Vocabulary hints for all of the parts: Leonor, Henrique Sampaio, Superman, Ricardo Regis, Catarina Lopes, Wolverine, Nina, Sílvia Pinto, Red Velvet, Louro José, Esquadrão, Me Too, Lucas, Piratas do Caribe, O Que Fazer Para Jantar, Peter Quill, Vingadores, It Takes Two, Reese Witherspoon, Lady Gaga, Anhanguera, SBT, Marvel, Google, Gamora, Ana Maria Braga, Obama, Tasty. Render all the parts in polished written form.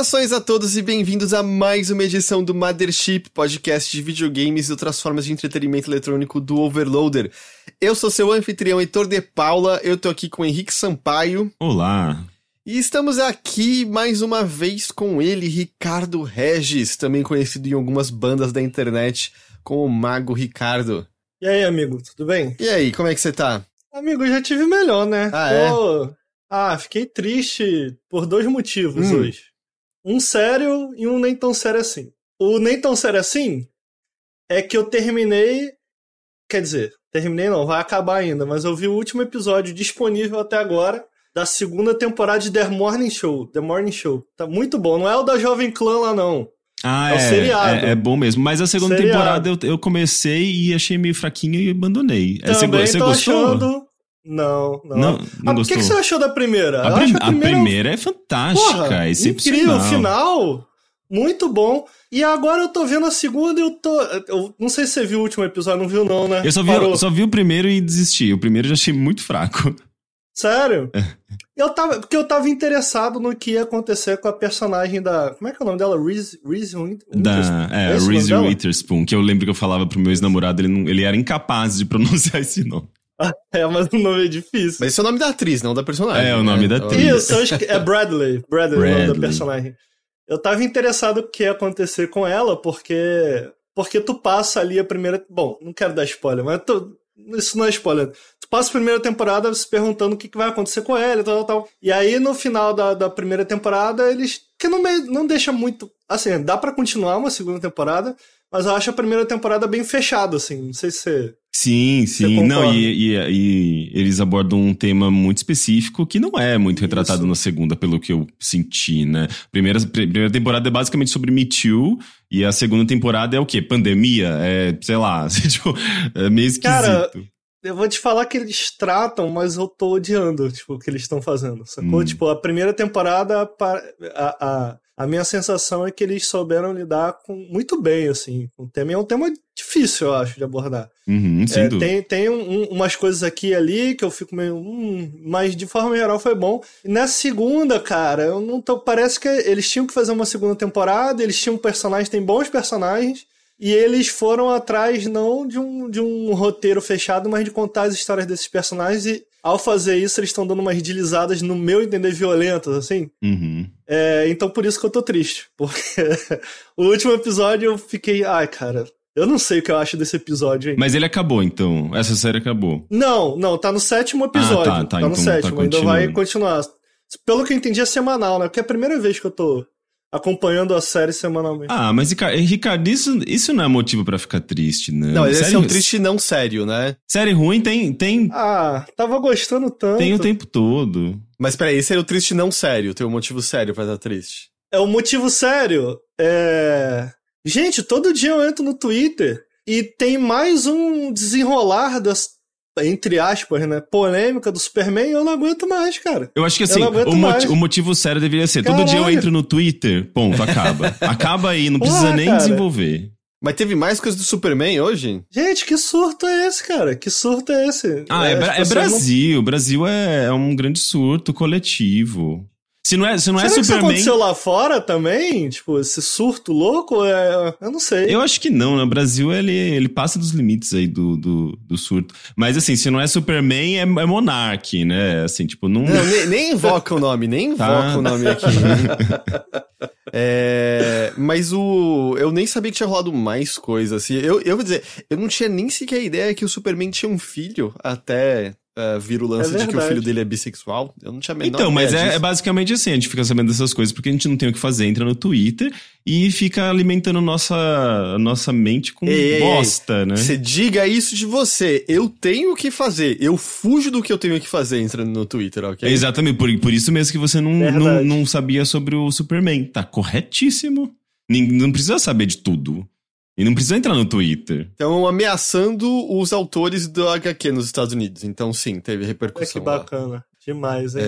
Saudações a todos e bem-vindos a mais uma edição do Mothership, podcast de videogames e outras formas de entretenimento eletrônico do Overloader. Eu sou seu anfitrião Heitor de Paula, eu tô aqui com o Henrique Sampaio. Olá! E estamos aqui mais uma vez com ele, Ricardo Regis, também conhecido em algumas bandas da internet como o Mago Ricardo. E aí, amigo, tudo bem? E aí, como é que você tá? Amigo, eu já tive melhor, né? Fiquei triste por dois motivos hoje. Um sério e um nem tão sério assim. O nem tão sério assim é que eu terminei... Quer dizer, terminei não, vai acabar ainda. Mas eu vi o último episódio disponível até agora da segunda temporada de The Morning Show. Tá muito bom. Não é o da Jovem Clã lá, não. Ah, é o seriado. É bom mesmo. Mas a segunda temporada eu comecei e achei meio fraquinho e abandonei. Também você gostou? Achando... Não, gostou. O que você achou da primeira? A primeira é fantástica, porra, excepcional. Incrível, final, muito bom. E agora eu tô vendo a segunda e eu não sei se você viu o último episódio, não viu não, né? Eu só vi o primeiro e desisti. O primeiro eu já achei muito fraco. Sério? Porque eu tava interessado no que ia acontecer com a personagem da... Como é que é o nome dela? Reese Witherspoon? Reese Witherspoon, que eu lembro que eu falava pro meu ex-namorado, ele era incapaz de pronunciar esse nome. Mas o nome é difícil. Mas esse é o nome da atriz, não da personagem. É o nome da atriz. Isso, é Bradley. Bradley é o nome da personagem. Eu tava interessado no que ia acontecer com ela, porque tu passa ali a primeira... Bom, não quero dar spoiler, mas isso não é spoiler. Tu passa a primeira temporada se perguntando o que vai acontecer com ela e tal. E aí, no final da primeira temporada, eles... Que não deixa muito... Assim, dá pra continuar uma segunda temporada, mas eu acho a primeira temporada bem fechada, assim. Não sei se você... Sim. Não, e eles abordam um tema muito específico que não é muito retratado na segunda, pelo que eu senti, né? Primeira temporada é basicamente sobre Me Too, e a segunda temporada é o quê? Pandemia? É meio esquisito. Cara, eu vou te falar que eles tratam, mas eu tô odiando, o que eles estão fazendo, sacou? A primeira temporada, a minha sensação é que eles souberam lidar muito bem, assim. O tema é um tema difícil, eu acho, de abordar. Tem umas coisas aqui e ali que eu fico meio... mas, de forma geral, foi bom. E na segunda, cara, eu não tô... Parece que eles tinham que fazer uma segunda temporada, eles tinham personagens, tem bons personagens, e eles foram atrás não de um roteiro fechado, mas de contar as histórias desses personagens e... Ao fazer isso, eles estão dando umas deslizadas, no meu entender, violentas, assim. Então, por isso que eu tô triste. Porque o último episódio eu fiquei... Ai, cara, eu não sei o que eu acho desse episódio ainda. Mas ele acabou, então? Essa série acabou? Não. Tá no sétimo episódio. Tá no sétimo. Tá ainda vai continuar. Pelo que eu entendi, é semanal, né? Porque é a primeira vez que eu tô... acompanhando a série semanalmente. Mas Ricardo, isso não é motivo pra ficar triste, né? Não, esse é um triste não sério, né? Série ruim tem... tava gostando tanto. Tem o tempo todo. Mas peraí, esse é o triste não sério, tem um motivo sério pra estar triste. É o motivo sério? Gente, todo dia eu entro no Twitter e tem mais um desenrolar das... entre aspas, né, polêmica do Superman, eu não aguento mais, cara. Eu acho que assim, o motivo sério deveria ser, caralho, todo dia eu entro no Twitter, ponto, acaba. Acaba aí, não precisa nem desenvolver. Mas teve mais coisa do Superman hoje? Gente, que surto é esse, cara? Que surto é esse? Brasil. Não... Brasil é um grande surto coletivo. Se não é Superman... Será que isso aconteceu lá fora também? Esse surto louco? Eu não sei. Eu acho que não, né? O Brasil, ele passa dos limites aí do surto. Mas, assim, se não é Superman, é Monark, né? Assim, Não, nem invoca o nome, o nome aqui. Mas eu nem sabia que tinha rolado mais coisa, assim. Eu vou dizer, eu não tinha nem sequer ideia que o Superman tinha um filho até... vira o lance de que o filho dele é bissexual. Eu não tinha a menor ideia. Então, mas é basicamente assim, a gente fica sabendo dessas coisas porque a gente não tem o que fazer, entra no Twitter e fica alimentando nossa mente com bosta, né? Você diga isso de você, eu tenho o que fazer, eu fujo do que eu tenho que fazer entrando no Twitter, ok? É exatamente, por isso mesmo que você não sabia sobre o Superman, tá corretíssimo. Não precisa saber de tudo. E não precisa entrar no Twitter. Estão ameaçando os autores do HQ nos Estados Unidos. Então, sim, teve repercussão. É que bacana. Lá. Demais, hein?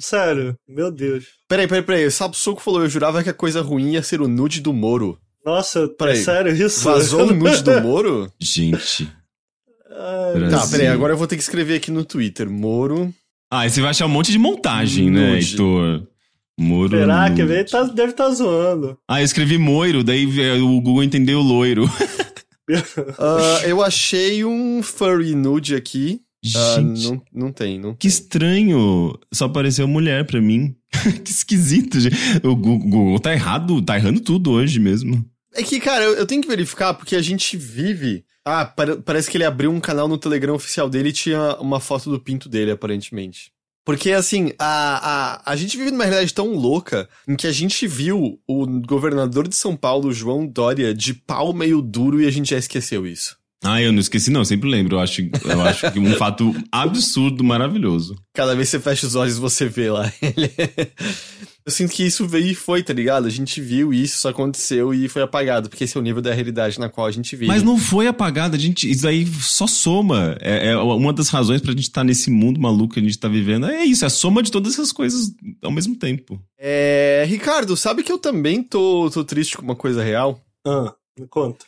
Sério, meu Deus. Peraí. O Sapo Soco falou, eu jurava que a coisa ruim ia ser o nude do Moro. Nossa, peraí, é sério isso? Vazou o nude do Moro? Gente. Tá, peraí, agora eu vou ter que escrever aqui no Twitter. Moro... Ah, e você vai achar um monte de montagem, nude, né, Heitor? Moro. Será que ele deve estar zoando? Ah, eu escrevi Moiro, daí o Google entendeu loiro. Eu achei um furry nude aqui. Gente, não tem. Que estranho, só apareceu mulher pra mim. Que esquisito, gente. O Google tá errando tudo hoje mesmo. É que, cara, eu tenho que verificar porque a gente vive... Ah, parece que ele abriu um canal no Telegram oficial dele e tinha uma foto do pinto dele, aparentemente. Porque, assim, a gente vive numa realidade tão louca em que a gente viu o governador de São Paulo, João Dória, de pau meio duro e a gente já esqueceu isso. Ah, eu não esqueci não, eu sempre lembro. Eu acho que um fato absurdo, maravilhoso. Cada vez que você fecha os olhos, você vê lá. Eu sinto que isso veio e foi, tá ligado? A gente viu isso, isso aconteceu e foi apagado, porque esse é o nível da realidade na qual a gente vive. Mas não foi apagado, isso aí só soma. É uma das razões pra gente estar nesse mundo maluco que a gente tá vivendo. É isso, é a soma de todas essas coisas ao mesmo tempo. Ricardo, sabe que eu também tô triste com uma coisa real? Ah, me conta.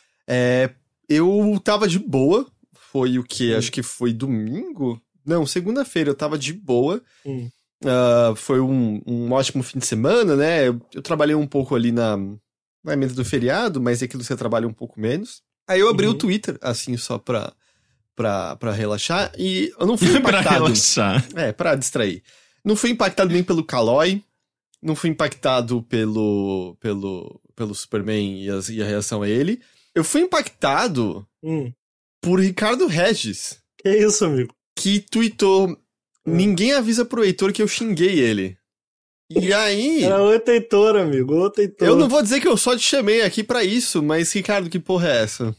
Eu tava de boa, foi o quê? Acho que foi domingo? Não, segunda-feira, eu tava de boa. Foi um ótimo fim de semana, né? Eu trabalhei um pouco ali na emenda do feriado, mas é aquilo que você trabalha um pouco menos. Aí eu abri o Twitter, assim, só pra relaxar, e eu não fui impactado. Pra relaxar. Pra distrair. Não fui impactado nem pelo Calói, não fui impactado pelo Superman e a reação a ele. Eu fui impactado por Ricardo Regis. Que isso, amigo? Que tweetou, ninguém avisa pro Heitor que eu xinguei ele. E aí... Era outro Heitor, amigo, outro Heitor. Eu não vou dizer que eu só te chamei aqui pra isso, mas, Ricardo, que porra é essa?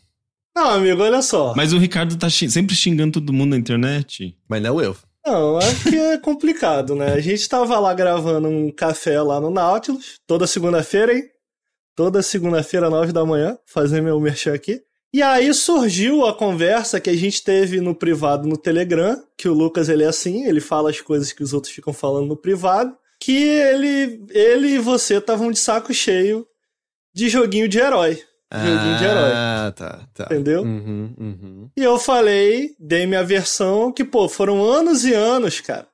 Não, amigo, olha só. Mas o Ricardo tá sempre xingando todo mundo na internet. Mas não eu. Não, acho que é complicado, né? A gente tava lá gravando um café lá no Nautilus, toda segunda-feira, hein? Toda segunda-feira, 9 da manhã, fazer meu merchan aqui. E aí surgiu a conversa que a gente teve no privado no Telegram, que o Lucas, ele é assim, ele fala as coisas que os outros ficam falando no privado, que ele e você estavam de saco cheio de joguinho de herói. Joguinho de herói. Ah, tá. Entendeu? Uhum. E eu falei, dei minha versão, que, pô, foram anos e anos, cara,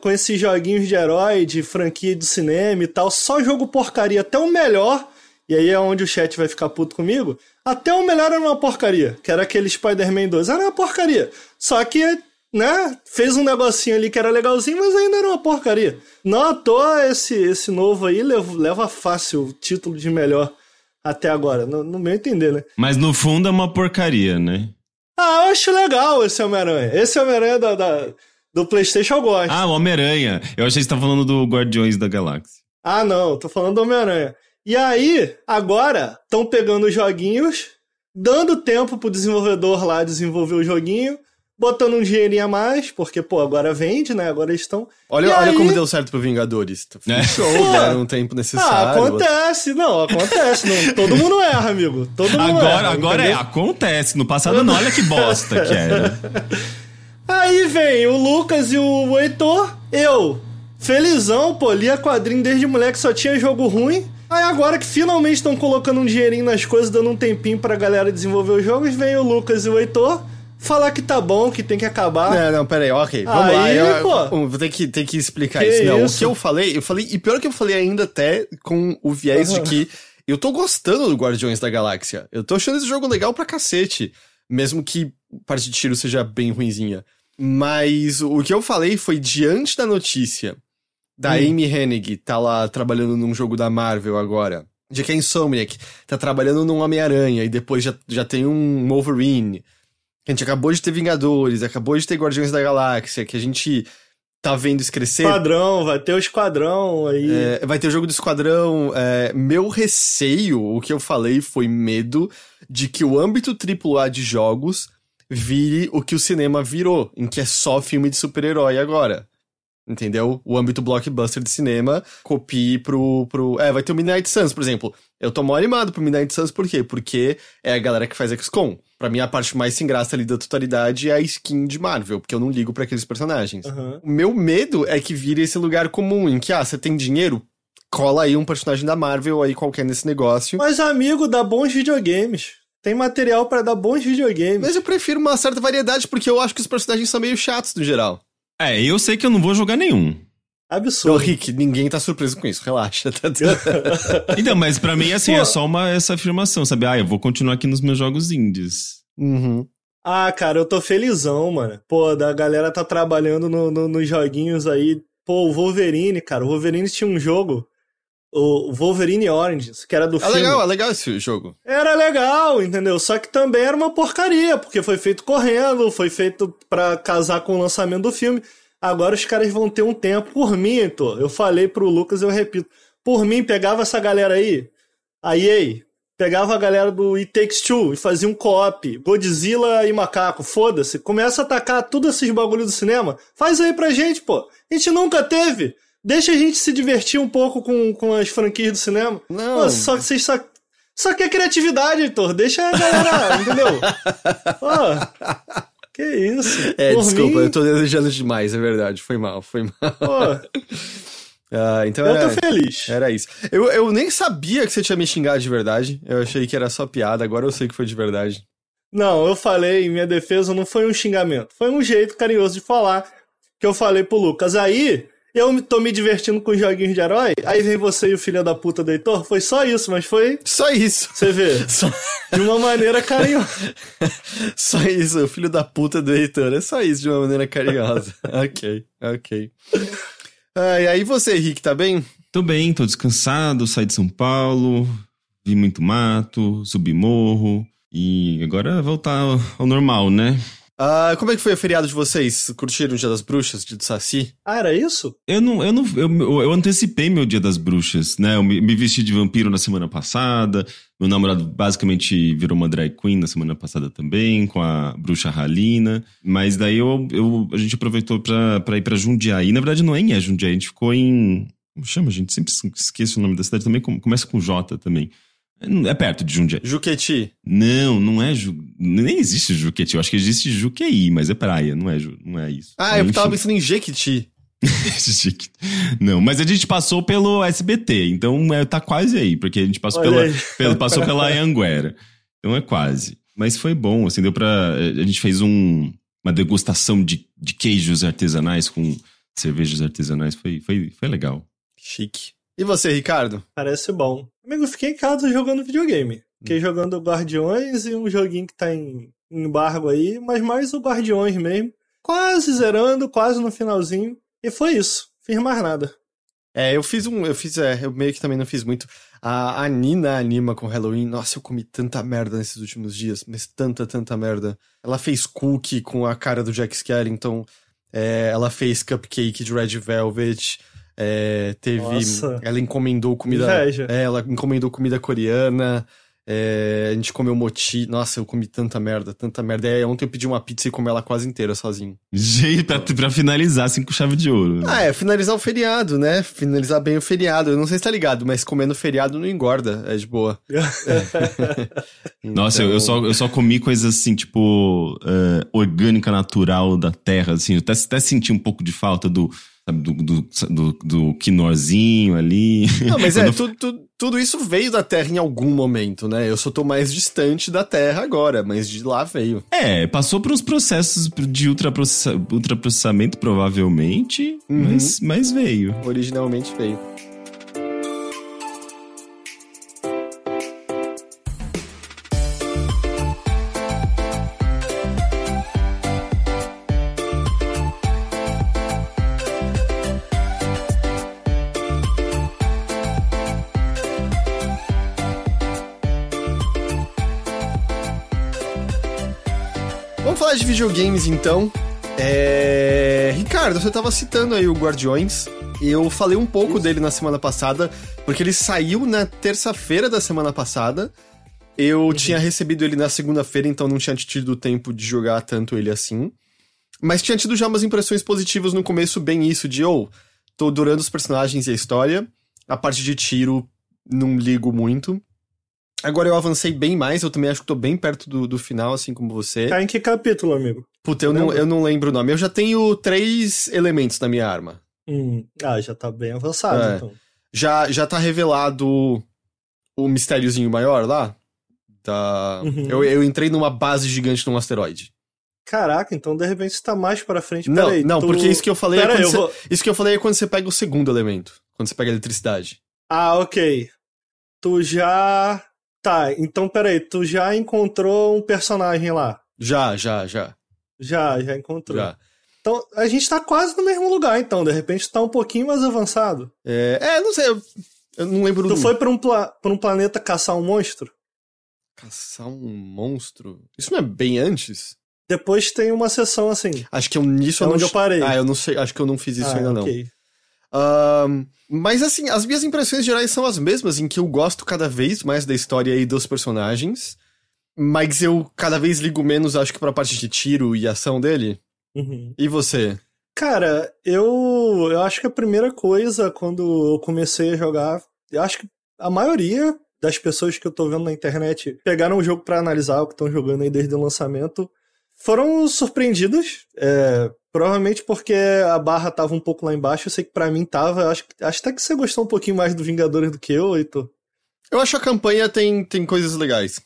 com esses joguinhos de herói, de franquia de cinema e tal, só jogo porcaria, até o melhor, e aí é onde o chat vai ficar puto comigo, até o melhor era uma porcaria, que era aquele Spider-Man 2, era uma porcaria, só que, né, fez um negocinho ali que era legalzinho, mas ainda era uma porcaria. Não à toa esse novo aí leva fácil o título de melhor até agora, no meu entender, né? Mas no fundo é uma porcaria, né? Ah, eu acho legal esse Homem-Aranha. Esse Homem-Aranha do PlayStation eu gosto. Ah, o Homem-Aranha. Eu achei que você tá falando do Guardiões da Galáxia. Ah, não. Tô falando do Homem-Aranha. E aí, agora, estão pegando os joguinhos, dando tempo pro desenvolvedor lá desenvolver o joguinho, botando um dinheirinho a mais, porque, pô, agora vende, né? Agora eles estão... Olha aí... como deu certo pro Vingadores. Show, deram um tempo necessário. Ah, acontece. Não, acontece. Não, todo mundo erra, amigo. Todo mundo erra. Agora acontece. No passado não. Olha que bosta que era. Aí vem o Lucas e o Heitor, eu, felizão, pô, lia quadrinho desde moleque, só tinha jogo ruim. Aí agora que finalmente estão colocando um dinheirinho nas coisas, dando um tempinho pra galera desenvolver os jogos, vem o Lucas e o Heitor falar que tá bom, que tem que acabar. Não, peraí, ok, vamos aí, lá. Pô, vou ter que explicar isso. Não, isso? O que eu falei, e pior que eu falei ainda até com o viés de que eu tô gostando do Guardiões da Galáxia. Eu tô achando esse jogo legal pra cacete, mesmo que parte de tiro seja bem ruinzinha. Mas o que eu falei foi, diante da notícia da Amy Hennig tá lá trabalhando num jogo da Marvel agora, de que a Insomniac tá trabalhando num Homem-Aranha e depois já tem um Wolverine, A gente acabou de ter Vingadores, acabou de ter Guardiões da Galáxia, que a gente tá vendo isso crescer. Esquadrão, vai ter o Esquadrão aí. É, vai ter o jogo do Esquadrão. É, meu receio, o que eu falei, foi medo de que o âmbito AAA de jogos vire o que o cinema virou, em que é só filme de super-herói agora. Entendeu? O âmbito blockbuster de cinema copie pro... É, vai ter o Midnight Suns, por exemplo. Eu tô mó animado pro Midnight Suns, por quê? Porque é a galera que faz XCOM. Pra mim, a parte mais sem graça ali da totalidade é a skin de Marvel, porque eu não ligo pra aqueles personagens. Uhum. O meu medo é que vire esse lugar comum, em que, você tem dinheiro, cola aí um personagem da Marvel aí qualquer nesse negócio. Mas, amigo, dá bons videogames. Tem material pra dar bons videogames. Mas eu prefiro uma certa variedade, porque eu acho que os personagens são meio chatos, no geral. É, eu sei que eu não vou jogar nenhum. Absurdo. Então, Rick, ninguém tá surpreso com isso, relaxa. Tá... Então, mas pra mim, assim, pô, é só essa afirmação, sabe? Eu vou continuar aqui nos meus jogos indies. Uhum. Ah, cara, eu tô felizão, mano. Pô, a galera tá trabalhando nos joguinhos aí. Pô, o Wolverine, cara, o Wolverine tinha um jogo, o Wolverine Orange, que era do filme. É legal esse jogo. Era legal, entendeu? Só que também era uma porcaria, porque foi feito correndo, foi feito pra casar com o lançamento do filme. Agora os caras vão ter um tempo. Por mim, Heitor, eu falei pro Lucas, eu repito. Por mim, pegava essa galera aí, a EA, pegava a galera do It Takes Two e fazia um co-op, Godzilla e Macaco, foda-se. Começa a atacar tudo esses bagulho do cinema. Faz aí pra gente, pô. A gente nunca teve. Deixa a gente se divertir um pouco com as franquias do cinema. Não. Pô, só que vocês só quer criatividade, Heitor. Deixa a galera, entendeu? Pô, que isso. Desculpa, eu tô desejando demais, é verdade. Foi mal. Pô. Então eu tô feliz. Era isso. Eu nem sabia que você tinha me xingado de verdade. Eu achei que era só piada, agora eu sei que foi de verdade. Não, eu falei, em minha defesa, não foi um xingamento. Foi um jeito carinhoso de falar que eu falei pro Lucas. Aí... eu tô me divertindo com os joguinhos de herói, aí vem você e o filho da puta do Heitor, foi só isso, mas foi... Só isso. Você vê, de uma maneira carinhosa. Só isso, o filho da puta do Heitor, é só isso, de uma maneira carinhosa. Ok. E aí você, Henrique, tá bem? Tô bem, tô descansado, saí de São Paulo, vi muito mato, subi morro, e agora voltar ao normal, né? Como é que foi o feriado de vocês? Curtiram o Dia das Bruxas, o Dia do Saci? Ah, era isso? Eu antecipei meu Dia das Bruxas, né? Eu me vesti de vampiro na semana passada. Meu namorado basicamente virou uma drag queen na semana passada também, com a bruxa Halina. Mas daí a gente aproveitou pra ir pra Jundiaí. Na verdade, não é em Jundiaí, a gente ficou em... Como chama, gente? Sempre esqueço o nome da cidade também. Começa com J também. É perto de Jundiaí. Juqueti. Não é... Nem existe Juqueti. Eu acho que existe Juqueí, mas é praia. Não é isso. Eu tava pensando em Jequiti. Não, mas a gente passou pelo SBT. Então tá quase aí. Porque a gente passou pela Anhanguera. Então é quase. Mas foi bom. Assim, deu pra... A gente fez uma degustação de queijos artesanais com cervejas artesanais. Foi legal. Chique. E você, Ricardo? Parece bom. Amigo, eu fiquei em casa jogando videogame. Fiquei jogando Guardiões e um joguinho que tá em embargo aí, mas mais o Guardiões mesmo. Quase zerando, quase no finalzinho. E foi isso. Fiz mais nada. Eu meio que também não fiz muito. A Nina anima com Halloween. Nossa, eu comi tanta merda nesses últimos dias. Mas tanta merda. Ela fez cookie com a cara do Jack Skellington. Ela fez cupcake de Red Velvet. Nossa. Ela encomendou comida. Inveja. Ela encomendou comida coreana. A gente comeu mochi. Nossa, eu comi tanta merda. Ontem eu pedi uma pizza e comi ela quase inteira sozinho. Gente, pra finalizar, assim, com chave de ouro. Finalizar o feriado, né? Finalizar bem o feriado. Eu não sei se tá ligado, mas comendo feriado não engorda. É de boa. Então... Nossa, eu só comi coisas assim, tipo, orgânica, natural da terra, assim. Eu até senti um pouco de falta do quinoazinho ali. Não, mas tudo isso veio da Terra em algum momento, né? Eu só tô mais distante da Terra agora, mas de lá veio. Passou por uns processos de ultraprocessamento, provavelmente, mas veio. Originalmente veio. Vamos falar de videogames, então, Ricardo, você tava citando aí o Guardiões. Eu falei um pouco dele na semana passada, porque ele saiu na terça-feira da semana passada. Eu tinha recebido ele na segunda-feira, então não tinha tido tempo de jogar tanto ele assim. Mas tinha tido já umas impressões positivas no começo, bem isso, de tô adorando os personagens e a história. A parte de tiro, não ligo muito. Agora eu avancei bem mais, eu também acho que tô bem perto do final, assim como você. Tá em que capítulo, amigo? Puta, eu não lembro o nome. Eu já tenho 3 elementos na minha arma. Já tá bem avançado, então. Já tá revelado o mistériozinho maior lá? Eu entrei numa base gigante num asteroide. Caraca, então de repente você tá mais pra frente. Porque isso que eu falei é quando você pega o segundo elemento. Quando você pega a eletricidade. Ah, ok. Tu já... Tá, então peraí, tu já encontrou um personagem lá? Já. Já encontrou. Já. Então, a gente tá quase no mesmo lugar, então. De repente tá um pouquinho mais avançado. Não sei, eu não lembro do... Tu foi pra um planeta caçar um monstro? Caçar um monstro? Isso não é bem antes? Depois tem uma sessão assim. Acho que eu parei. Eu não sei, acho que eu não fiz isso ainda, okay. Mas assim, as minhas impressões gerais são as mesmas, em que eu gosto cada vez mais da história e dos personagens, mas eu cada vez ligo menos, acho que pra parte de tiro e ação dele. E você? Cara, eu acho que a primeira coisa quando eu comecei a jogar, eu acho que a maioria das pessoas que eu tô vendo na internet pegaram o jogo pra analisar o que estão jogando aí desde o lançamento, foram surpreendidos, provavelmente porque a barra tava um pouco lá embaixo. Eu sei que pra mim tava. Acho até que você gostou um pouquinho mais do Vingadores do que eu, Heitor. Eu acho que a campanha tem coisas legais.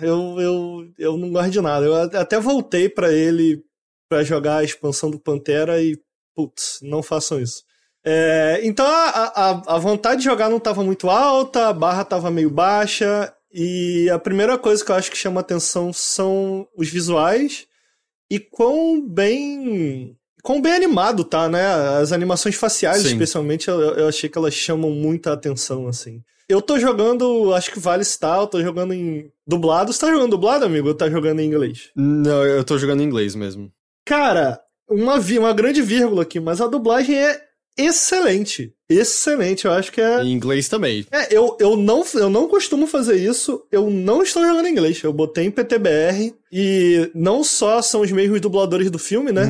Eu não gosto de nada. Eu até voltei pra ele pra jogar a expansão do Pantera e, putz, não façam isso. Então a vontade de jogar não tava muito alta, a barra tava meio baixa. E a primeira coisa que eu acho que chama atenção são os visuais e quão bem animado tá, né? As animações faciais, sim, especialmente, eu achei que elas chamam muita atenção, assim. Eu tô jogando, acho que vale citar, eu tô jogando em dublado. Você tá jogando dublado, amigo? Ou tá jogando em inglês? Não, eu tô jogando em inglês mesmo. Cara, uma grande vírgula aqui, mas a dublagem é excelente, eu acho que é... Em inglês também. Eu não costumo fazer isso, eu não estou jogando em inglês, eu botei em PTBR, e não só são os mesmos dubladores do filme, né?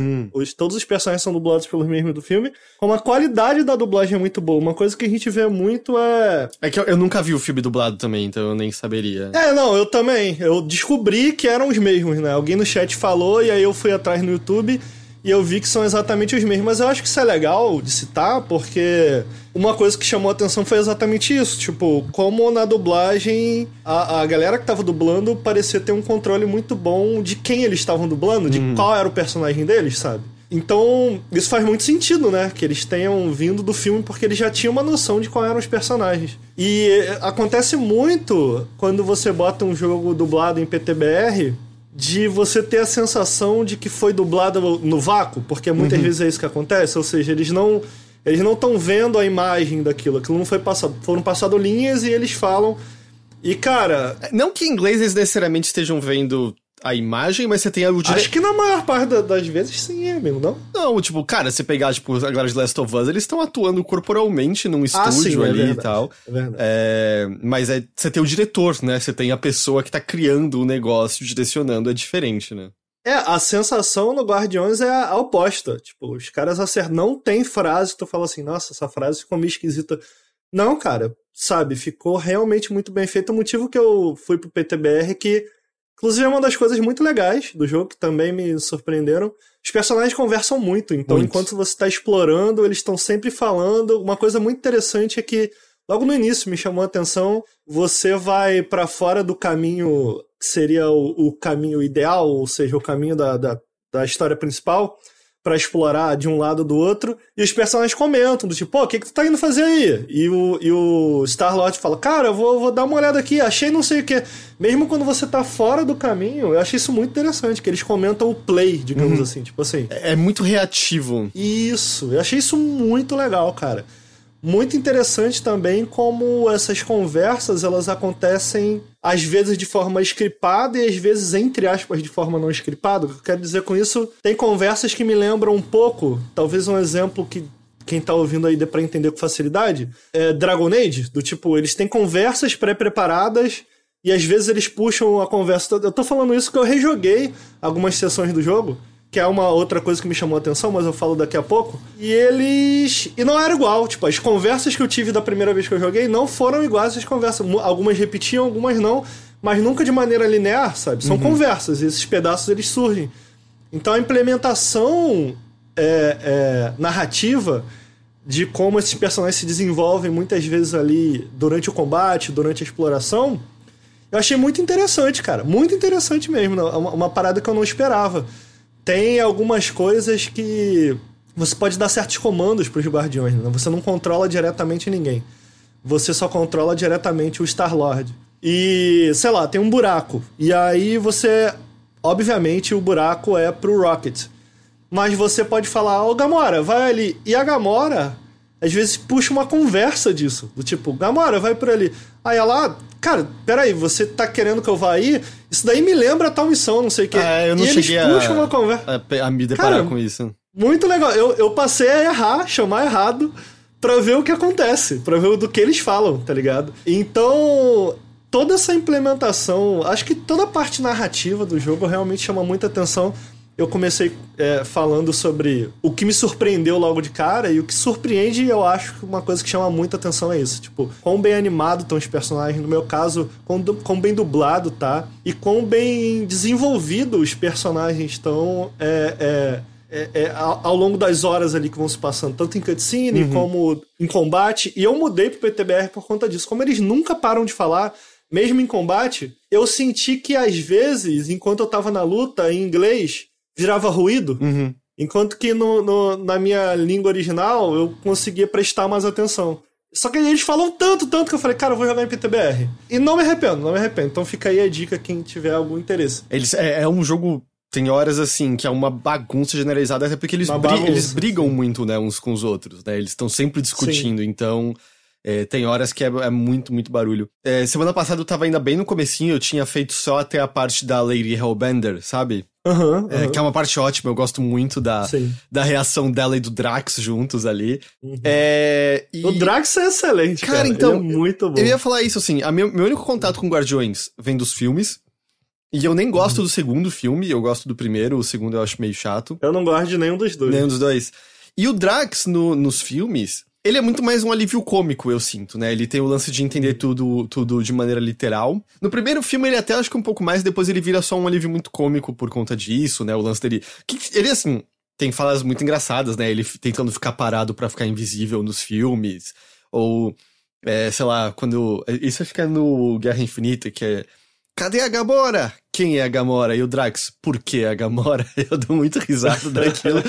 Todos os personagens são dublados pelos mesmos do filme, como a qualidade da dublagem é muito boa. Uma coisa que a gente vê muito é... É que eu nunca vi o filme dublado também, então eu nem saberia. Eu também, eu descobri que eram os mesmos, né? Alguém no chat falou, e aí eu fui atrás no YouTube... E eu vi que são exatamente os mesmos, mas eu acho que isso é legal de citar, porque uma coisa que chamou a atenção foi exatamente isso, tipo, como na dublagem a galera que tava dublando parecia ter um controle muito bom de quem eles estavam dublando, de qual era o personagem deles, sabe? Então, isso faz muito sentido, né? Que eles tenham vindo do filme porque eles já tinham uma noção de qual eram os personagens. E acontece muito quando você bota um jogo dublado em PTBR... de você ter a sensação de que foi dublado no vácuo, porque muitas vezes é isso que acontece, ou seja, eles não estão vendo a imagem daquilo, aquilo não foi passado, foram passadas linhas e eles falam, e cara... Não que em inglês eles necessariamente estejam vendo a imagem, mas você tem algo de... Acho que na maior parte das vezes sim, amigo, não? Não, tipo, cara, você pegar, tipo, a galera de Last of Us, eles estão atuando corporalmente num estúdio, sim, ali, é verdade, e tal. É verdade. Mas você tem o diretor, né? Você tem a pessoa que tá criando o negócio, direcionando, é diferente, né? A sensação no Guardiões é a oposta. Tipo, os caras acertam. Não tem frase que tu fala assim, nossa, essa frase ficou meio esquisita. Não, cara, sabe? Ficou realmente muito bem feito. O motivo que eu fui pro PTBR é que... Inclusive, é uma das coisas muito legais do jogo, que também me surpreenderam. Os personagens conversam muito, então enquanto você está explorando, eles estão sempre falando. Uma coisa muito interessante é que, logo no início, me chamou a atenção, você vai para fora do caminho, que seria o caminho ideal, ou seja, o caminho da história principal, para explorar de um lado do outro, e os personagens comentam, do tipo, pô, o que tu tá indo fazer aí? E o Star-Lord fala, cara, eu vou dar uma olhada aqui, achei não sei o que. Mesmo quando você tá fora do caminho, eu achei isso muito interessante, que eles comentam o play, digamos assim, tipo assim. É muito reativo. Isso, eu achei isso muito legal, cara. Muito interessante também como essas conversas, elas acontecem às vezes de forma scriptada e às vezes, entre aspas, de forma não scriptada. O que eu quero dizer com isso, tem conversas que me lembram um pouco, talvez um exemplo que quem tá ouvindo aí dê pra entender com facilidade, é Dragon Age, do tipo, eles têm conversas pré-preparadas e às vezes eles puxam a conversa... Eu tô falando isso porque eu rejoguei algumas sessões do jogo, que é uma outra coisa que me chamou a atenção, mas eu falo daqui a pouco. E não era igual, tipo, as conversas que eu tive da primeira vez que eu joguei não foram iguais às conversas. Algumas repetiam, algumas não, mas nunca de maneira linear, sabe? São conversas, e esses pedaços, eles surgem. Então a implementação narrativa de como esses personagens se desenvolvem muitas vezes ali durante o combate, durante a exploração, eu achei muito interessante, cara. Muito interessante mesmo, uma parada que eu não esperava. Tem algumas coisas que você pode dar certos comandos para os Guardiões, né? Você não controla diretamente ninguém. Você só controla diretamente o Star-Lord. E, sei lá, tem um buraco. E aí você... Obviamente, o buraco é pro Rocket. Mas você pode falar, ô Gamora, vai ali. E a Gamora, às vezes, puxa uma conversa disso. Do tipo, Gamora, vai por ali. Aí ela... Cara, peraí, você tá querendo que eu vá aí? Isso daí me lembra tal missão, não sei o quê. Ah, eu não e cheguei eles puxam uma conversa. A me deparar, cara, com isso. Muito legal. Eu passei a chamar errado, pra ver o que acontece, pra ver do que eles falam, tá ligado? Então, toda essa implementação, acho que toda a parte narrativa do jogo realmente chama muita atenção. Eu comecei falando sobre o que me surpreendeu logo de cara, e o que surpreende, eu acho que uma coisa que chama muita atenção é isso, tipo, quão bem animado estão os personagens, no meu caso, quão bem dublado tá, e quão bem desenvolvido os personagens estão ao longo das horas ali que vão se passando, tanto em cutscene como em combate, e eu mudei pro PTBR por conta disso, como eles nunca param de falar, mesmo em combate, eu senti que às vezes, enquanto eu tava na luta, em inglês, virava ruído, enquanto que na minha língua original eu conseguia prestar mais atenção. Só que eles falam tanto que eu falei, cara, eu vou jogar em PTBR. E não me arrependo. Então fica aí a dica, quem tiver algum interesse. É um jogo, tem horas assim, que é uma bagunça generalizada, até porque eles brigam muito, né, uns com os outros, né? Eles estão sempre discutindo, então... tem horas que é muito, muito barulho. Semana passada eu tava ainda bem no comecinho, eu tinha feito só até a parte da Lady Hellbender, sabe? Que é uma parte ótima, eu gosto muito da reação dela e do Drax juntos ali. O Drax é excelente, cara. Então, ele é muito bom. Eu ia falar isso assim, meu único contato com Guardiões vem dos filmes. E eu nem gosto do segundo filme, eu gosto do primeiro, o segundo eu acho meio chato. Eu não gosto de nenhum dos dois. E o Drax nos filmes... Ele é muito mais um alívio cômico, eu sinto, né? Ele tem o lance de entender tudo de maneira literal. No primeiro filme ele até acho que um pouco mais, depois ele vira só um alívio muito cômico por conta disso, né? O lance dele... Ele, assim, tem falas muito engraçadas, né? Ele tentando ficar parado pra ficar invisível nos filmes. Ou, sei lá, quando... Isso acho que é no Guerra Infinita, que é... Cadê a Gamora? Quem é a Gamora? E o Drax, por que a Gamora? Eu dou muito risada daquilo.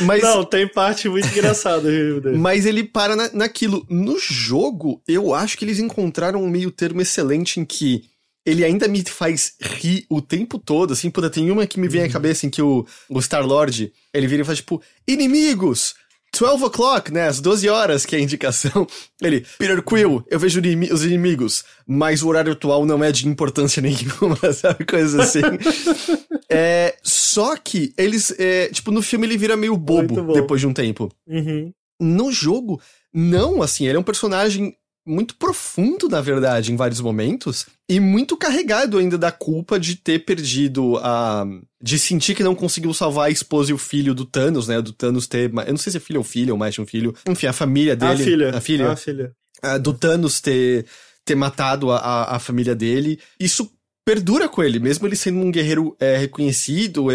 Mas... Não, tem parte muito engraçada. Mas ele para naquilo. No jogo, eu acho que eles encontraram um meio termo excelente em que ele ainda me faz rir o tempo todo. Assim, puta, tem uma que me vem à cabeça em que o Star-Lord, ele vira e faz tipo, inimigos! 12 o'clock, né? Às 12 horas, que é a indicação. Ele, Peter Quill, eu vejo os inimigos, mas o horário atual não é de importância nenhuma, sabe? Coisas assim. Só que eles... tipo, no filme ele vira meio bobo depois de um tempo. No jogo, não, assim, ele é um personagem muito profundo, na verdade, em vários momentos, e muito carregado ainda da culpa de ter perdido a... de sentir que não conseguiu salvar a esposa e o filho do Thanos, né? Do Thanos ter... Eu não sei se é filho ou filha, ou mais de um filho. Enfim, a família dele... A filha. Do Thanos ter matado a família dele. Isso perdura com ele, mesmo ele sendo um guerreiro reconhecido.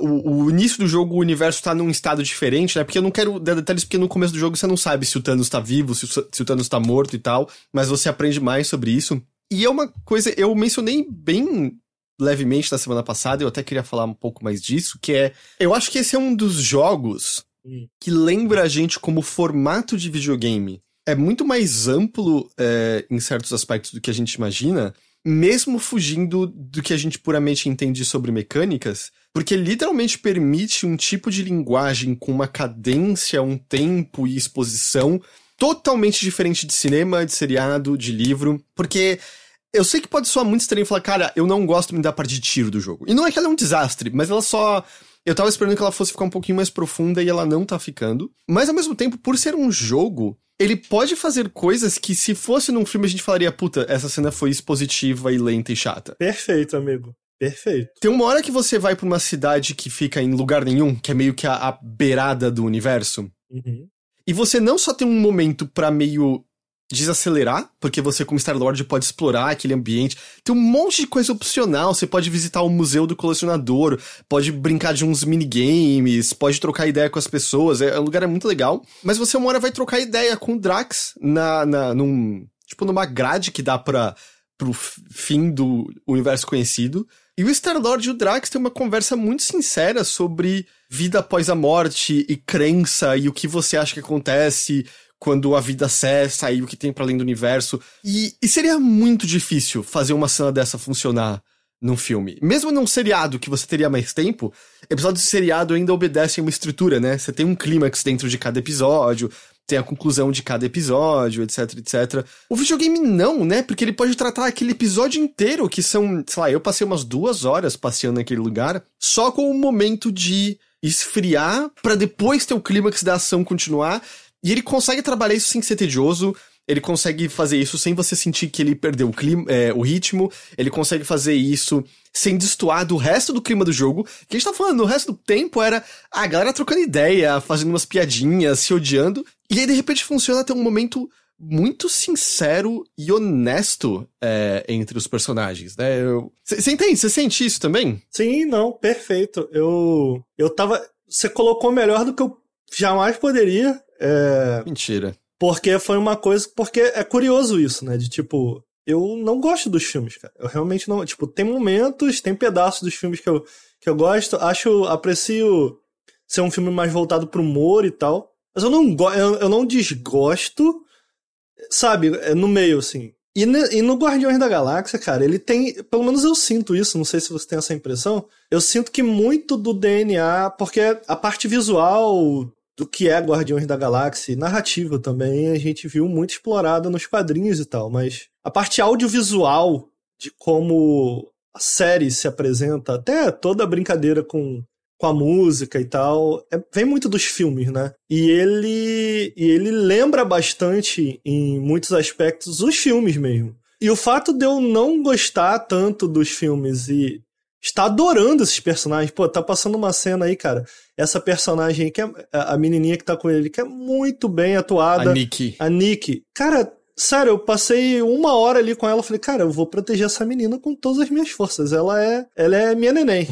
O início do jogo, o universo tá num estado diferente, né? Porque eu não quero dar detalhes, porque no começo do jogo você não sabe se o Thanos tá vivo, se o Thanos tá morto e tal, mas você aprende mais sobre isso. E é uma coisa, eu mencionei bem levemente na semana passada, eu até queria falar um pouco mais disso, que é, eu acho que esse é um dos jogos que lembra a gente como formato de videogame. É muito mais amplo em certos aspectos do que a gente imagina, mesmo fugindo do que a gente puramente entende sobre mecânicas, porque literalmente permite um tipo de linguagem com uma cadência, um tempo e exposição totalmente diferente de cinema, de seriado, de livro, porque eu sei que pode soar muito estranho falar, cara, eu não gosto muito da parte de tiro do jogo. E não é que ela é um desastre, mas ela só... Eu tava esperando que ela fosse ficar um pouquinho mais profunda e ela não tá ficando. Mas, ao mesmo tempo, por ser um jogo, ele pode fazer coisas que, se fosse num filme, a gente falaria, puta, essa cena foi expositiva e lenta e chata. Perfeito, amigo. Perfeito. Tem uma hora que você vai pra uma cidade que fica em lugar nenhum, que é meio que a beirada do universo. Uhum. E você não só tem um momento pra meio desacelerar, porque você, como Star-Lord, pode explorar aquele ambiente. Tem um monte de coisa opcional. Você pode visitar o museu do colecionador, pode brincar de uns minigames, pode trocar ideia com as pessoas. O lugar é muito legal. Mas você uma hora vai trocar ideia com o Drax numa grade que dá pro fim do universo conhecido. E o Star-Lord e o Drax têm uma conversa muito sincera sobre vida após a morte e crença e o que você acha que acontece quando a vida cessa e o que tem pra além do universo. E seria muito difícil fazer uma cena dessa funcionar num filme. Mesmo num seriado, que você teria mais tempo, episódios de seriado ainda obedecem uma estrutura, né? Você tem um clímax dentro de cada episódio, tem a conclusão de cada episódio, etc, etc. O videogame não, né? Porque ele pode tratar aquele episódio inteiro, que são, sei lá, eu passei umas 2 horas passeando naquele lugar, só com o momento de esfriar, pra depois ter o clímax da ação continuar. E ele consegue trabalhar isso sem ser tedioso, ele consegue fazer isso sem você sentir que ele perdeu o ritmo, ele consegue fazer isso sem destoar do resto do clima do jogo, que a gente tá falando, no resto do tempo era a galera trocando ideia, fazendo umas piadinhas, se odiando, e aí de repente funciona até um momento muito sincero e honesto entre os personagens, né? Você entende? Você sente isso também? Sim, não, perfeito. Eu tava... Você colocou melhor do que eu jamais poderia... Mentira. Porque foi uma coisa... Porque é curioso isso, né? De tipo... Eu não gosto dos filmes, cara. Eu realmente não... Tipo, tem momentos, tem pedaços dos filmes que eu gosto. Aprecio ser um filme mais voltado pro humor e tal. Mas eu não desgosto, sabe? No meio, assim. E no Guardiões da Galáxia, cara, ele tem... Pelo menos eu sinto isso, não sei se você tem essa impressão. Eu sinto que muito do DNA... Porque a parte visual... do que é Guardiões da Galáxia e narrativa também, a gente viu muito explorada nos quadrinhos e tal, mas a parte audiovisual de como a série se apresenta, até toda a brincadeira com a música e tal, vem muito dos filmes, né? E ele lembra bastante, em muitos aspectos, os filmes mesmo. E o fato de eu não gostar tanto dos filmes e estar adorando esses personagens, pô, tá passando uma cena aí, cara... Essa personagem que é a menininha que tá com ele, que é muito bem atuada. A Nikki. Cara, sério, eu passei 1 hora ali com ela, falei, cara, eu vou proteger essa menina com todas as minhas forças. Ela é minha neném.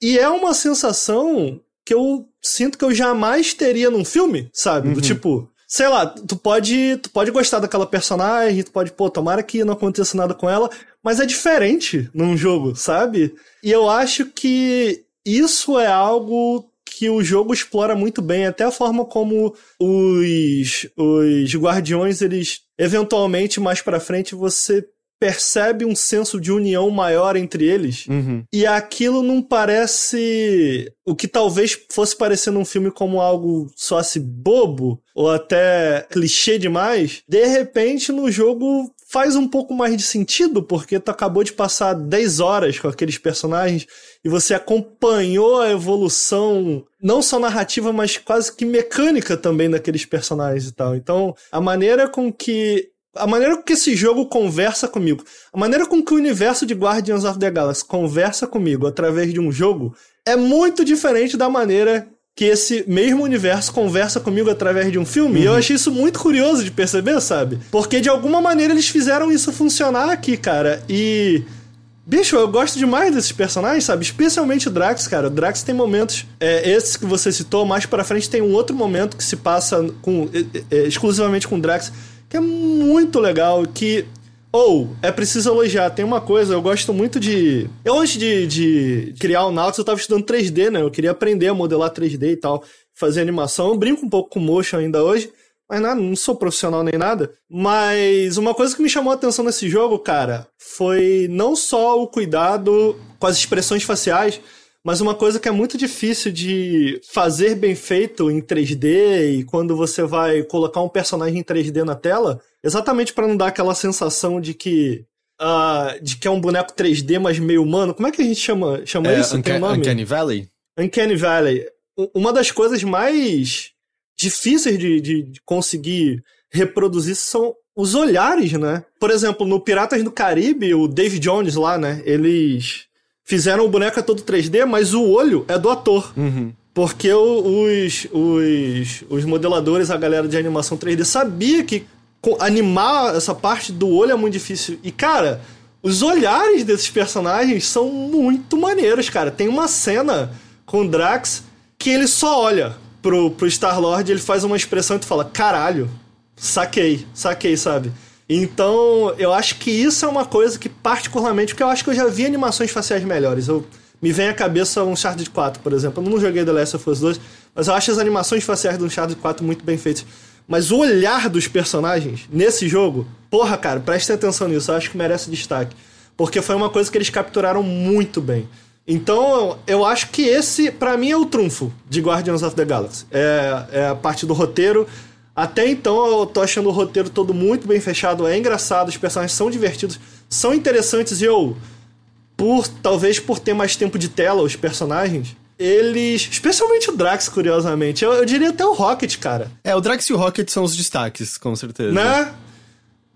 E é uma sensação que eu sinto que eu jamais teria num filme, sabe? Uhum. Do tipo, sei lá, tu pode gostar daquela personagem, tu pode, pô, tomara que não aconteça nada com ela, mas é diferente num jogo, sabe? E eu acho que isso é algo que o jogo explora muito bem, até a forma como os guardiões, eles, eventualmente, mais pra frente, você percebe um senso de união maior entre eles, uhum. E aquilo não parece... O que talvez fosse parecer num filme como algo só se bobo, ou até clichê demais, de repente, no jogo... faz um pouco mais de sentido, porque tu acabou de passar 10 horas com aqueles personagens e você acompanhou a evolução, não só narrativa, mas quase que mecânica também daqueles personagens e tal. Então, a maneira com que esse jogo conversa comigo, a maneira com que o universo de Guardians of the Galaxy conversa comigo através de um jogo, é muito diferente da maneira que esse mesmo universo conversa comigo através de um filme, uhum. E eu achei isso muito curioso de perceber, sabe? Porque de alguma maneira eles fizeram isso funcionar aqui, cara, e... Bicho, eu gosto demais desses personagens, sabe? Especialmente o Drax, cara. O Drax tem momentos... esse que você citou, mais pra frente tem um outro momento que se passa exclusivamente com o Drax, que é muito legal, que... é preciso elogiar, tem uma coisa, eu gosto muito de... Eu, antes de criar o Nautilus, eu tava estudando 3D, né? Eu queria aprender a modelar 3D e tal, fazer animação. Eu brinco um pouco com motion ainda hoje, mas não sou profissional nem nada. Mas uma coisa que me chamou a atenção nesse jogo, cara, foi não só o cuidado com as expressões faciais, Mas uma coisa que é muito difícil de fazer bem feito em 3D e quando você vai colocar um personagem em 3D na tela, exatamente para não dar aquela sensação de que é um boneco 3D, mas meio humano. Como é que a gente chama isso? Tem um nome? Uncanny Valley? Uncanny Valley. Uma das coisas mais difíceis de conseguir reproduzir são os olhares, né? Por exemplo, no Piratas do Caribe, o Dave Jones lá, né? Eles fizeram o boneco todo 3D, mas o olho é do ator. Uhum. Porque os modeladores, a galera de animação 3D, sabia que animar essa parte do olho é muito difícil. E, cara, os olhares desses personagens são muito maneiros, cara. Tem uma cena com o Drax que ele só olha pro Star-Lord, ele faz uma expressão e tu fala, caralho, saquei, sabe? Então, eu acho que isso é uma coisa que, particularmente, porque eu acho que eu já vi animações faciais melhores. Me vem à cabeça um Uncharted 4, por exemplo. Eu não joguei The Last of Us 2, mas eu acho as animações faciais do Uncharted 4 muito bem feitas. Mas o olhar dos personagens nesse jogo, porra, cara, prestem atenção nisso, eu acho que merece destaque. Porque foi uma coisa que eles capturaram muito bem. Então, eu acho que esse, pra mim, é o trunfo de Guardians of the Galaxy. É a parte do roteiro. Até então eu tô achando o roteiro todo muito bem fechado, é engraçado, os personagens são divertidos, são interessantes e talvez por ter mais tempo de tela os personagens, eles, especialmente o Drax, curiosamente, eu diria até o Rocket, cara. O Drax e o Rocket são os destaques, com certeza. Né?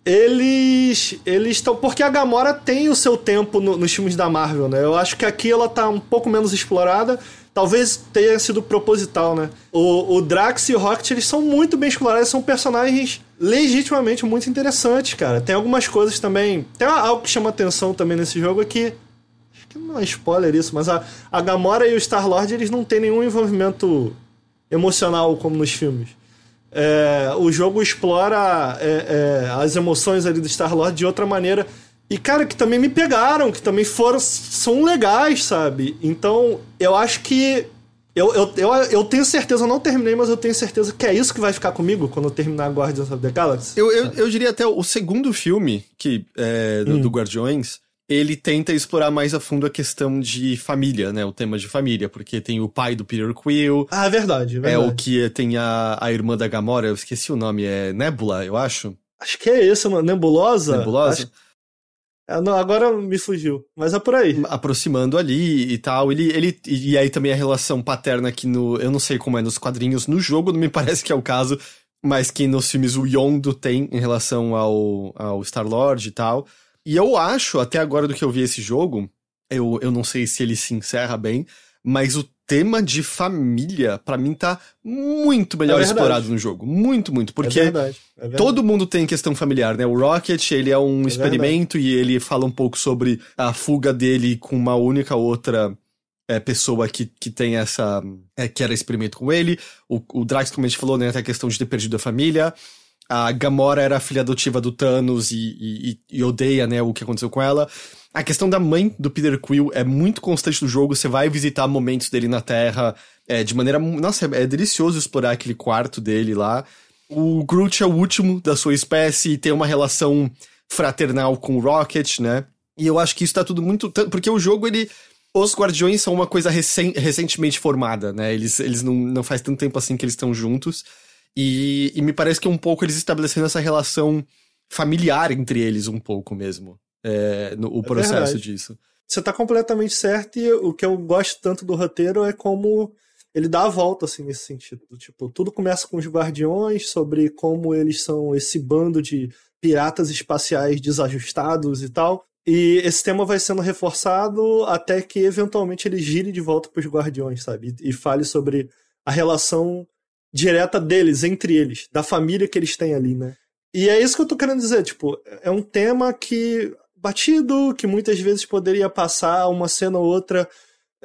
Eles estão, porque a Gamora tem o seu tempo nos filmes da Marvel, né? Eu acho que aqui ela tá um pouco menos explorada. Talvez tenha sido proposital, né? O Drax e o Rocket, eles são muito bem explorados, são personagens legitimamente muito interessantes, cara. Tem algumas coisas também... Tem algo que chama atenção também nesse jogo é que... Acho que não é spoiler isso, mas a Gamora e o Star-Lord, eles não têm nenhum envolvimento emocional como nos filmes. O jogo explora as emoções ali do Star-Lord de outra maneira. E, cara, que também me pegaram, que também são legais, sabe? Então, eu acho que... Eu tenho certeza, eu não terminei, mas eu tenho certeza que é isso que vai ficar comigo quando eu terminar Guardians of the Galaxy. Eu diria até o segundo filme que do Guardiões, ele tenta explorar mais a fundo a questão de família, né? O tema de família, porque tem o pai do Peter Quill... Ah, verdade. É o que tem a irmã da Gamora, eu esqueci o nome, é Nebula, eu acho. Acho que é isso, mano. Nebulosa? Não, agora me fugiu, mas é por aí. Aproximando ali e tal, ele e aí também a relação paterna que eu não sei como é nos quadrinhos, no jogo não me parece que é o caso, mas que nos filmes o Yondo tem em relação ao Star-Lord e tal. E eu acho, até agora do que eu vi esse jogo, eu não sei se ele se encerra bem, mas o tema de família, pra mim, tá muito melhor explorado no jogo. Muito, muito. Porque é verdade. Todo mundo tem questão familiar, né? O Rocket, ele é um experimento verdade. E ele fala um pouco sobre a fuga dele com uma única outra pessoa que tem essa... que era experimento com ele. O Drax, como a gente falou, né? Tem a questão de ter perdido a família. A Gamora era a filha adotiva do Thanos e odeia, né, o que aconteceu com ela. A questão da mãe do Peter Quill é muito constante no jogo, você vai visitar momentos dele na Terra, de maneira... Nossa, é delicioso explorar aquele quarto dele lá. O Groot é o último da sua espécie e tem uma relação fraternal com o Rocket, né? E eu acho que isso tá tudo muito... Porque o jogo, ele... Os Guardiões são uma coisa recentemente formada, né? Eles não faz tanto tempo assim que eles estão juntos. E me parece que um pouco eles estabelecendo essa relação familiar entre eles um pouco mesmo. O processo verdade. Disso. Você tá completamente certo e o que eu gosto tanto do roteiro é como ele dá a volta, assim, nesse sentido. Tipo, tudo começa com os Guardiões, sobre como eles são esse bando de piratas espaciais desajustados e tal. E esse tema vai sendo reforçado até que, eventualmente, ele gire de volta pros Guardiões, sabe? E fale sobre a relação direta deles, entre eles, da família que eles têm ali, né? E é isso que eu tô querendo dizer, tipo, é um tema que... batido, que muitas vezes poderia passar uma cena ou outra,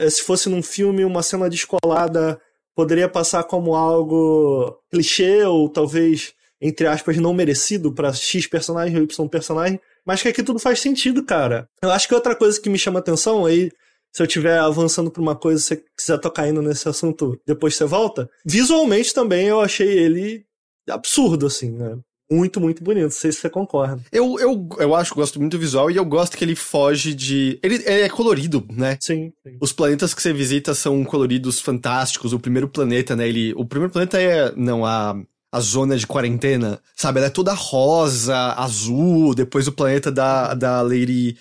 se fosse num filme, uma cena descolada, poderia passar como algo clichê ou talvez, entre aspas, não merecido pra X personagem ou Y personagem, mas que aqui tudo faz sentido, cara. Eu acho que outra coisa que me chama atenção, aí se eu estiver avançando pra uma coisa e você quiser tocar ainda nesse assunto, depois você volta, visualmente também eu achei ele absurdo, assim, né? muito, muito bonito. Não sei se você concorda. Eu acho que gosto muito do visual e eu gosto que ele foge de... Ele é colorido, né? Sim, sim. Os planetas que você visita são coloridos fantásticos. O primeiro planeta, né? O primeiro planeta é... Não, a zona de quarentena, sabe? Ela é toda rosa, azul. Depois o planeta da Lady...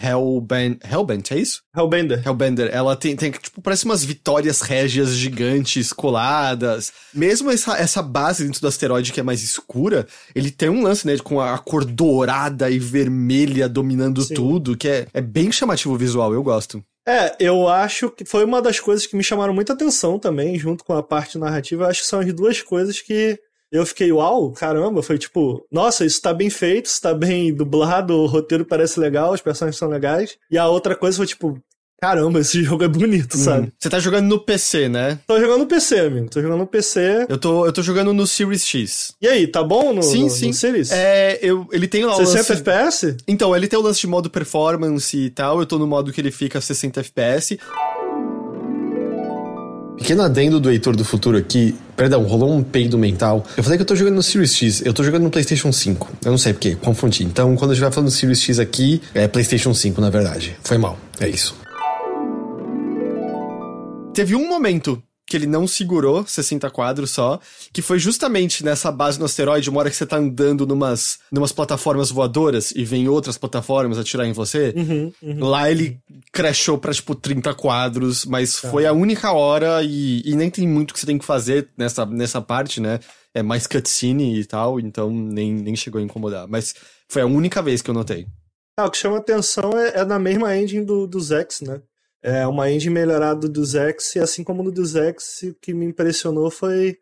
Hellbender, é isso? Hellbender. Ela tem, tipo, parece umas vitórias régias gigantes, coladas. Mesmo essa base dentro do asteroide que é mais escura, ele tem um lance, né, com a cor dourada e vermelha dominando Sim. tudo, que é bem chamativo o visual, eu gosto. Eu acho que foi uma das coisas que me chamaram muita atenção também, junto com a parte narrativa. Eu acho que são as duas coisas que... Eu fiquei, uau, caramba, foi tipo, nossa, isso tá bem feito, isso tá bem dublado, o roteiro parece legal, os personagens são legais. E a outra coisa foi tipo, caramba, esse jogo é bonito, sabe? Você tá jogando no PC, né? Tô jogando no PC, amigo, Eu tô jogando no Series X. E aí, tá bom no Series? Ele tem lá o 60 lance... FPS? Então, ele tem o lance de modo performance e tal, eu tô no modo que ele fica 60 FPS... Pequeno adendo do Heitor do Futuro aqui. Perdão, rolou um peido mental. Eu falei que eu tô jogando no Series X. Eu tô jogando no PlayStation 5. Eu não sei porque, confundi. Então, quando a gente vai falando Series X aqui, é PlayStation 5, na verdade. Foi mal. É isso. Teve um momento que ele não segurou 60 quadros só, que foi justamente nessa base no asteroide, uma hora que você tá andando numas plataformas voadoras e vem outras plataformas atirar em você. Uhum. Lá ele crashou pra, tipo, 30 quadros, mas foi a única hora e nem tem muito que você tem que fazer nessa parte, né? É mais cutscene e tal, então nem chegou a incomodar. Mas foi a única vez que eu notei. O que chama atenção é na mesma engine do Zex, né? É uma engine melhorada do Zex, e assim como no do Zex, o que me impressionou foi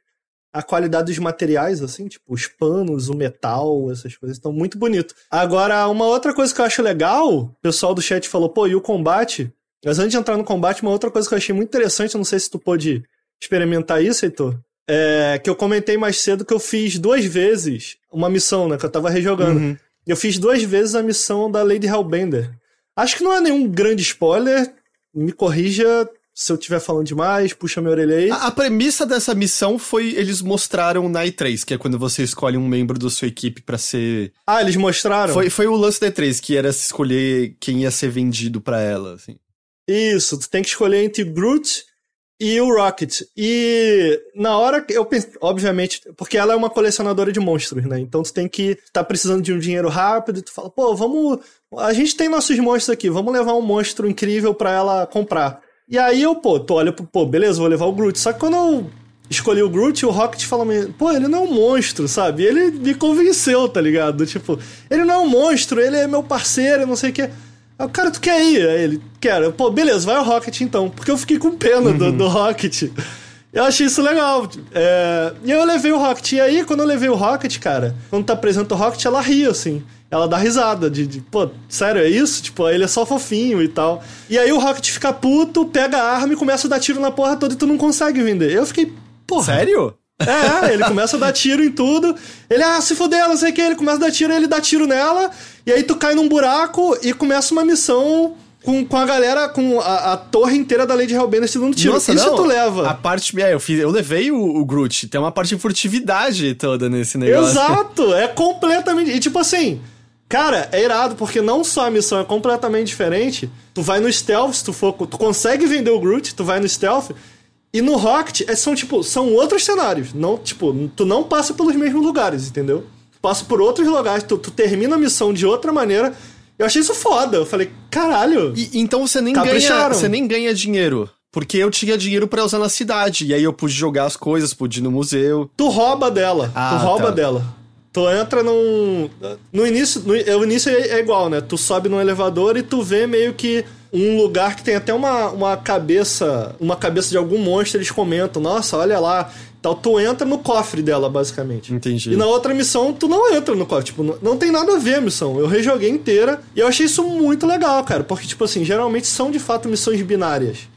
a qualidade dos materiais, assim, tipo, os panos, o metal, essas coisas, estão muito bonito. Agora, uma outra coisa que eu acho legal, o pessoal do chat falou, pô, e o combate? Mas antes de entrar no combate, uma outra coisa que eu achei muito interessante, eu não sei se tu pôde experimentar isso, Heitor, é que eu comentei mais cedo que eu fiz 2 vezes uma missão, né, que eu tava rejogando. Uhum. Eu fiz 2 vezes a missão da Lady Hellbender. Acho que não é nenhum grande spoiler... Me corrija se eu estiver falando demais, puxa minha orelha aí. A premissa dessa missão foi... Eles mostraram na E3, que é quando você escolhe um membro da sua equipe pra ser... Ah, eles mostraram? Foi o lance da E3, que era escolher quem ia ser vendido pra ela, assim. Isso, tu tem que escolher entre Groot e o Rocket. E na hora que eu pensei... Obviamente, porque ela é uma colecionadora de monstros, né? Então tu tem que... Tá precisando de um dinheiro rápido e tu fala... Pô, vamos... A gente tem nossos monstros aqui, vamos levar um monstro incrível pra ela comprar. E aí eu, beleza, vou levar o Groot. Só que quando eu escolhi o Groot, o Rocket falou, pô, ele não é um monstro, sabe? E ele me convenceu, tá ligado? Tipo, ele não é um monstro, ele é meu parceiro, não sei o que. Aí o cara, tu quer ir? Aí ele, quero. Pô, beleza, vai o Rocket então. Porque eu fiquei com pena do Rocket. Eu achei isso legal. E aí eu levei o Rocket. E aí, quando eu levei o Rocket, cara, quando tu apresenta o Rocket, ela ri, assim. Ela dá risada, pô, sério, é isso? Tipo, ele é só fofinho e tal. E aí o Rocket fica puto, pega a arma e começa a dar tiro na porra toda e tu não consegue vender. Eu fiquei, porra. Sério? Ele começa a dar tiro em tudo. Ele, se fodeu, não sei o que, ele começa a dar tiro, ele dá tiro nela. E aí tu cai num buraco e começa uma missão com a galera, com a torre inteira da Lady Hellbender se dando tiro. Nossa, isso não, tu leva. A parte, eu levei o Groot, tem uma parte de furtividade toda nesse negócio. Exato, é completamente... E tipo assim... Cara, é irado, porque não só a missão é completamente diferente, tu vai no stealth, se tu for... Tu consegue vender o Groot, tu vai no stealth, e no Rocket são outros cenários, não, tipo, tu não passa pelos mesmos lugares, entendeu? Tu passa por outros lugares, tu termina a missão de outra maneira, eu achei isso foda, eu falei, caralho, então você nem ganha dinheiro. Porque eu tinha dinheiro pra usar na cidade, e aí eu pude jogar as coisas, pude ir no museu. Tu rouba dela, Tu entra num... No início é igual, né? Tu sobe num elevador e tu vê meio que um lugar que tem até uma cabeça de algum monstro. Eles comentam, nossa, olha lá. Então tu entra no cofre dela, basicamente. Entendi. E na outra missão, tu não entra no cofre. Tipo, não tem nada a ver a missão. Eu rejoguei inteira e eu achei isso muito legal, cara. Porque, tipo assim, geralmente são de fato missões binárias.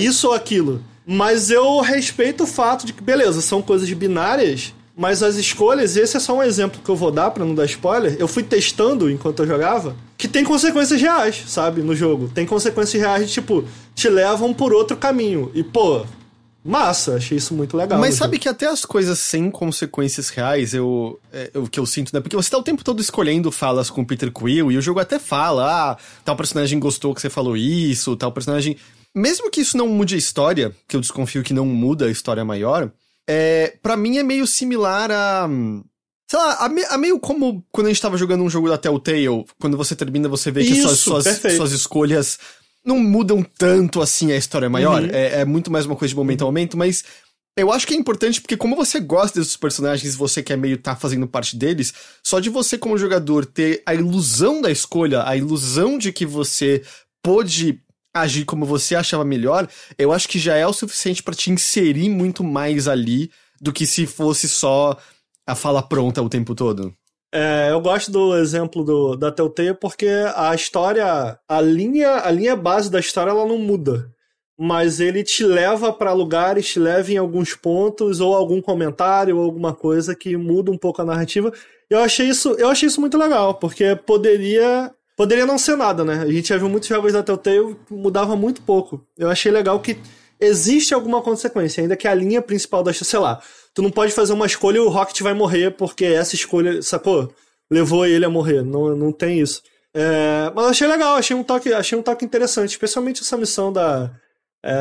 Isso ou aquilo. Mas eu respeito o fato de que, beleza, são coisas binárias... Mas as escolhas, esse é só um exemplo que eu vou dar pra não dar spoiler, eu fui testando enquanto eu jogava, que tem consequências reais, sabe, no jogo. Tem consequências reais de, tipo, te levam por outro caminho. E, pô, massa, achei isso muito legal. Mas sabe que até as coisas sem consequências reais, o que eu sinto, né? Porque você tá o tempo todo escolhendo falas com o Peter Quill, e o jogo até fala, ah, tal personagem gostou que você falou isso, tal personagem... Mesmo que isso não mude a história, que eu desconfio que não muda a história maior, pra mim é meio similar a... Sei lá, a meio como quando a gente tava jogando um jogo da Telltale, quando você termina, você vê que isso, suas escolhas... não mudam tanto, assim, a história maior. Uhum. É muito mais uma coisa de momento a momento, mas eu acho que é importante porque como você gosta desses personagens, você quer meio tá fazendo parte deles, só de você como jogador ter a ilusão da escolha, a ilusão de que você pôde agir como você achava melhor, eu acho que já é o suficiente pra te inserir muito mais ali do que se fosse só a fala pronta o tempo todo. Eu gosto do exemplo da Telltale porque a história, a linha base da história ela não muda, mas ele te leva pra lugares, te leva em alguns pontos ou algum comentário ou alguma coisa que muda um pouco a narrativa. Eu achei isso muito legal, porque poderia não ser nada, né? A gente já viu muitos jogos da Telltale, mudava muito pouco. Eu achei legal que existe alguma consequência, ainda que a linha principal da história, sei lá, tu não pode fazer uma escolha e o Rocket vai morrer porque essa escolha, sacou? Levou ele a morrer, não tem isso. Mas eu achei legal, achei um toque interessante, especialmente essa missão da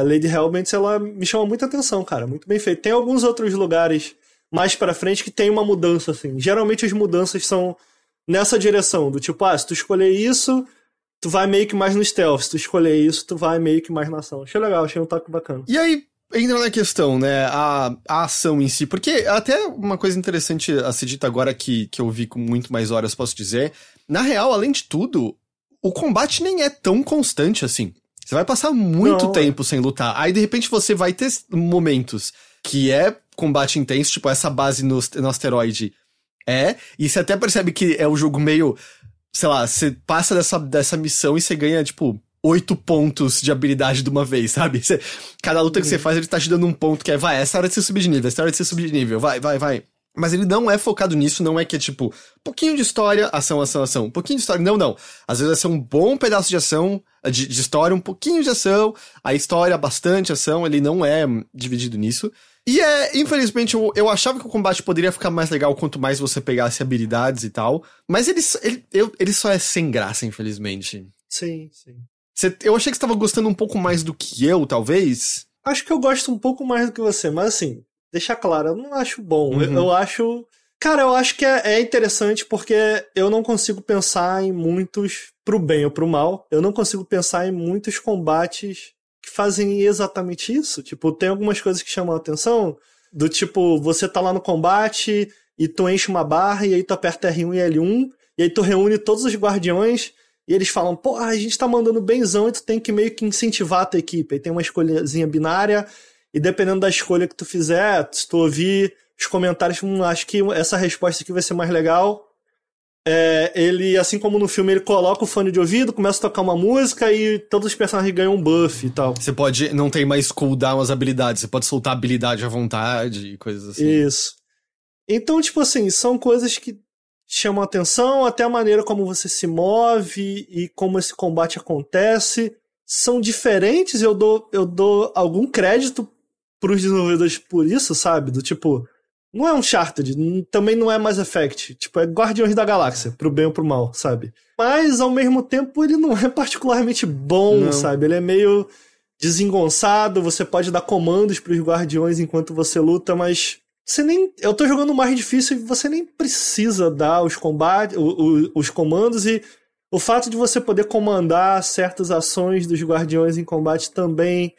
Lady Hellbender, ela me chama muita atenção, cara, muito bem feito. Tem alguns outros lugares mais pra frente que tem uma mudança, assim. Geralmente as mudanças são nessa direção, do tipo, se tu escolher isso, tu vai meio que mais no stealth, se tu escolher isso, tu vai meio que mais na ação. Achei legal, achei um toque bacana. E aí, entra na questão, né, a ação em si, porque até uma coisa interessante a ser dita agora que eu vi com muito mais horas, posso dizer, na real, além de tudo, o combate nem é tão constante assim. Você vai passar muito tempo sem lutar, aí de repente você vai ter momentos que é combate intenso, tipo essa base no asteroide e você até percebe que é um jogo meio, sei lá, você passa dessa missão e você ganha, tipo... 8 pontos de habilidade de uma vez, sabe? Cada luta que você faz, ele tá te dando um ponto que é, vai, essa hora de você subir de nível, essa hora de você subir de nível, vai. Mas ele não é focado nisso, não é que é tipo, pouquinho de história, ação, um pouquinho de história, não. Às vezes vai ser um bom pedaço de ação, de história, um pouquinho de ação, a história, bastante ação, ele não é dividido nisso. E infelizmente, eu achava que o combate poderia ficar mais legal quanto mais você pegasse habilidades e tal, mas ele só é sem graça, infelizmente. Sim. Eu achei que você tava gostando um pouco mais do que eu, talvez. Acho que eu gosto um pouco mais do que você, mas assim, deixar claro, eu não acho bom. Uhum. Eu acho... Cara, eu acho que é interessante porque eu não consigo pensar em muitos, pro bem ou pro mal, eu não consigo pensar em muitos combates que fazem exatamente isso. Tipo, tem algumas coisas que chamam a atenção, do tipo, você tá lá no combate e tu enche uma barra e aí tu aperta R1 e L1 e aí tu reúne todos os guardiões... E eles falam, a gente tá mandando benzão e tu tem que meio que incentivar a tua equipe. Aí tem uma escolhazinha binária e dependendo da escolha que tu fizer, se tu ouvir os comentários, acho que essa resposta aqui vai ser mais legal. Ele, assim como no filme, ele coloca o fone de ouvido, começa a tocar uma música e todos os personagens ganham um buff e tal. Você pode, não tem mais cooldown as habilidades, você pode soltar habilidade à vontade e coisas assim. Isso. Então, tipo assim, são coisas que... chamam atenção, até a maneira como você se move e como esse combate acontece, são diferentes, eu dou algum crédito pros desenvolvedores por isso, sabe? Do tipo, não é um Uncharted, também não é Mass Effect, tipo, é Guardiões da Galáxia, pro bem ou pro mal, sabe? Mas, ao mesmo tempo, ele não é particularmente bom, sabe? Ele é meio desengonçado, você pode dar comandos pros Guardiões enquanto você luta, mas... eu tô jogando mais difícil e você nem precisa dar os comandos, e o fato de você poder comandar certas ações dos guardiões em combate também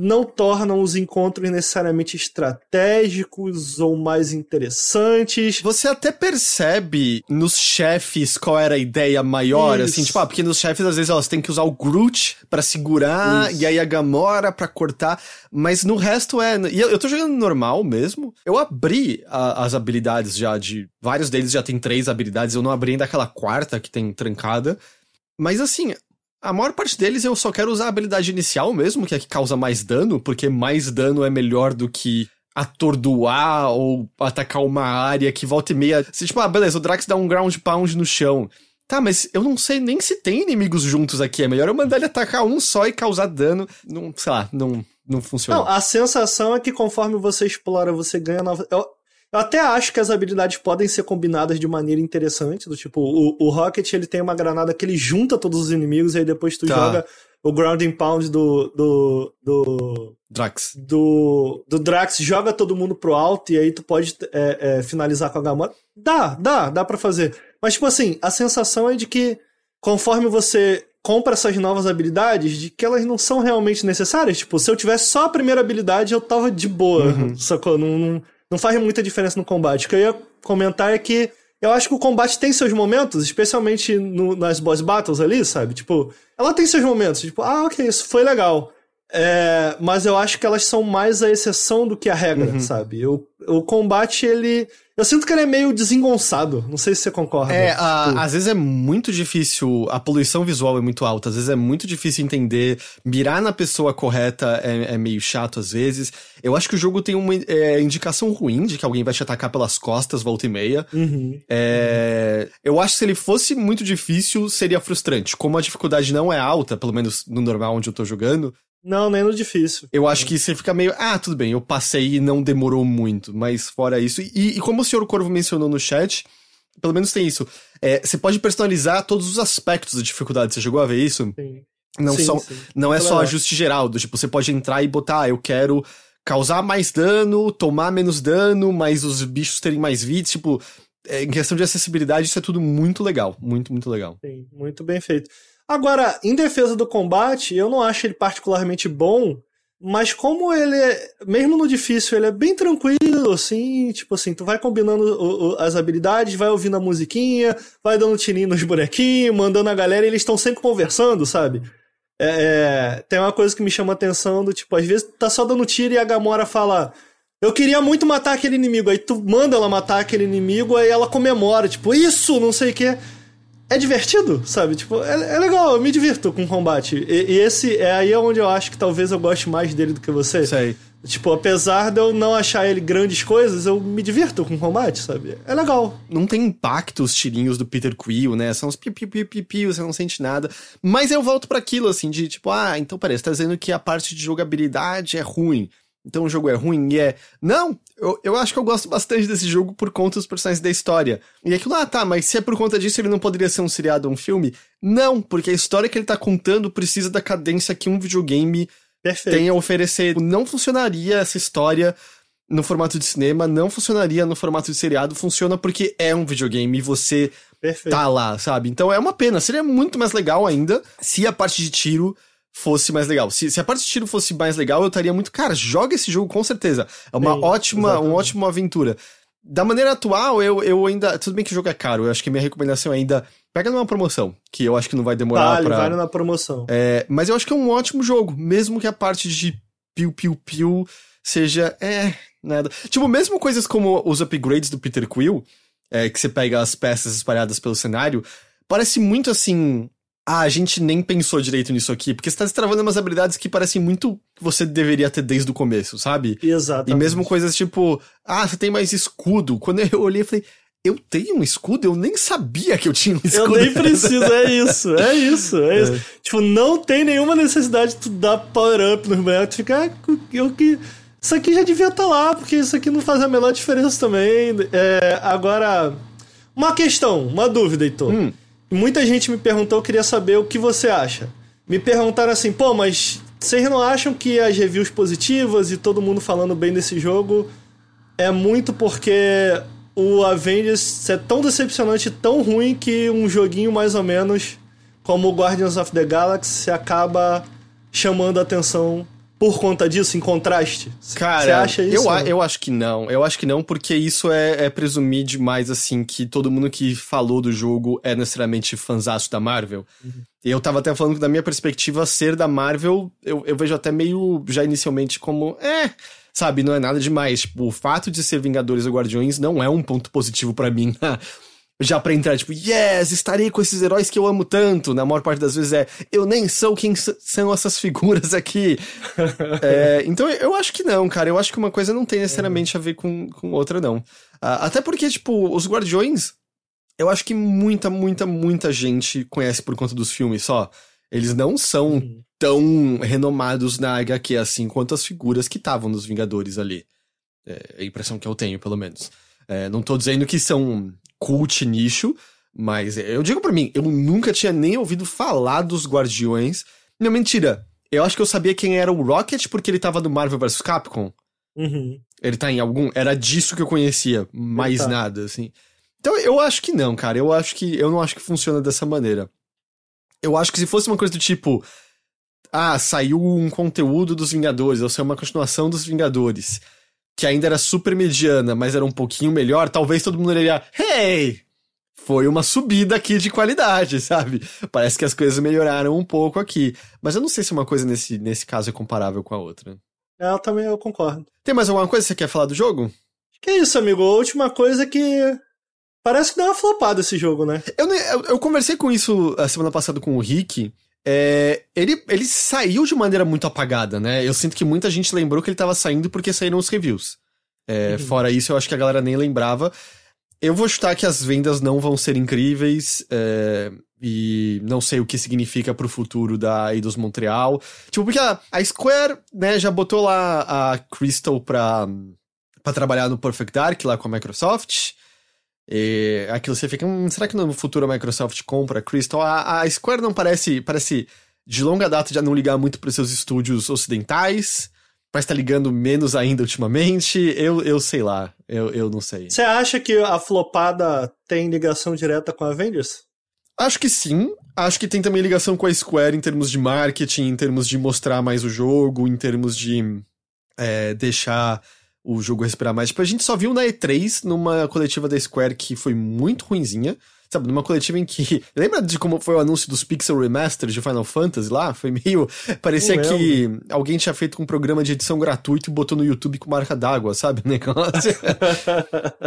não tornam os encontros necessariamente estratégicos ou mais interessantes. Você até percebe nos chefes qual era a ideia maior, assim, tipo, porque nos chefes às vezes você tem que usar o Groot pra segurar, e aí a Gamora pra cortar, mas no resto e eu tô jogando normal mesmo, eu abri as habilidades já de... Vários deles já tem 3 habilidades, eu não abri ainda aquela quarta que tem trancada, mas assim... A maior parte deles eu só quero usar a habilidade inicial mesmo, que é a que causa mais dano, porque mais dano é melhor do que atordoar ou atacar uma área que volta e meia... Beleza, o Drax dá um ground pound no chão. Tá, mas eu não sei nem se tem inimigos juntos aqui. É melhor eu mandar ele atacar um só e causar dano. Não, sei lá, não funciona. Não, a sensação é que conforme você explora, você ganha nova... Eu até acho que as habilidades podem ser combinadas de maneira interessante, do tipo, o Rocket, ele tem uma granada que ele junta todos os inimigos, e aí depois tu joga o Grounding Pound do Drax. Do Drax, joga todo mundo pro alto, e aí tu pode finalizar com a Gamora. Dá pra fazer. Mas, tipo assim, a sensação é de que, conforme você compra essas novas habilidades, de que elas não são realmente necessárias. Tipo, se eu tivesse só a primeira habilidade, eu tava de boa, sacou? Não faz muita diferença no combate. O que eu ia comentar é que eu acho que o combate tem seus momentos, especialmente nas boss battles ali, sabe? Tipo, ela tem seus momentos. Tipo, ok, isso foi legal. Mas eu acho que elas são mais a exceção do que a regra, sabe? O combate, ele... Eu sinto que ele é meio desengonçado. Não sei se você concorda. Às vezes é muito difícil... A poluição visual é muito alta. Às vezes é muito difícil entender. Mirar na pessoa correta é meio chato, às vezes. Eu acho que o jogo tem uma indicação ruim de que alguém vai te atacar pelas costas, volta e meia. Eu acho que se ele fosse muito difícil, seria frustrante. Como a dificuldade não é alta, pelo menos no normal onde eu tô jogando... Não, nem no difícil. Eu acho que você fica meio... tudo bem, eu passei e não demorou muito. Mas fora isso... E como o senhor Corvo mencionou no chat... Pelo menos tem isso. Você pode personalizar todos os aspectos da dificuldade. Você chegou a ver isso? Sim. Sim. Não é só ajuste geral. Tipo, você pode entrar e botar... eu quero causar mais dano, tomar menos dano... Mas os bichos terem mais vida. Tipo, em questão de acessibilidade, isso é tudo muito legal. Muito, muito legal. Sim, muito bem feito. Agora, em defesa do combate, eu não acho ele particularmente bom, mas como ele é, mesmo no difícil, ele é bem tranquilo, assim, tipo assim, tu vai combinando as habilidades, vai ouvindo a musiquinha, vai dando tirinho nos bonequinhos, mandando a galera, e eles estão sempre conversando, sabe? Tem uma coisa que me chama a atenção, do tipo, às vezes tá só dando tiro e a Gamora fala... eu queria muito matar aquele inimigo, aí tu manda ela matar aquele inimigo, aí ela comemora, tipo, isso, não sei o quê... É divertido, sabe? Tipo, é legal, eu me divirto com o combate. E esse é aí onde eu acho que talvez eu goste mais dele do que você. Sei. Tipo, apesar de eu não achar ele grandes coisas, eu me divirto com o combate, sabe? É legal. Não tem impacto os tirinhos do Peter Quill, né? São os piu-piu-piu-piu-piu, você não sente nada. Mas eu volto pra aquilo, assim, de tipo... então peraí, você tá dizendo que a parte de jogabilidade é ruim. Então o jogo é ruim e é... Não, eu acho que eu gosto bastante desse jogo por conta dos personagens da história. E aquilo, mas se é por conta disso ele não poderia ser um seriado ou um filme? Não, porque a história que ele tá contando precisa da cadência que um videogame tem a oferecer. Não funcionaria essa história no formato de cinema, não funcionaria no formato de seriado, funciona porque é um videogame e você tá lá, sabe? Então é uma pena, seria muito mais legal ainda se a parte de tiro... fosse mais legal. Se a parte de tiro fosse mais legal, eu estaria muito... Cara, joga esse jogo, com certeza. É uma ótima aventura. Da maneira atual, eu ainda... Tudo bem que o jogo é caro, eu acho que minha recomendação ainda... Pega numa promoção, que eu acho que não vai demorar pra... Vale na promoção. Mas eu acho que é um ótimo jogo, mesmo que a parte de piu-piu-piu seja... nada. Tipo, mesmo coisas como os upgrades do Peter Quill, que você pega as peças espalhadas pelo cenário, parece muito assim... a gente nem pensou direito nisso aqui, porque você tá destravando umas habilidades que parecem muito que você deveria ter desde o começo, sabe? Exatamente. E mesmo coisas tipo, você tem mais escudo. Quando eu olhei, eu falei, eu tenho um escudo? Eu nem sabia que eu tinha um escudo. Eu nem preciso, é isso. Tipo, não tem nenhuma necessidade de tu dar power-up nos bonecos, tu fica, isso aqui já devia estar lá, porque isso aqui não faz a menor diferença também. Agora, uma dúvida, Heitor. Muita gente me perguntou, eu queria saber o que você acha. Me perguntaram assim, mas vocês não acham que as reviews positivas e todo mundo falando bem desse jogo é muito porque o Avengers é tão decepcionante, tão ruim, que um joguinho mais ou menos como o Guardians of the Galaxy acaba chamando a atenção por conta disso, em contraste? Cara, você acha isso? Eu acho que não. Eu acho que não, porque isso é presumir demais, assim, que todo mundo que falou do jogo é necessariamente fanzaço da Marvel. Eu tava até falando que, da minha perspectiva, ser da Marvel, eu vejo até meio, já inicialmente, como... sabe, não é nada demais. Tipo, o fato de ser Vingadores ou Guardiões não é um ponto positivo pra mim. Já pra entrar, tipo, yes, estarei com esses heróis que eu amo tanto. Na maior parte das vezes eu nem sou quem são essas figuras aqui. Então eu acho que não, cara. Eu acho que uma coisa não tem necessariamente a ver com outra, não. Até porque, tipo, os Guardiões, eu acho que muita gente conhece por conta dos filmes só. Eles não são tão renomados na HQ assim quanto as figuras que estavam nos Vingadores ali. É a impressão que eu tenho, pelo menos. É, não tô dizendo que são cult nicho, mas eu digo pra mim, eu nunca tinha nem ouvido falar dos Guardiões. Não, mentira. Eu acho que eu sabia quem era o Rocket porque ele tava do Marvel vs Capcom. Uhum. Ele tá em algum... Era disso que eu conhecia. Mais nada, assim. Então, eu acho que não, cara. Eu acho que... Eu não acho que funciona dessa maneira. Eu acho que se fosse uma coisa do tipo... Ah, saiu um conteúdo dos Vingadores. Ou saiu uma continuação dos Vingadores. Que ainda era super mediana, mas era um pouquinho melhor. Talvez todo mundo olharia... Hey! Foi uma subida aqui de qualidade, sabe? Parece que as coisas melhoraram um pouco aqui. Mas eu não sei se uma coisa nesse caso é comparável com a outra. Eu também eu concordo. Tem mais alguma coisa que você quer falar do jogo? Acho que é isso, amigo. A última coisa é que... Parece que deu uma flopada esse jogo, né? Eu conversei com isso a semana passada com o Rick. Ele saiu de maneira muito apagada, né? Eu sinto que muita gente lembrou que ele tava saindo porque saíram os reviews. Fora isso, eu acho que a galera nem lembrava. Eu vou chutar que as vendas não vão ser incríveis, e não sei o que significa pro futuro da Eidos Montreal. Tipo, porque a Square, né, já botou lá a Crystal pra trabalhar no Perfect Dark, lá com a Microsoft. E aquilo você fica, será que no futuro a Microsoft compra a Crystal? A Square não parece de longa data já não ligar muito pros seus estúdios ocidentais... Mas tá ligando menos ainda ultimamente. Eu sei lá. Eu não sei. Você acha que a flopada tem ligação direta com a Avengers? Acho que sim. Acho que tem também ligação com a Square em termos de marketing, em termos de mostrar mais o jogo, em termos de deixar o jogo respirar mais. Tipo, a gente só viu na E3, numa coletiva da Square que foi muito ruinzinha. Sabe, numa coletiva em que... Lembra de como foi o anúncio dos Pixel Remasters de Final Fantasy lá? Foi meio... Parecia que alguém tinha feito um programa de edição gratuito e botou no YouTube com marca d'água, sabe? Negócio.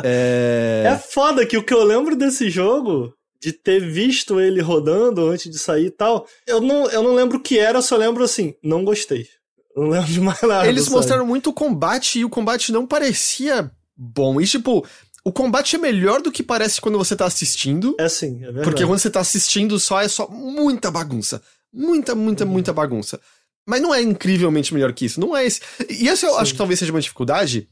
É foda que o que eu lembro desse jogo, de ter visto ele rodando antes de sair e tal, eu não lembro o que era, eu só lembro assim, não gostei. Não lembro de mais nada. Eles mostraram muito o combate e o combate não parecia bom. E tipo... O combate é melhor do que parece quando você tá assistindo. É sim, é verdade. Porque quando você tá assistindo é só muita bagunça. Muita bagunça. Mas não é incrivelmente melhor que isso. Não é esse. E essa eu acho que talvez seja uma dificuldade.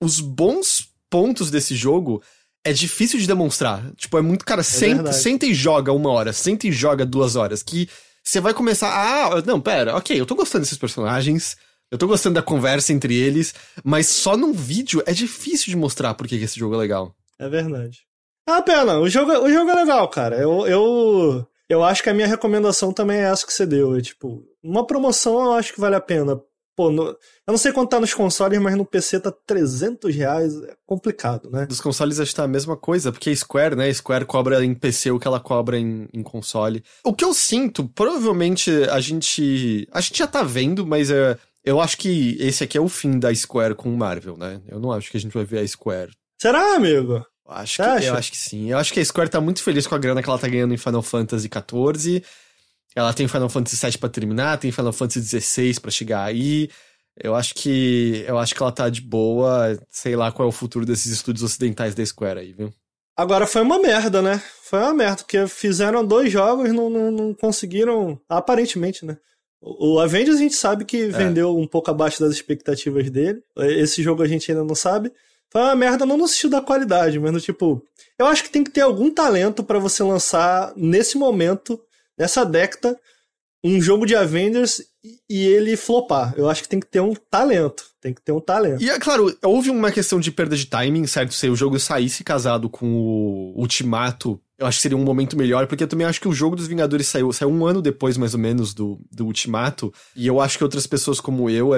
Os bons pontos desse jogo é difícil de demonstrar. Tipo, é muito, cara, senta e joga 1 hora, senta e joga 2 horas. Que você vai começar, eu tô gostando desses personagens... Eu tô gostando da conversa entre eles, mas só num vídeo é difícil de mostrar porque esse jogo é legal. É verdade. Pena, o jogo é legal, cara. Eu acho que a minha recomendação também é essa que você deu. Uma promoção eu acho que vale a pena. Pô, eu não sei quanto tá nos consoles, mas no PC tá R$300, é complicado, né? Dos consoles acho que tá a mesma coisa, porque a Square, né? A Square cobra em PC o que ela cobra em console. O que eu sinto, provavelmente a gente já tá vendo, mas é... Eu acho que esse aqui é o fim da Square com o Marvel, né? Eu não acho que a gente vai ver a Square. Será, amigo? Eu acho que sim. Eu acho que a Square tá muito feliz com a grana que ela tá ganhando em Final Fantasy XIV. Ela tem Final Fantasy VII pra terminar, tem Final Fantasy XVI pra chegar aí. Eu acho que ela tá de boa. Sei lá qual é o futuro desses estúdios ocidentais da Square aí, viu? Agora foi uma merda, né? Foi uma merda, porque fizeram 2 jogos e não conseguiram... Aparentemente, né? O Avengers a gente sabe que vendeu um pouco abaixo das expectativas dele. Esse jogo a gente ainda não sabe. Foi uma merda, não no sentido da qualidade, mas no tipo... Eu acho que tem que ter algum talento pra você lançar, nesse momento, nessa década, um jogo de Avengers e ele flopar. Eu acho que tem que ter um talento. E, é claro, houve uma questão de perda de timing, certo? Se o jogo saísse casado com o Ultimato... Eu acho que seria um momento melhor, porque eu também acho que o jogo dos Vingadores saiu 1 ano depois, mais ou menos, do Ultimato. E eu acho que outras pessoas como eu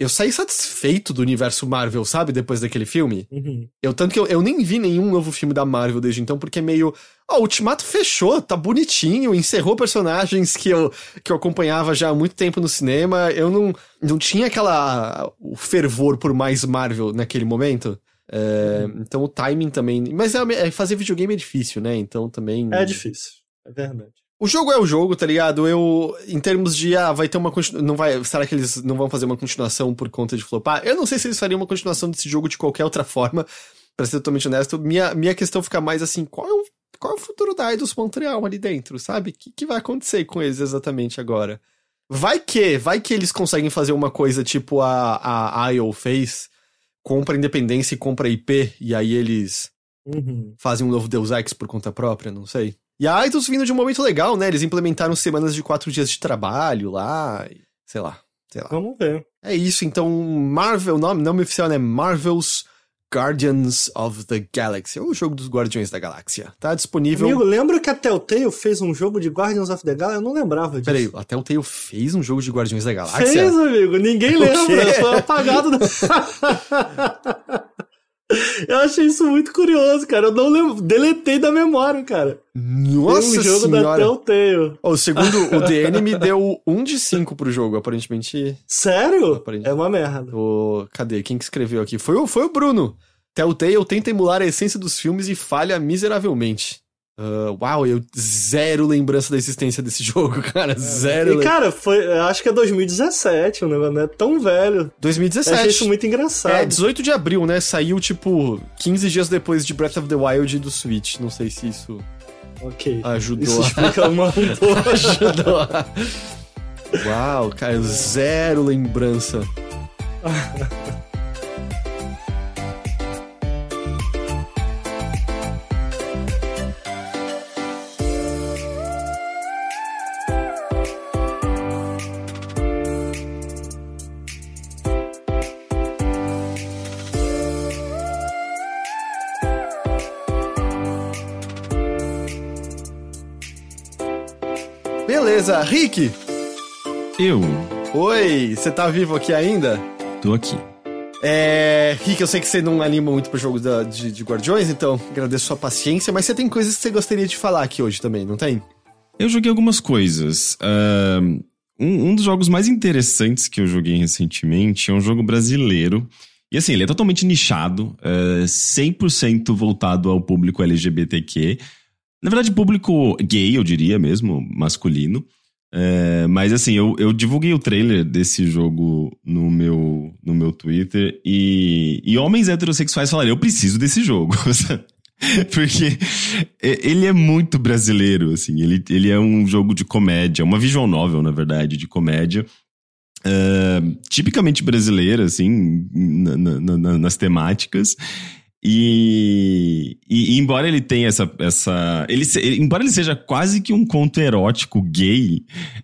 Eu saí satisfeito do universo Marvel, sabe? Depois daquele filme. Uhum. Tanto que eu nem vi nenhum novo filme da Marvel desde então, porque o Ultimato fechou, tá bonitinho, encerrou personagens que eu acompanhava já há muito tempo no cinema. Eu não tinha o fervor por mais Marvel naquele momento. Então o timing também... Mas fazer videogame é difícil, né? Então também... É difícil, é verdade. O jogo é o jogo, tá ligado? Em termos de... vai ter uma continuação... Será que eles não vão fazer uma continuação por conta de flopar? Eu não sei se eles fariam uma continuação desse jogo de qualquer outra forma. Pra ser totalmente honesto, minha questão fica mais assim... Qual é o qual é o futuro da Idols Montreal ali dentro, sabe? O que vai acontecer com eles exatamente agora? Vai que eles conseguem fazer uma coisa tipo a IO fez, compra independência e compra IP, e aí eles fazem um novo Deus Ex por conta própria, não sei. E a Idols vindo de um momento legal, né? Eles implementaram semanas de 4 dias de trabalho lá, e, sei lá. Vamos ver. É isso, então, Marvel, nome oficial, né? Marvel's Guardians of the Galaxy, ou o jogo dos Guardiões da Galáxia. Tá disponível... Amigo, lembra que a Telltale fez um jogo de Guardians of the Galaxy? Eu não lembrava disso. Peraí, a Telltale fez um jogo de Guardiões da Galáxia? Fez, amigo. Ninguém lembra. Foi apagado. Eu achei isso muito curioso, cara. Eu não lembro. Deletei da memória, cara. Nossa senhora. Tem um jogo da Telltale. Oh, segundo o DN, me deu 1 de 5 pro jogo, aparentemente. Sério? Aparentemente. É uma merda. Cadê? Quem que escreveu aqui? Foi o Bruno. Telltale tenta emular a essência dos filmes e falha miseravelmente. Uau, eu zero lembrança da existência desse jogo, cara. É. Zero. E, cara, acho que é 2017, o negócio não é tão velho. 2017. Eu achei isso muito engraçado. É, 18 de abril, né? Saiu, tipo, 15 dias depois de Breath of the Wild e do Switch. Não sei se isso... Ok. Ajudou. Isso explica um pouco. Ajudou. Uau, cara, zero lembrança. Beleza, Rick? Eu? Oi, você tá vivo aqui ainda? Tô aqui. Rick, eu sei que você não anima muito pro jogo de Guardiões, então agradeço sua paciência, mas você tem coisas que você gostaria de falar aqui hoje também, não tem? Eu joguei algumas coisas. Um dos jogos mais interessantes que eu joguei recentemente é um jogo brasileiro. E assim, ele é totalmente nichado, 100% voltado ao público LGBTQ. Na verdade, público gay, eu diria mesmo, masculino. Mas assim, eu divulguei o trailer desse jogo no meu Twitter e homens heterossexuais falaram, eu preciso desse jogo, porque ele é muito brasileiro, assim. Ele é um jogo de comédia, uma visual novel, na verdade, de comédia. Tipicamente brasileira, assim, nas temáticas. E embora ele tenha embora ele seja quase que um conto erótico gay,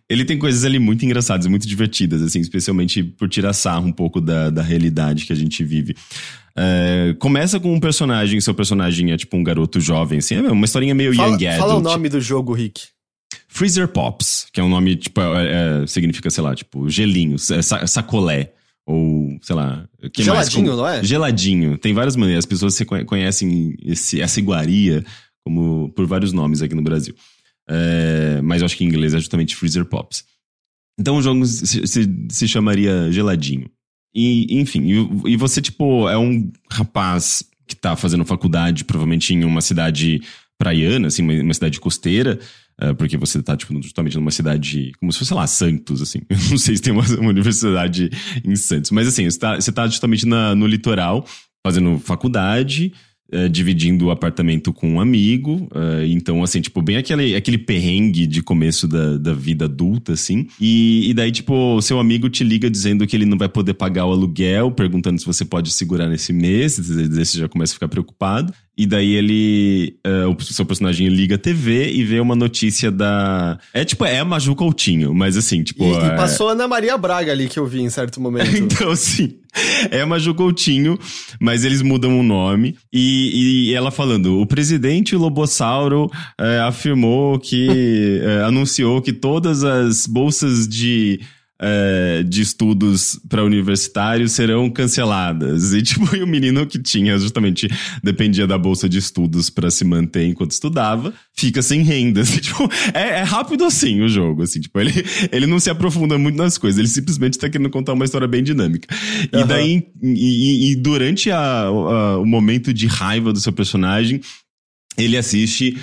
ele tem coisas ali muito engraçadas, muito divertidas, assim, especialmente por tirar sarro um pouco da realidade que a gente vive. Começa com um personagem, seu personagem é tipo um garoto jovem, assim, é uma historinha meio young adult. Fala o nome do jogo, Rick. Freezer Pops, que é um nome, tipo, significa, sei lá, tipo, gelinho, sacolé. Ou, sei lá... Geladinho, não é? Geladinho. Tem várias maneiras. As pessoas conhecem essa iguaria como, por vários nomes aqui no Brasil. Mas eu acho que em inglês é justamente Freezer Pops. Então o jogo se chamaria Geladinho. E, enfim, e você, tipo, é um rapaz que tá fazendo faculdade, provavelmente em uma cidade praiana, assim, uma cidade costeira... Porque você tá, tipo, justamente numa cidade... Como se fosse, sei lá, Santos, assim. Eu não sei se tem uma universidade em Santos. Mas, assim, você tá justamente no litoral, fazendo faculdade, dividindo o apartamento com um amigo. Então, assim, tipo, bem aquele perrengue de começo da vida adulta, assim. E daí, tipo, seu amigo te liga dizendo que ele não vai poder pagar o aluguel, perguntando se você pode segurar nesse mês. Você já começa a ficar preocupado. E daí ele... o seu personagem liga a TV e vê uma notícia da... É a Maju Coutinho, mas assim, tipo... E passou a Ana Maria Braga ali que eu vi em certo momento. Então, sim. É a Maju Coutinho, mas eles mudam o nome. E ela falando... O presidente Lobossauro afirmou que... anunciou que todas as bolsas de estudos para universitários serão canceladas. E tipo, e o menino que tinha justamente dependia da bolsa de estudos para se manter enquanto estudava, fica sem renda. Assim, tipo, é rápido assim o jogo, assim, tipo, ele não se aprofunda muito nas coisas, ele simplesmente tá querendo contar uma história bem dinâmica. Uhum. E daí, durante o momento de raiva do seu personagem, ele assiste,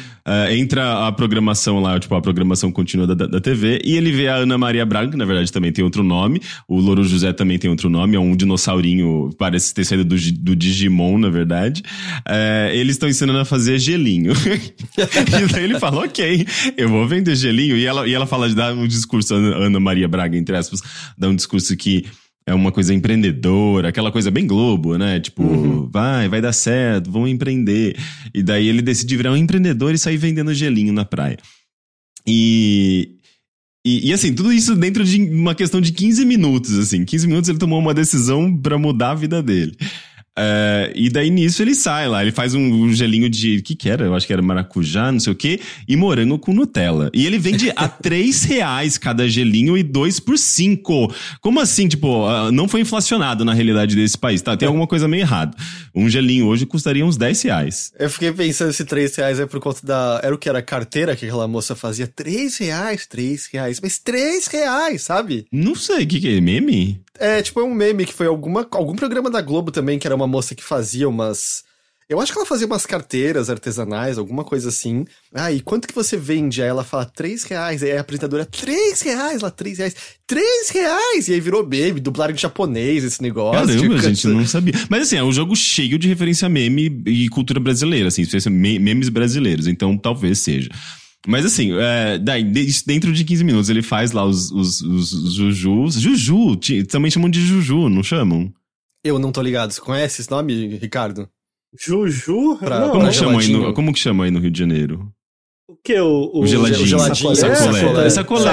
entra a programação lá, tipo, a programação contínua da TV, e ele vê a Ana Maria Braga, que na verdade também tem outro nome, o Louro José também tem outro nome, é um dinossaurinho, parece ter saído do Digimon, na verdade. Eles estão ensinando a fazer gelinho. E daí ele fala, ok, eu vou vender gelinho. E ela fala, dá um discurso, Ana Maria Braga, entre aspas, dá um discurso que é uma coisa empreendedora, aquela coisa bem Globo, né? Tipo, vai dar certo, vamos empreender. E daí ele decide virar um empreendedor e sair vendendo gelinho na praia. E assim, tudo isso dentro de uma questão de 15 minutos, assim. 15 minutos ele tomou uma decisão pra mudar a vida dele. E daí nisso ele sai lá, ele faz um gelinho de, que era? Eu acho que era maracujá, não sei o quê, e morango com Nutella. E ele vende a R$3 cada gelinho e 2 por 5. Como assim? Tipo, não foi inflacionado na realidade desse país, tá? Tem alguma coisa meio errada. Um gelinho hoje custaria uns R$10. Eu fiquei pensando se R$3 é por conta da... Era o que era a carteira que aquela moça fazia? R$3, mas R$3, sabe? Não sei, o que é? Meme? É, tipo, é um meme que foi algum programa da Globo também, que era uma moça que fazia umas... Eu acho que ela fazia umas carteiras artesanais, alguma coisa assim. Ah, e quanto que você vende? Aí ela fala R$3. Aí a apresentadora, R$3 lá, R$3. E aí virou meme, dublaram em japonês esse negócio. Caramba, gente, eu não sabia. Mas assim, é um jogo cheio de referência a meme e cultura brasileira, assim, memes brasileiros, então talvez seja. Mas assim, daí, dentro de 15 minutos ele faz lá os jujus. Juju, também chamam de juju, não chamam? Eu não tô ligado. Você conhece esse nome, Ricardo? Juju? Como que chamam aí no Rio de Janeiro? O que? O geladinho. Sacolé.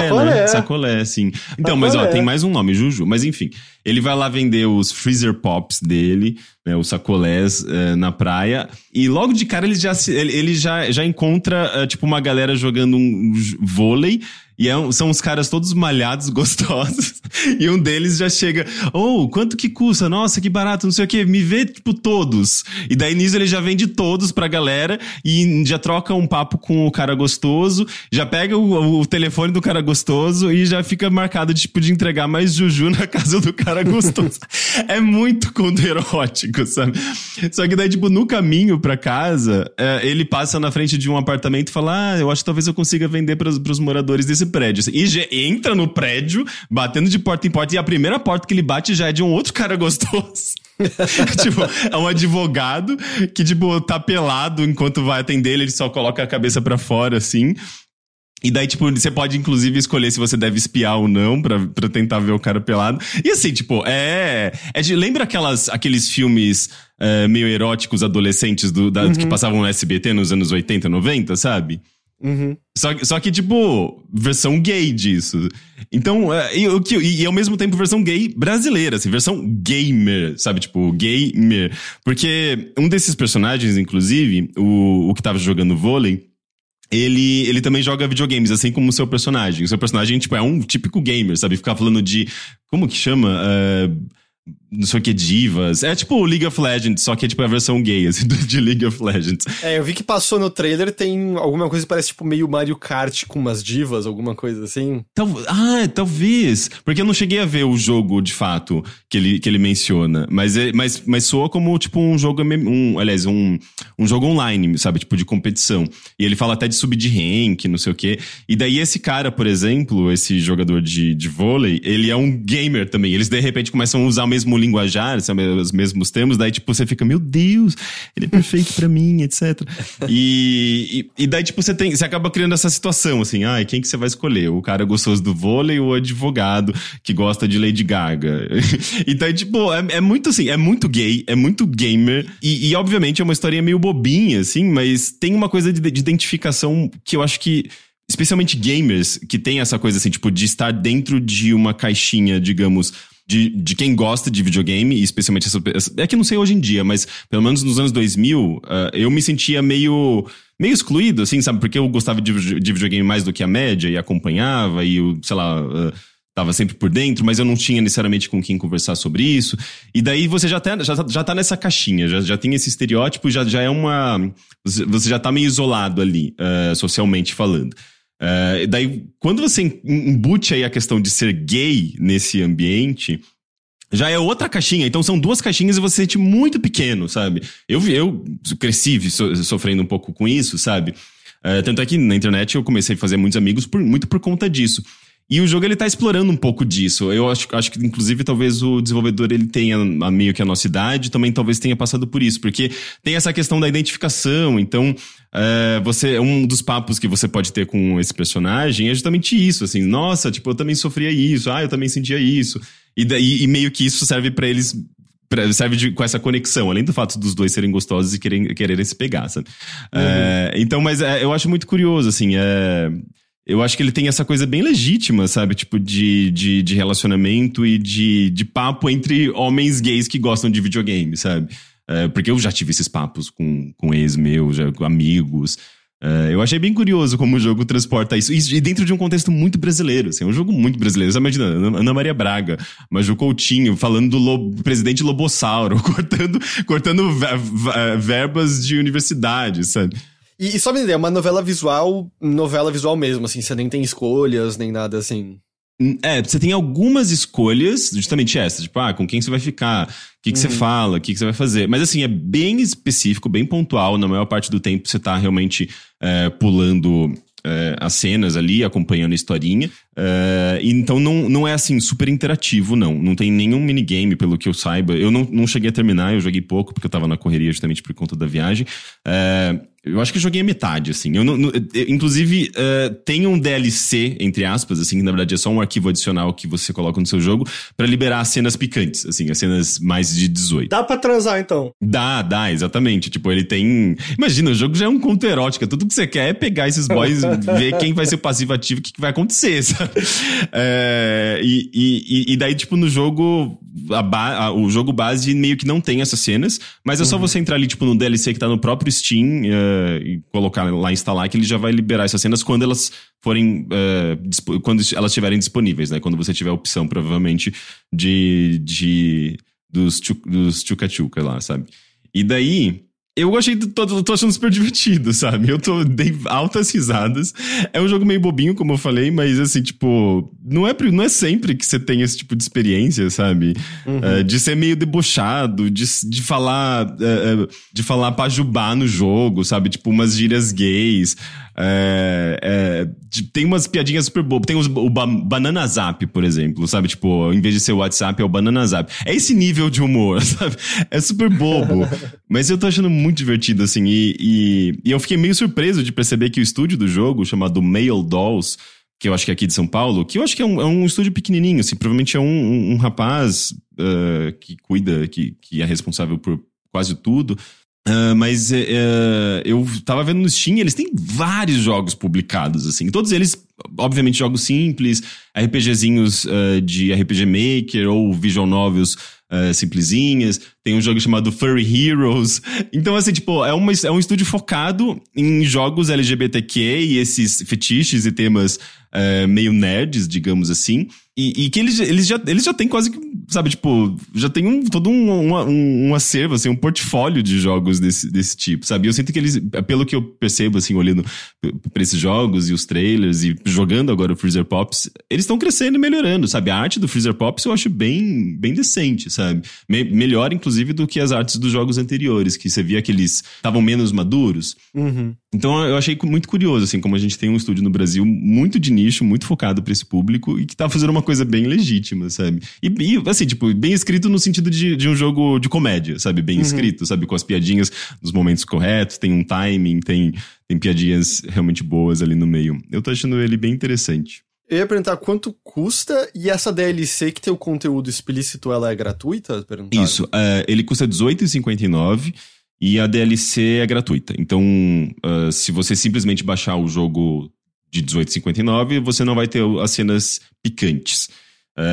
Sacolé, né? Sacolé, sim. Então, mas ó, tem mais um nome, Juju. Mas enfim, ele vai lá vender os Freezer Pops dele, né, os sacolés na praia. E logo de cara ele já encontra, tipo, uma galera jogando um vôlei. E são uns caras todos malhados, gostosos. E um deles já chega, quanto que custa? Nossa, que barato, não sei o que. Me vê, tipo, todos. E daí nisso ele já vende todos pra galera e já troca um papo com o cara gostoso, já pega o telefone do cara gostoso e já fica marcado, tipo, de entregar mais juju na casa do cara gostoso. É muito conterótico, sabe? Só que daí, tipo, no caminho pra casa, ele passa na frente de um apartamento e fala, eu acho que talvez eu consiga vender pros moradores desse prédio. E já entra no prédio, batendo de porta em porta, e a primeira porta que ele bate já é de um outro cara gostoso. Tipo, é um advogado que, tipo, tá pelado enquanto vai atender, ele só coloca a cabeça pra fora, assim. E daí, tipo, você pode, inclusive, escolher se você deve espiar ou não pra tentar ver o cara pelado. E assim, tipo, lembra aqueles filmes meio eróticos adolescentes que passavam no SBT nos anos 80, 90, sabe? Uhum. Só que, tipo, versão gay disso. Então, e ao mesmo tempo versão gay brasileira, assim, versão gamer, sabe? Tipo, gamer. Porque um desses personagens, inclusive, o que tava jogando vôlei, ele também joga videogames, assim como o seu personagem. O seu personagem, tipo, é um típico gamer, sabe? Ficar falando de... Como que chama? Não sei o que, divas. É tipo o League of Legends, só que é tipo a versão gay, assim, de League of Legends. É, eu vi que passou no trailer, tem alguma coisa que parece tipo meio Mario Kart com umas divas, alguma coisa assim. Talvez. Porque eu não cheguei a ver o jogo, de fato, que ele menciona. Mas soa como tipo um jogo, um jogo online, sabe? Tipo de competição. E ele fala até de subir de rank, não sei o que. E daí esse cara, por exemplo, esse jogador de vôlei, ele é um gamer também. Eles de repente começam a usar o mesmo linguajar, os mesmos termos, daí tipo você fica, meu Deus, ele é perfeito pra mim, etc. E daí tipo você acaba criando essa situação assim, quem que você vai escolher? O cara gostoso do vôlei ou o advogado que gosta de Lady Gaga? E daí tipo, é muito assim, é muito gay, é muito gamer, e obviamente é uma historinha meio bobinha assim, mas tem uma coisa de identificação que eu acho que especialmente gamers, que tem essa coisa assim, tipo, de estar dentro de uma caixinha, digamos, de quem gosta de videogame, e especialmente é que eu não sei hoje em dia, mas pelo menos nos anos 2000, eu me sentia meio excluído, assim, sabe? Porque eu gostava de videogame mais do que a média, e acompanhava, e eu, sei lá, tava sempre por dentro, mas eu não tinha necessariamente com quem conversar sobre isso. E daí você já tá nessa caixinha, já tem esse estereótipo, já é uma... Você já tá meio isolado ali, socialmente falando. Daí, quando você embute aí a questão de ser gay nesse ambiente, já é outra caixinha. Então são duas caixinhas e você se sente muito pequeno, sabe? Eu cresci sofrendo um pouco com isso, sabe? Tanto é que na internet eu comecei a fazer muitos amigos muito por conta disso. E o jogo ele tá explorando um pouco disso. Eu acho que, inclusive, talvez o desenvolvedor ele tenha meio que a nossa idade, também talvez tenha passado por isso, porque tem essa questão da identificação. Então, um dos papos que você pode ter com esse personagem é justamente isso, assim, nossa, tipo, eu também sofria isso, eu também sentia isso. E daí, e meio que isso serve pra eles. Com essa conexão, além do fato dos dois serem gostosos e quererem se pegar, sabe? Uhum. Então, mas eu acho muito curioso, assim, eu acho que ele tem essa coisa bem legítima, sabe? Tipo, de relacionamento e de papo entre homens gays que gostam de videogame, sabe? Porque eu já tive esses papos com ex meus, com amigos. Eu achei bem curioso como o jogo transporta isso. E dentro de um contexto muito brasileiro, assim, é um jogo muito brasileiro. Você imagina, Ana Maria Braga, Maju Coutinho, falando do presidente Lobossauro, cortando verbas de universidade, sabe? E só pra entender, é uma novela visual mesmo, assim, você nem tem escolhas, nem nada assim. Você tem algumas escolhas, justamente essa, tipo, com quem você vai ficar, o que que você fala, o que que você vai fazer. Mas assim, é bem específico, bem pontual, na maior parte do tempo você tá realmente pulando as cenas ali, acompanhando a historinha. Então não é assim, super interativo, não. Não tem nenhum minigame, pelo que eu saiba. Eu não cheguei a terminar, eu joguei pouco, porque eu tava na correria justamente por conta da viagem. Eu acho que eu joguei a metade, assim. Inclusive, tem um DLC, entre aspas, assim, que na verdade é só um arquivo adicional que você coloca no seu jogo pra liberar as cenas picantes, assim, as cenas mais de 18. Dá pra transar, então? Dá, exatamente. Tipo, ele tem... Imagina, o jogo já é um conto erótico. Tudo que você quer é pegar esses boys, ver quem vai ser o passivo-ativo, o que vai acontecer, sabe? E daí, tipo, no jogo... O jogo base meio que não tem essas cenas, mas é só você entrar ali, tipo, no DLC que tá no próprio Steam... e colocar lá, instalar, que ele já vai liberar essas cenas quando elas forem quando elas estiverem disponíveis, né? Quando você tiver a opção, provavelmente dos tchuca-tchuca lá, sabe? E daí, eu achei, tô achando super divertido, sabe? Dei altas risadas. É um jogo meio bobinho, como eu falei, mas assim, tipo, não é sempre que você tem esse tipo de experiência, sabe? De ser meio debochado, de falar pajubá no jogo, sabe? Tipo, umas gírias gays. Tem umas piadinhas super bobas. Tem o Banana Zap, por exemplo, sabe? Tipo, em vez de ser o WhatsApp, é o Banana Zap. É esse nível de humor, sabe? É super bobo. Mas eu tô achando muito divertido, assim. E eu fiquei meio surpreso de perceber que o estúdio do jogo, chamado Male Dolls, que eu acho que é aqui de São Paulo, que eu acho que é um estúdio pequenininho, assim. Provavelmente é um rapaz que cuida, que é responsável por quase tudo. Mas eu tava vendo no Steam, eles têm vários jogos publicados, assim. Todos eles, obviamente, jogos simples, RPGzinhos de RPG Maker ou visual novels simplesinhas. Tem um jogo chamado Furry Heroes. Então, assim, tipo, é um estúdio focado em jogos LGBTQ e esses fetiches e temas meio nerds, digamos assim. E que eles já têm quase que, sabe, tipo, já tem todo um acervo, assim, um portfólio de jogos desse tipo, sabe? Eu sinto que eles, pelo que eu percebo, assim, olhando pra esses jogos e os trailers e jogando agora o Freezer Pops, eles estão crescendo e melhorando, sabe? A arte do Freezer Pops eu acho bem, bem decente, sabe? Melhor, inclusive, do que as artes dos jogos anteriores, que você via que eles estavam menos maduros. Então eu achei muito curioso, assim, como a gente tem um estúdio no Brasil muito de nicho, muito focado pra esse público e que tá fazendo uma coisa bem legítima, sabe? E assim, tipo, bem escrito no sentido de um jogo de comédia, sabe? Bem escrito, sabe? Com as piadinhas nos momentos corretos, tem um timing, tem piadinhas realmente boas ali no meio. Eu tô achando ele bem interessante. Eu ia perguntar quanto custa, e essa DLC que tem o conteúdo explícito, ela é gratuita? Isso, ele custa R$18,59 e a DLC é gratuita. Então, se você simplesmente baixar o jogo de R$18,59, você não vai ter as cenas picantes.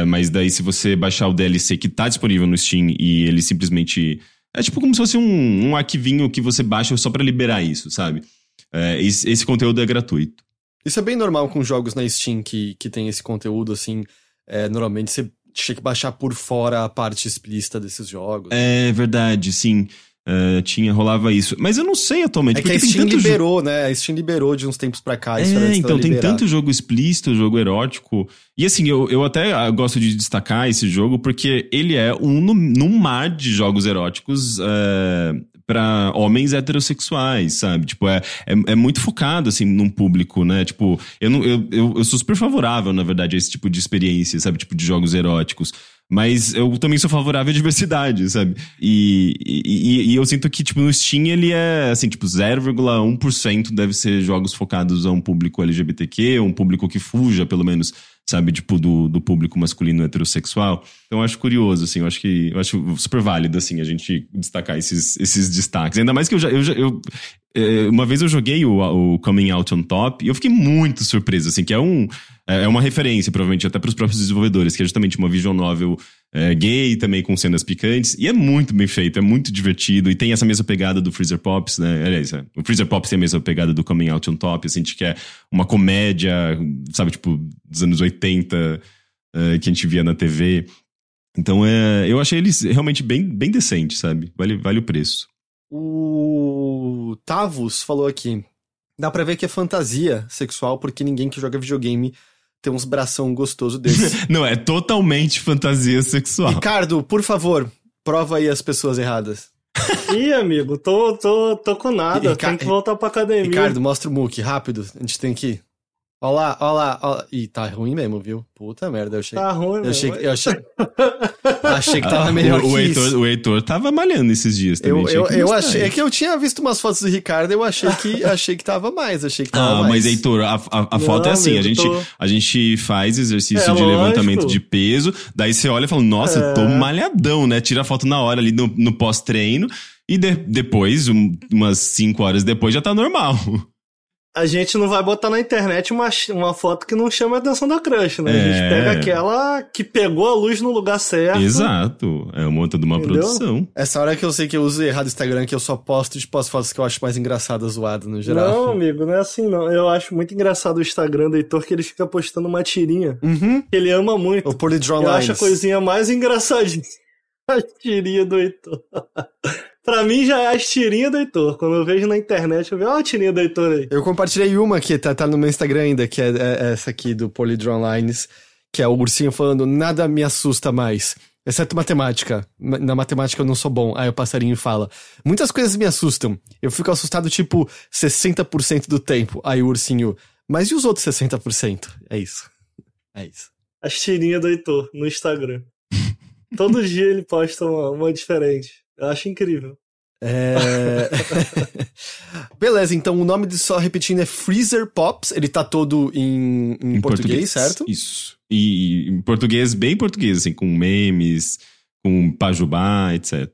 Mas daí, se você baixar o DLC que tá disponível no Steam e ele simplesmente... É tipo como se fosse um arquivinho que você baixa só pra liberar isso, sabe? Esse conteúdo é gratuito. Isso é bem normal com jogos na Steam que tem esse conteúdo, assim. Normalmente você tinha que baixar por fora a parte explícita desses jogos. É verdade, sim. Rolava isso. Mas eu não sei atualmente. É que a Steam liberou, né? A Steam liberou de uns tempos pra cá. Então tem tanto jogo explícito, jogo erótico. E assim, eu até gosto de destacar esse jogo porque ele é um mar de jogos eróticos pra homens heterossexuais, sabe? Tipo, é muito focado, assim, num público, né? Tipo, eu sou super favorável, na verdade, a esse tipo de experiência, sabe? Tipo, de jogos eróticos. Mas eu também sou favorável à diversidade, sabe? E eu sinto que, tipo, no Steam ele é, assim, tipo, 0,1% deve ser jogos focados a um público LGBTQ, um público que fuja, pelo menos, sabe, tipo, do público masculino heterossexual. Então eu acho curioso, assim, eu acho super válido, assim, a gente destacar esses destaques. Ainda mais que uma vez eu joguei o Coming Out on Top e eu fiquei muito surpreso, assim, que é uma referência, provavelmente, até para os próprios desenvolvedores, que é justamente uma visual novel gay, também com cenas picantes, e é muito bem feito, é muito divertido, e tem essa mesma pegada do Freezer Pops, né? Aliás, o Freezer Pops tem a mesma pegada do Coming Out on Top, assim, que é uma comédia, sabe, tipo, dos anos 80, que a gente via na TV. Então, eu achei eles realmente bem, bem decente, sabe? Vale o preço. O Tavos falou aqui: dá pra ver que é fantasia sexual, porque ninguém que joga videogame tem uns bração gostoso desse. Não, é totalmente fantasia sexual. Ricardo, por favor, prova aí as pessoas erradas. Ih, amigo, tô com nada, tenho que voltar pra academia. Ricardo, mostra o Mookie, rápido, a gente tem que ir. Olha lá. Ih, tá ruim mesmo, viu? Puta merda, eu achei. Tá ruim mesmo. Achei que tava melhor que isso. O Heitor tava malhando esses dias também. Eu achei. É que eu tinha visto umas fotos do Ricardo, eu achei que tava mais. Mas Heitor, a foto é assim, a gente faz exercício de levantamento de peso, daí você olha e fala, nossa, eu tô malhadão, né? Tira a foto na hora ali no pós-treino e depois, umas 5 horas depois, já tá normal. A gente não vai botar na internet uma foto que não chama a atenção da crush, né? A gente pega aquela que pegou a luz no lugar certo. Exato. É um monte de uma produção. Essa hora que eu sei que eu uso errado o Instagram, que eu só posto fotos que eu acho mais engraçadas, zoadas no geral. Não, amigo, não é assim não. Eu acho muito engraçado o Instagram do Heitor, que ele fica postando uma tirinha. Uhum. Ele ama muito. O Polydraw Lines. Eu acho a coisinha mais engraçadinha. A tirinha do Heitor. Pra mim já é a tirinha do Heitor. Quando eu vejo na internet, eu vejo, ó, a tirinha do Heitor aí. Eu compartilhei uma que tá no meu Instagram ainda, que é essa aqui do Polydraw Lines, que é o ursinho falando, nada me assusta mais, exceto matemática. Na matemática eu não sou bom. Aí o passarinho fala, muitas coisas me assustam. Eu fico assustado, tipo, 60% do tempo. Aí o ursinho, mas e os outros 60%? É isso. A tirinha do Heitor no Instagram. Todo dia ele posta uma diferente. Eu acho incrível. Beleza, então o nome de só repetindo é Freezer Pops. Ele tá todo em português, certo? Isso. E em português, bem português, assim, com memes, com pajubá, etc.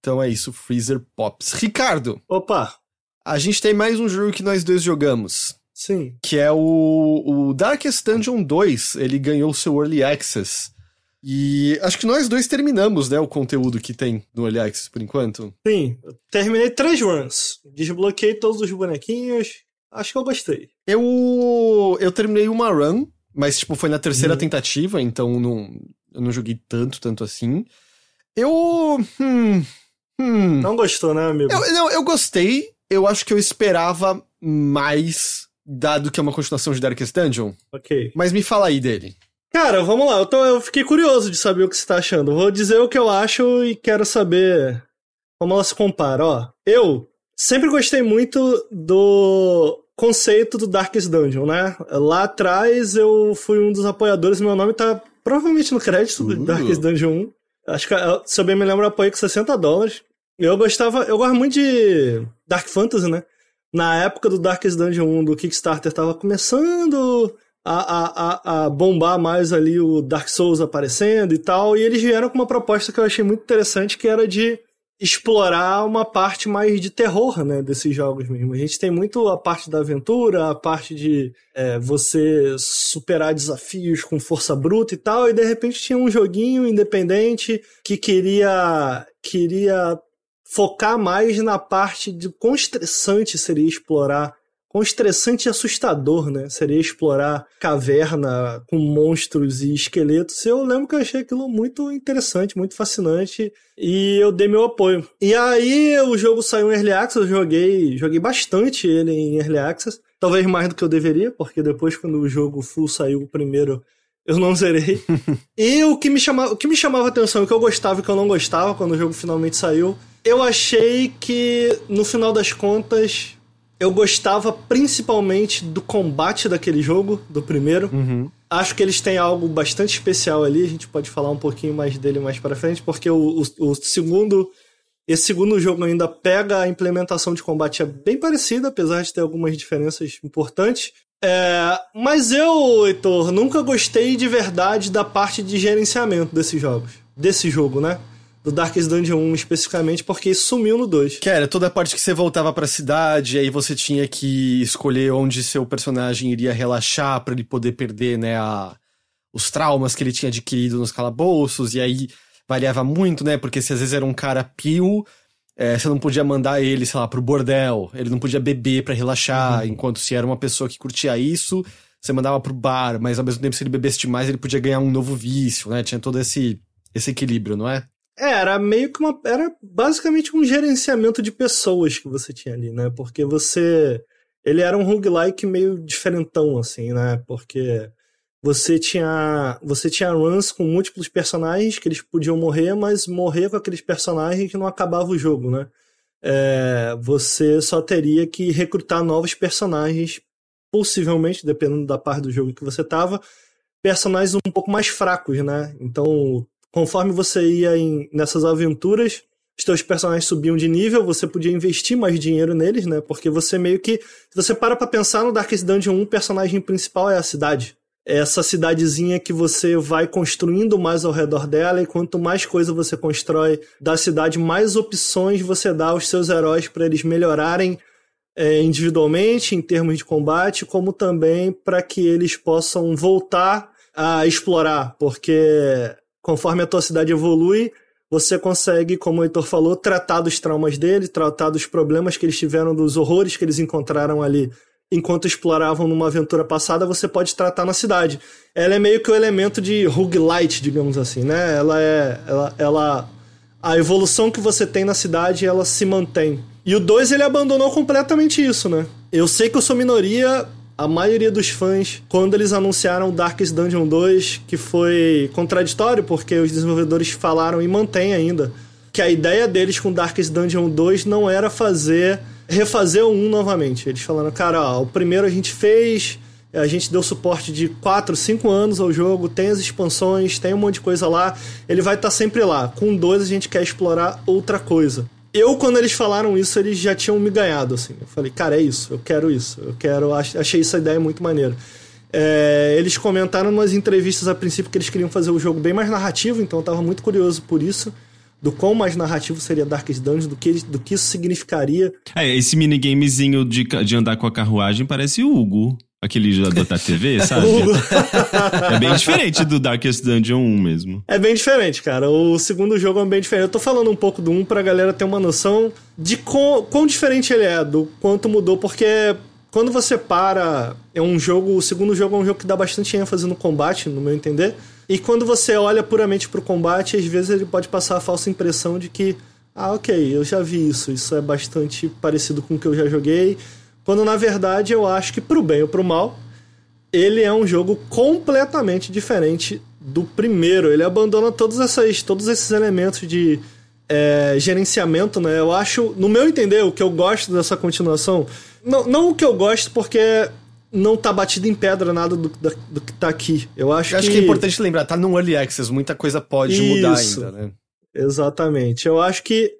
Então é isso, Freezer Pops. Ricardo. Opa. A gente tem mais um jogo que nós dois jogamos. Sim. Que é o Darkest Dungeon 2. Ele ganhou seu Early Access. E acho que nós dois terminamos, né, o conteúdo que tem no Early Access por enquanto. Sim, eu terminei 3 runs. Desbloqueei todos os bonequinhos. Acho que eu gostei. Eu terminei uma run, mas tipo, foi na terceira tentativa, então eu não joguei tanto assim. Não gostou, né, amigo? Eu gostei. Eu acho que eu esperava mais, dado que é uma continuação de Darkest Dungeon. Ok. Mas me fala aí dele. Cara, vamos lá, eu fiquei curioso de saber o que você tá achando. Vou dizer o que eu acho e quero saber como ela se compara, ó. Eu sempre gostei muito do conceito do Darkest Dungeon, né? Lá atrás eu fui um dos apoiadores, meu nome tá provavelmente no crédito do Darkest Dungeon 1. Acho que, se eu bem me lembro, eu apoiei com $60. Eu gosto muito de Dark Fantasy, né? Na época do Darkest Dungeon 1, do Kickstarter, tava começando a bombar mais ali o Dark Souls aparecendo e tal, e eles vieram com uma proposta que eu achei muito interessante, que era de explorar uma parte mais de terror, né, desses jogos mesmo. A gente tem muito a parte da aventura, a parte de você superar desafios com força bruta e tal, e de repente tinha um joguinho independente que queria focar mais na parte de quão estressante seria explorar quão estressante e assustador, né? Seria explorar caverna com monstros e esqueletos. Eu lembro que eu achei aquilo muito interessante, muito fascinante, e eu dei meu apoio. E aí o jogo saiu em Early Access, eu joguei bastante ele em Early Access, talvez mais do que eu deveria, porque depois quando o jogo full saiu primeiro, eu não zerei. E o que me chamava a atenção, o que eu gostava e o que eu não gostava quando o jogo finalmente saiu, eu achei que, no final das contas, eu gostava principalmente do combate daquele jogo, do primeiro. Uhum. Acho que eles têm algo bastante especial ali, a gente pode falar um pouquinho mais dele mais pra frente, porque esse segundo jogo ainda pega a implementação de combate, é bem parecida, apesar de ter algumas diferenças importantes. Mas eu, Heitor, nunca gostei de verdade da parte de gerenciamento desse jogo, né? Do Darkest Dungeon 1 especificamente, porque sumiu no 2. Que era toda a parte que você voltava pra cidade, aí você tinha que escolher onde seu personagem iria relaxar pra ele poder perder, né, os traumas que ele tinha adquirido nos calabouços, e aí variava muito, né, porque se às vezes era um cara pio, você não podia mandar ele, sei lá, pro bordel, ele não podia beber pra relaxar, enquanto se era uma pessoa que curtia isso, você mandava pro bar, mas ao mesmo tempo se ele bebesse demais, ele podia ganhar um novo vício, né, tinha todo esse equilíbrio, não é? Era meio que era basicamente um gerenciamento de pessoas que você tinha ali, né? Porque ele era um roguelike meio diferentão, assim, né? Porque você tinha runs com múltiplos personagens que eles podiam morrer, mas morrer com aqueles personagens que não acabava o jogo, né? Você só teria que recrutar novos personagens, possivelmente, dependendo da parte do jogo que você tava, personagens um pouco mais fracos, né? Então, conforme você ia nessas aventuras, os teus personagens subiam de nível, você podia investir mais dinheiro neles, né? Porque você meio que... Se você para pra pensar, no Darkest Dungeon 1, o personagem principal é a cidade. É essa cidadezinha que você vai construindo mais ao redor dela, e quanto mais coisa você constrói da cidade, mais opções você dá aos seus heróis pra eles melhorarem individualmente, em termos de combate, como também pra que eles possam voltar a explorar, porque... Conforme a tua cidade evolui, você consegue, como o Heitor falou, tratar dos traumas dele, tratar dos problemas que eles tiveram, dos horrores que eles encontraram ali enquanto exploravam numa aventura passada, você pode tratar na cidade. Ela é meio que o elemento de roguelite, digamos assim, né? A evolução que você tem na cidade, ela se mantém. E o 2, ele abandonou completamente isso, né? Eu sei que eu sou minoria... A maioria dos fãs, quando eles anunciaram o Darkest Dungeon 2, que foi contraditório, porque os desenvolvedores falaram e mantêm ainda, que a ideia deles com o Darkest Dungeon 2 não era refazer o 1 novamente. Eles falaram, cara, ó, o primeiro a gente fez, a gente deu suporte de 4, 5 anos ao jogo, tem as expansões, tem um monte de coisa lá, ele vai estar sempre lá. Com o 2 a gente quer explorar outra coisa. Eu, quando eles falaram isso, eles já tinham me ganhado, assim. Eu falei, cara, é isso, eu quero... Achei essa ideia muito maneira. Eles comentaram nas entrevistas, a princípio, que eles queriam fazer o jogo bem mais narrativo, então eu tava muito curioso por isso, do quão mais narrativo seria Darkest Dungeon, do que isso significaria. Esse minigamezinho de andar com a carruagem parece o Hugo, aquele da TV, sabe? É bem diferente do Darkest Dungeon 1 mesmo. É bem diferente, cara. O segundo jogo é bem diferente. Eu tô falando um pouco do 1 pra galera ter uma noção de quão diferente ele é, do quanto mudou, porque quando você para... O segundo jogo é um jogo que dá bastante ênfase no combate, no meu entender, e quando você olha puramente pro combate, às vezes ele pode passar a falsa impressão de que, ok, eu já vi isso é bastante parecido com o que eu já joguei, quando, na verdade, eu acho que, pro bem ou pro mal, ele é um jogo completamente diferente do primeiro. Ele abandona todos esses elementos de gerenciamento, né? Eu acho, no meu entender, o que eu gosto dessa continuação... Não o que eu gosto, porque não tá batido em pedra nada do que tá aqui. Eu acho que é importante lembrar, tá no Early Access, muita coisa pode mudar ainda, né? Exatamente. Eu acho que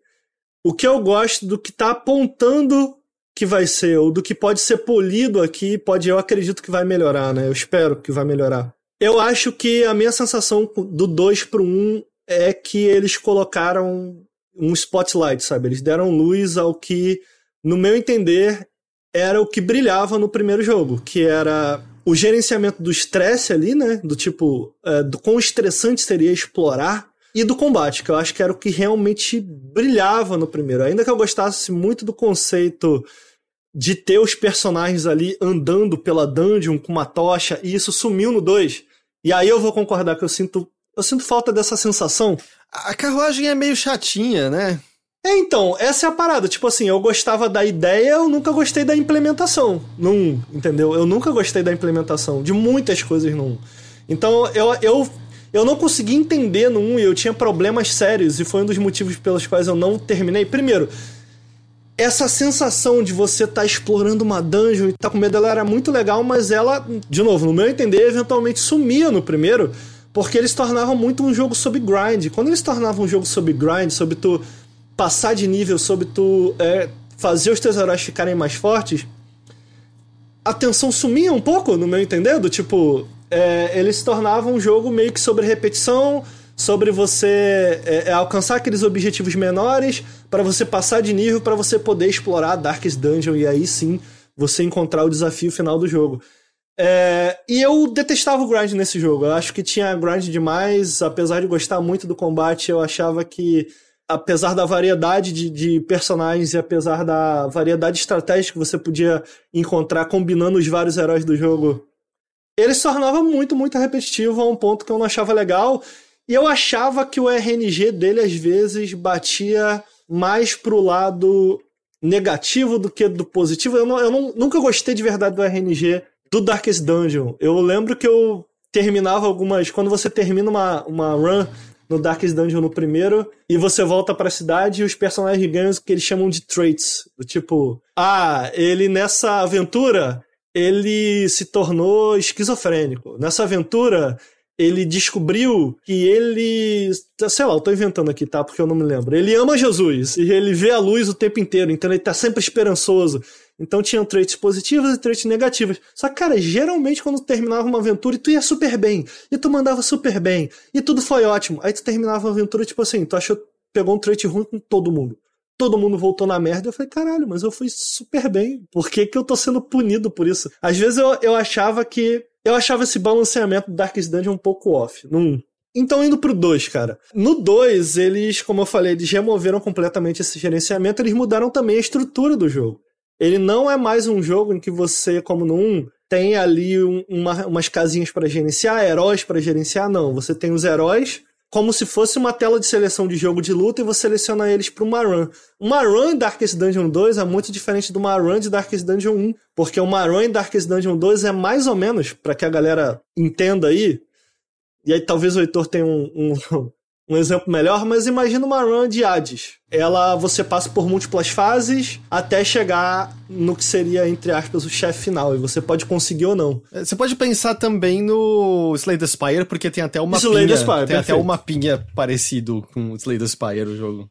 o que eu gosto do que tá apontando... que vai ser, ou do que pode ser polido aqui, eu acredito que vai melhorar, né? Eu espero que vai melhorar. Eu acho que a minha sensação do 2 pro 1 é que eles colocaram um spotlight, sabe? Eles deram luz ao que, no meu entender, era o que brilhava no primeiro jogo, que era o gerenciamento do estresse ali, né? Do tipo, do quão estressante seria explorar, e do combate, que eu acho que era o que realmente brilhava no primeiro. Ainda que eu gostasse muito do conceito de ter os personagens ali andando pela dungeon com uma tocha, e isso sumiu no 2. E aí eu vou concordar que eu sinto falta dessa sensação. A carruagem é meio chatinha, né? É, então, essa é a parada. Tipo assim, eu gostava da ideia, eu nunca gostei da implementação. Não, entendeu? Eu nunca gostei da implementação, de muitas coisas no 1. Então, eu não consegui entender no 1 e eu tinha problemas sérios, e foi um dos motivos pelos quais eu não terminei. Primeiro, essa sensação de você tá explorando uma dungeon e tá com medo dela era muito legal, mas ela, de novo, no meu entender, eventualmente sumia no primeiro, porque eles tornavam muito um jogo sobre grind. Quando eles tornavam um jogo sobre grind, sobre tu passar de nível, sobre tu fazer os teus heróis ficarem mais fortes, a tensão sumia um pouco, no meu entender, do tipo... eles se tornavam um jogo meio que sobre repetição, sobre você alcançar aqueles objetivos menores, para você passar de nível, para você poder explorar a Darkest Dungeon, e aí sim você encontrar o desafio final do jogo. E eu detestava o grind nesse jogo, eu acho que tinha grind demais, apesar de gostar muito do combate, eu achava que, apesar da variedade de personagens e apesar da variedade estratégica que você podia encontrar combinando os vários heróis do jogo, ele se tornava muito, muito repetitivo a um ponto que eu não achava legal. E eu achava que o RNG dele, às vezes, batia mais pro lado negativo do que do positivo. Eu nunca gostei de verdade do RNG do Darkest Dungeon. Eu lembro que eu terminava algumas... Quando você termina uma run no Darkest Dungeon no primeiro, e você volta pra cidade, e os personagens ganham o que eles chamam de traits. Do tipo, ele nessa aventura... ele se tornou esquizofrênico. Nessa aventura, ele descobriu que ele... Sei lá, eu tô inventando aqui, tá? Porque eu não me lembro. Ele ama Jesus e ele vê a luz o tempo inteiro, então ele tá sempre esperançoso. Então tinham traits positivos e traits negativos. Só que, cara, geralmente quando tu terminava uma aventura e tu ia super bem, e tu mandava super bem, e tudo foi ótimo. Aí tu terminava a aventura, tipo assim, pegou um trait ruim com todo mundo. Todo mundo voltou na merda, eu falei, caralho, mas eu fui super bem, por que que eu tô sendo punido por isso? Às vezes eu achava esse balanceamento do Darkest Dungeon um pouco off, no 1. Então indo pro 2, cara. No 2, eles, como eu falei, eles removeram completamente esse gerenciamento, eles mudaram também a estrutura do jogo. Ele não é mais um jogo em que você, como no 1, tem ali umas casinhas pra gerenciar, heróis pra gerenciar, não. Você tem os heróis... como se fosse uma tela de seleção de jogo de luta e você seleciona eles para uma run. Uma run em Darkest Dungeon 2 é muito diferente de uma run de Darkest Dungeon 1, porque uma run em Darkest Dungeon 2 é mais ou menos, para que a galera entenda aí, e aí talvez o Heitor tenha um exemplo melhor, mas imagina uma run de Hades. Você passa por múltiplas fases até chegar no que seria, entre aspas, o chefe final. E você pode conseguir ou não. Você pode pensar também no Slay the Spire, porque tem até uma mapinha parecido com o Slay the Spire, o jogo.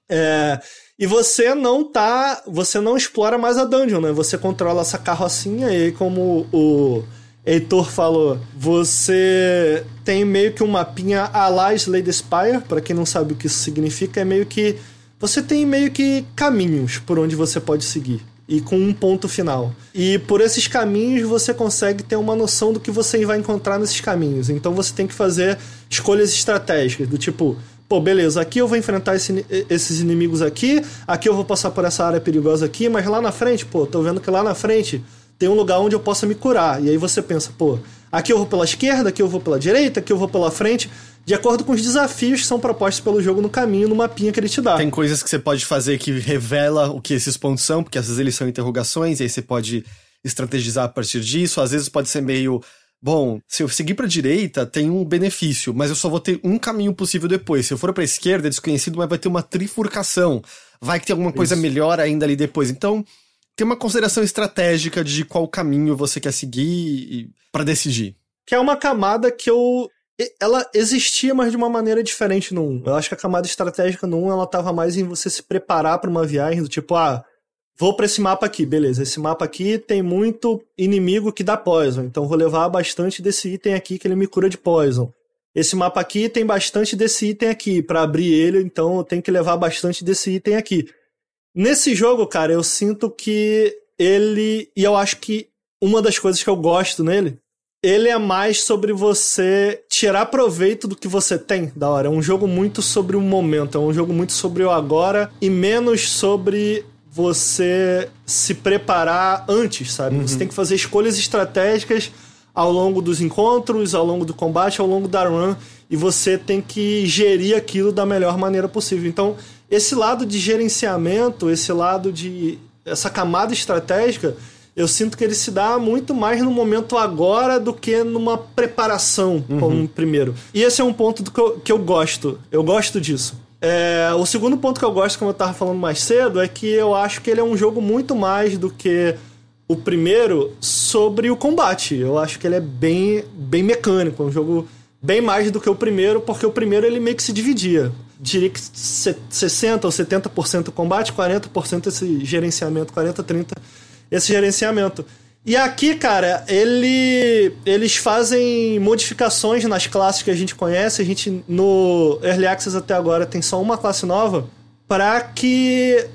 E você não explora mais a dungeon, né? Você controla essa carrocinha e aí, como o Heitor falou, você tem meio que um mapinha à la Lady Spire, pra quem não sabe o que isso significa, é meio que você tem meio que caminhos por onde você pode seguir, e com um ponto final, e por esses caminhos você consegue ter uma noção do que você vai encontrar nesses caminhos, então você tem que fazer escolhas estratégicas, do tipo, pô, beleza, aqui eu vou enfrentar esses inimigos aqui eu vou passar por essa área perigosa aqui, mas lá na frente, pô, tô vendo que lá na frente... tem um lugar onde eu possa me curar. E aí você pensa, pô, aqui eu vou pela esquerda, aqui eu vou pela direita, aqui eu vou pela frente, de acordo com os desafios que são propostos pelo jogo no caminho, no mapinha que ele te dá. Tem coisas que você pode fazer que revela o que esses pontos são, porque às vezes eles são interrogações, e aí você pode estrategizar a partir disso. Às vezes pode ser meio, bom, se eu seguir pra direita, tem um benefício, mas eu só vou ter um caminho possível depois. Se eu for pra esquerda, é desconhecido, mas vai ter uma trifurcação. Vai que tem alguma coisa melhor ainda ali depois. Então... tem uma consideração estratégica de qual caminho você quer seguir pra decidir. Que é uma camada que ela existia, mas de uma maneira diferente no 1. Eu acho que a camada estratégica no 1, ela tava mais em você se preparar pra uma viagem, do tipo, vou pra esse mapa aqui, beleza. Esse mapa aqui tem muito inimigo que dá poison, então vou levar bastante desse item aqui que ele me cura de poison. Esse mapa aqui tem bastante desse item aqui, pra abrir ele, então eu tenho que levar bastante desse item aqui. Nesse jogo, cara, eu sinto que ele... e eu acho que uma das coisas que eu gosto nele, ele é mais sobre você tirar proveito do que você tem da hora. É um jogo muito sobre o momento, é um jogo muito sobre o agora e menos sobre você se preparar antes, sabe? Uhum. Você tem que fazer escolhas estratégicas ao longo dos encontros, ao longo do combate, ao longo da run, e você tem que gerir aquilo da melhor maneira possível. Então, esse lado de gerenciamento, esse lado de... essa camada estratégica, eu sinto que ele se dá muito mais no momento agora do que numa preparação como primeiro. E esse é um ponto do que eu gosto. Eu gosto disso. O segundo ponto que eu gosto, como eu tava falando mais cedo, é que eu acho que ele é um jogo muito mais do que o primeiro sobre o combate. Eu acho que ele é bem mecânico. É um jogo bem mais do que o primeiro, porque o primeiro ele meio que se dividia. Diria que 60% ou 70% o combate, 40% esse gerenciamento, 40%, 30% esse gerenciamento. E aqui, cara, eles fazem modificações nas classes que a gente conhece. A gente, no Early Access até agora, tem só uma classe nova para que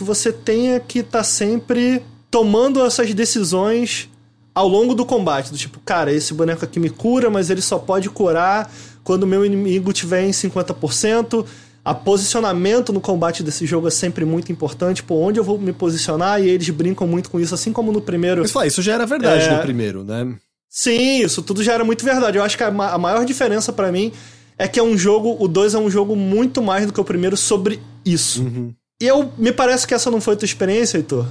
você tenha que estar sempre tomando essas decisões ao longo do combate. Do tipo, cara, esse boneco aqui me cura, mas ele só pode curar quando o meu inimigo tiver em 50%. A posicionamento no combate desse jogo é sempre muito importante. Pô, onde eu vou me posicionar? E eles brincam muito com isso, assim como no primeiro. Mas isso já era verdade no primeiro, né? Sim, isso tudo já era muito verdade. Eu acho que a maior diferença pra mim é que é um jogo... O 2 é um jogo muito mais do que o primeiro sobre isso. Uhum. E me parece que essa não foi a tua experiência, Heitor.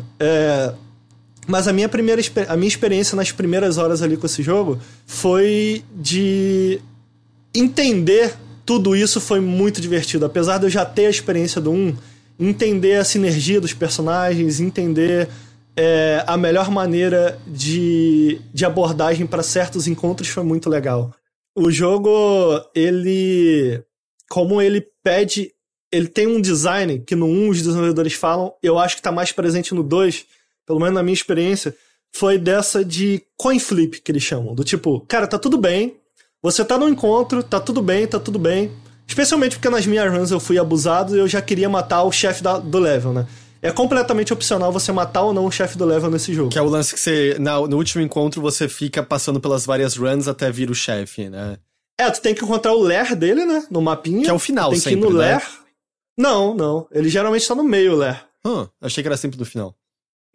Mas a minha experiência nas primeiras horas ali com esse jogo foi de entender... Tudo isso foi muito divertido. Apesar de eu já ter a experiência do 1, entender a sinergia dos personagens, entender a melhor maneira de abordagem para certos encontros foi muito legal. O jogo, ele tem um design que no 1 os desenvolvedores falam, eu acho que está mais presente no 2, pelo menos na minha experiência, foi dessa de coin flip que eles chamam. Do tipo, cara, tá tudo bem, você tá no encontro, tá tudo bem. Especialmente porque nas minhas runs eu fui abusado e eu já queria matar o chefe do level, né? É completamente opcional você matar ou não o chefe do level nesse jogo. Que é o lance que você... No último encontro você fica passando pelas várias runs até vir o chefe, né? Tu tem que encontrar o lair dele, né? No mapinha. Que é o final tem sempre, tem que ir no lair. Não. Ele geralmente tá no meio, o lair. Achei que era sempre no final.